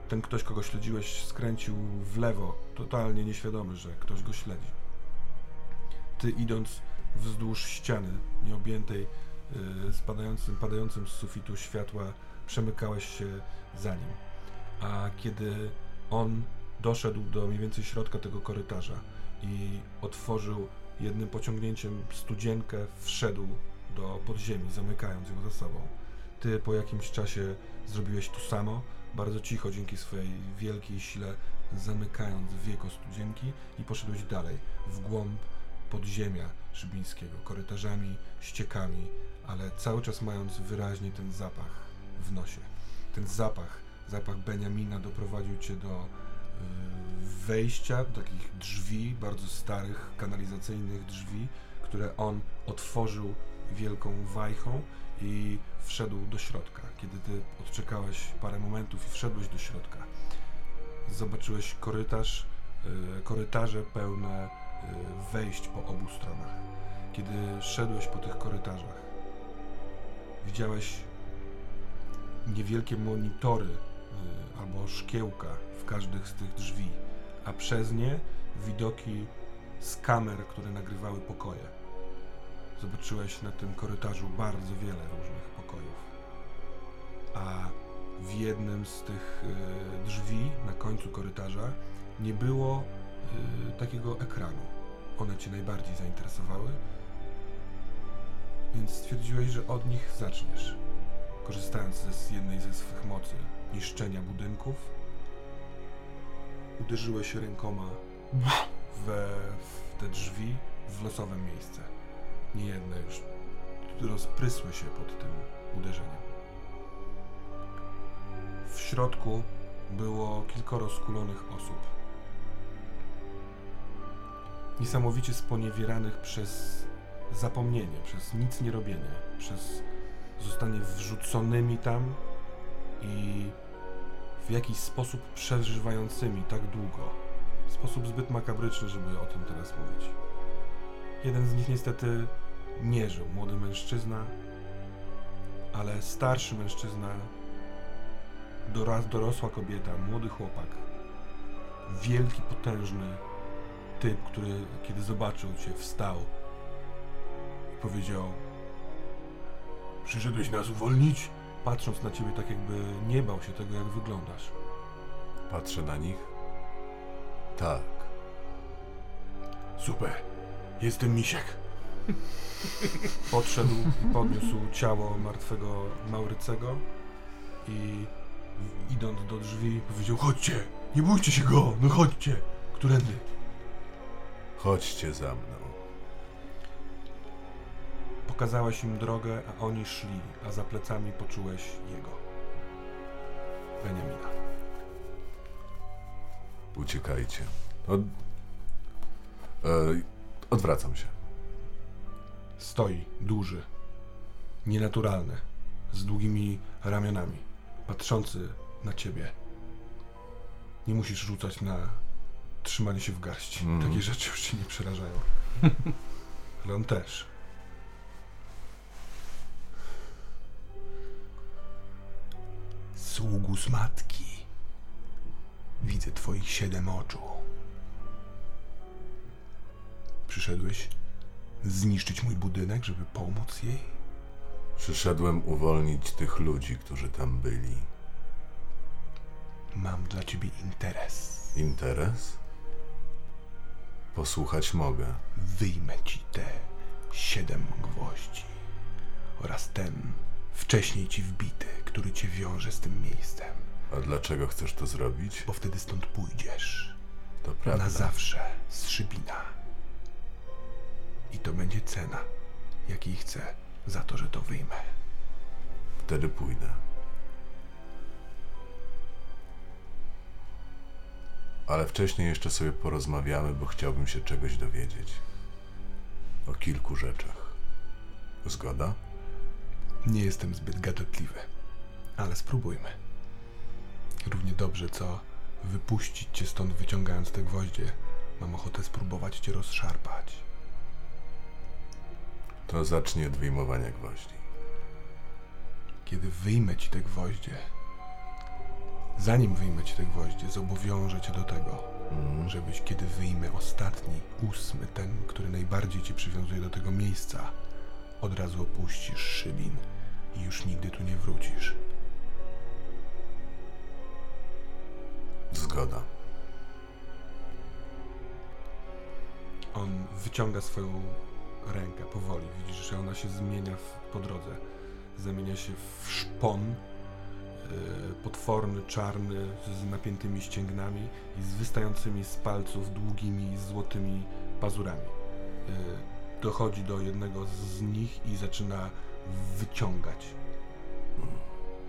Ten ktoś, kogo śledziłeś, skręcił w lewo, totalnie nieświadomy, że ktoś go śledzi. Ty, idąc wzdłuż ściany nieobjętej yy, spadającym, padającym z sufitu światła, przemykałeś się za nim. A kiedy on doszedł do mniej więcej środka tego korytarza i otworzył jednym pociągnięciem studzienkę, wszedł do podziemi, zamykając ją za sobą. Ty po jakimś czasie zrobiłeś to samo, bardzo cicho, dzięki swojej wielkiej sile, zamykając wieko studzienki i poszedłeś dalej, w głąb podziemia szybińskiego, korytarzami, ściekami, ale cały czas mając wyraźnie ten zapach w nosie. Ten zapach, zapach Beniamina doprowadził cię do yy, wejścia, do takich drzwi, bardzo starych, kanalizacyjnych drzwi, które on otworzył wielką wajchą i wszedł do środka. Kiedy ty odczekałeś parę momentów i wszedłeś do środka, zobaczyłeś korytarz, yy, korytarze pełne yy, wejść po obu stronach. Kiedy szedłeś po tych korytarzach, widziałeś niewielkie monitory yy, albo szkiełka w każdych z tych drzwi, a przez nie widoki z kamer, które nagrywały pokoje. Zobaczyłeś na tym korytarzu bardzo wiele różnych pokojów, a w jednym z tych y, drzwi na końcu korytarza nie było y, takiego ekranu. One cię najbardziej zainteresowały, więc stwierdziłeś, że od nich zaczniesz, korzystając z jednej ze swych mocy niszczenia budynków. Uderzyłeś rękoma we, w te drzwi w losowe miejsce. Niejedne już rozprysły się pod tym uderzeniem. W środku było kilkoro skulonych osób. Niesamowicie sponiewieranych przez zapomnienie, przez nic nie robienie, przez zostanie wrzuconymi tam i w jakiś sposób przeżywającymi tak długo. W sposób zbyt makabryczny, żeby o tym teraz mówić. Jeden z nich niestety nie żył, młody mężczyzna, ale starszy mężczyzna, doraz, dorosła kobieta, młody chłopak, wielki, potężny typ, który kiedy zobaczył cię, wstał i powiedział: Przyszedłeś nas uwolnić? Patrząc na ciebie tak jakby nie bał się tego, jak wyglądasz. Patrzę na nich? Tak. Super. Jestem misiek. Podszedł i podniósł ciało martwego Maurycego i idąc do drzwi powiedział: chodźcie, nie bójcie się go, no chodźcie, którędy? Chodźcie za mną. Pokazałeś im drogę, a oni szli, a za plecami poczułeś jego. Beniamina. Uciekajcie. Od... E, odwracam się. Stoi, duży, nienaturalny, z długimi ramionami, patrzący na ciebie. Nie musisz rzucać na trzymanie się w garści. Mm. Takie rzeczy już cię nie przerażają. Ale on też. Sługus matki. Widzę twoich siedem oczu. Przyszedłeś zniszczyć mój budynek, żeby pomóc jej? Przyszedłem uwolnić tych ludzi, którzy tam byli. Mam dla ciebie interes. Interes? Posłuchać mogę. Wyjmę ci te siedem gwoździ oraz ten wcześniej ci wbity, który cię wiąże z tym miejscem. A dlaczego chcesz to zrobić? Bo wtedy stąd pójdziesz. To prawda. Na zawsze z Szybina. I to będzie cena, jakiej chcę za to, że to wyjmę. Wtedy pójdę. Ale wcześniej jeszcze sobie porozmawiamy, bo chciałbym się czegoś dowiedzieć. O kilku rzeczach. Zgoda? Nie jestem zbyt gadatliwy, ale spróbujmy. Równie dobrze, co wypuścić cię stąd wyciągając te gwoździe, mam ochotę spróbować cię rozszarpać. To zacznij od wyjmowania gwoździ. Kiedy wyjmę ci te gwoździe, zanim wyjmę ci te gwoździe, zobowiążę cię do tego, mm. żebyś kiedy wyjmę ostatni, ósmy, ten, który najbardziej cię przywiązuje do tego miejsca, od razu opuścisz Szybin i już nigdy tu nie wrócisz. Zgoda. On wyciąga swoją rękę powoli. Widzisz, że ona się zmienia w, po drodze. Zamienia się w szpon, yy, potworny, czarny, z napiętymi ścięgnami i z wystającymi z palców długimi, złotymi pazurami. Yy, Dochodzi do jednego z nich i zaczyna wyciągać.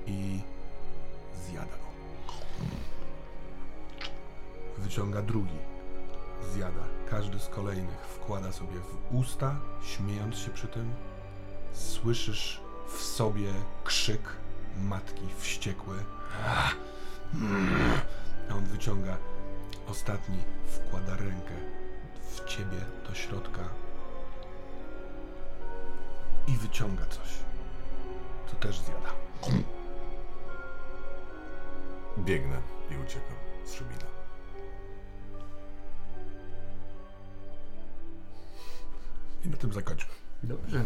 I zjada go. Wyciąga drugi. Zjada. Każdy z kolejnych wkłada sobie w usta, śmiejąc się przy tym. Słyszysz w sobie krzyk matki wściekły. A on wyciąga ostatni, wkłada rękę w ciebie do środka. I wyciąga coś, co też zjada. Biegnę i uciekam z Szybina. I na tym zakończę. Dobrze.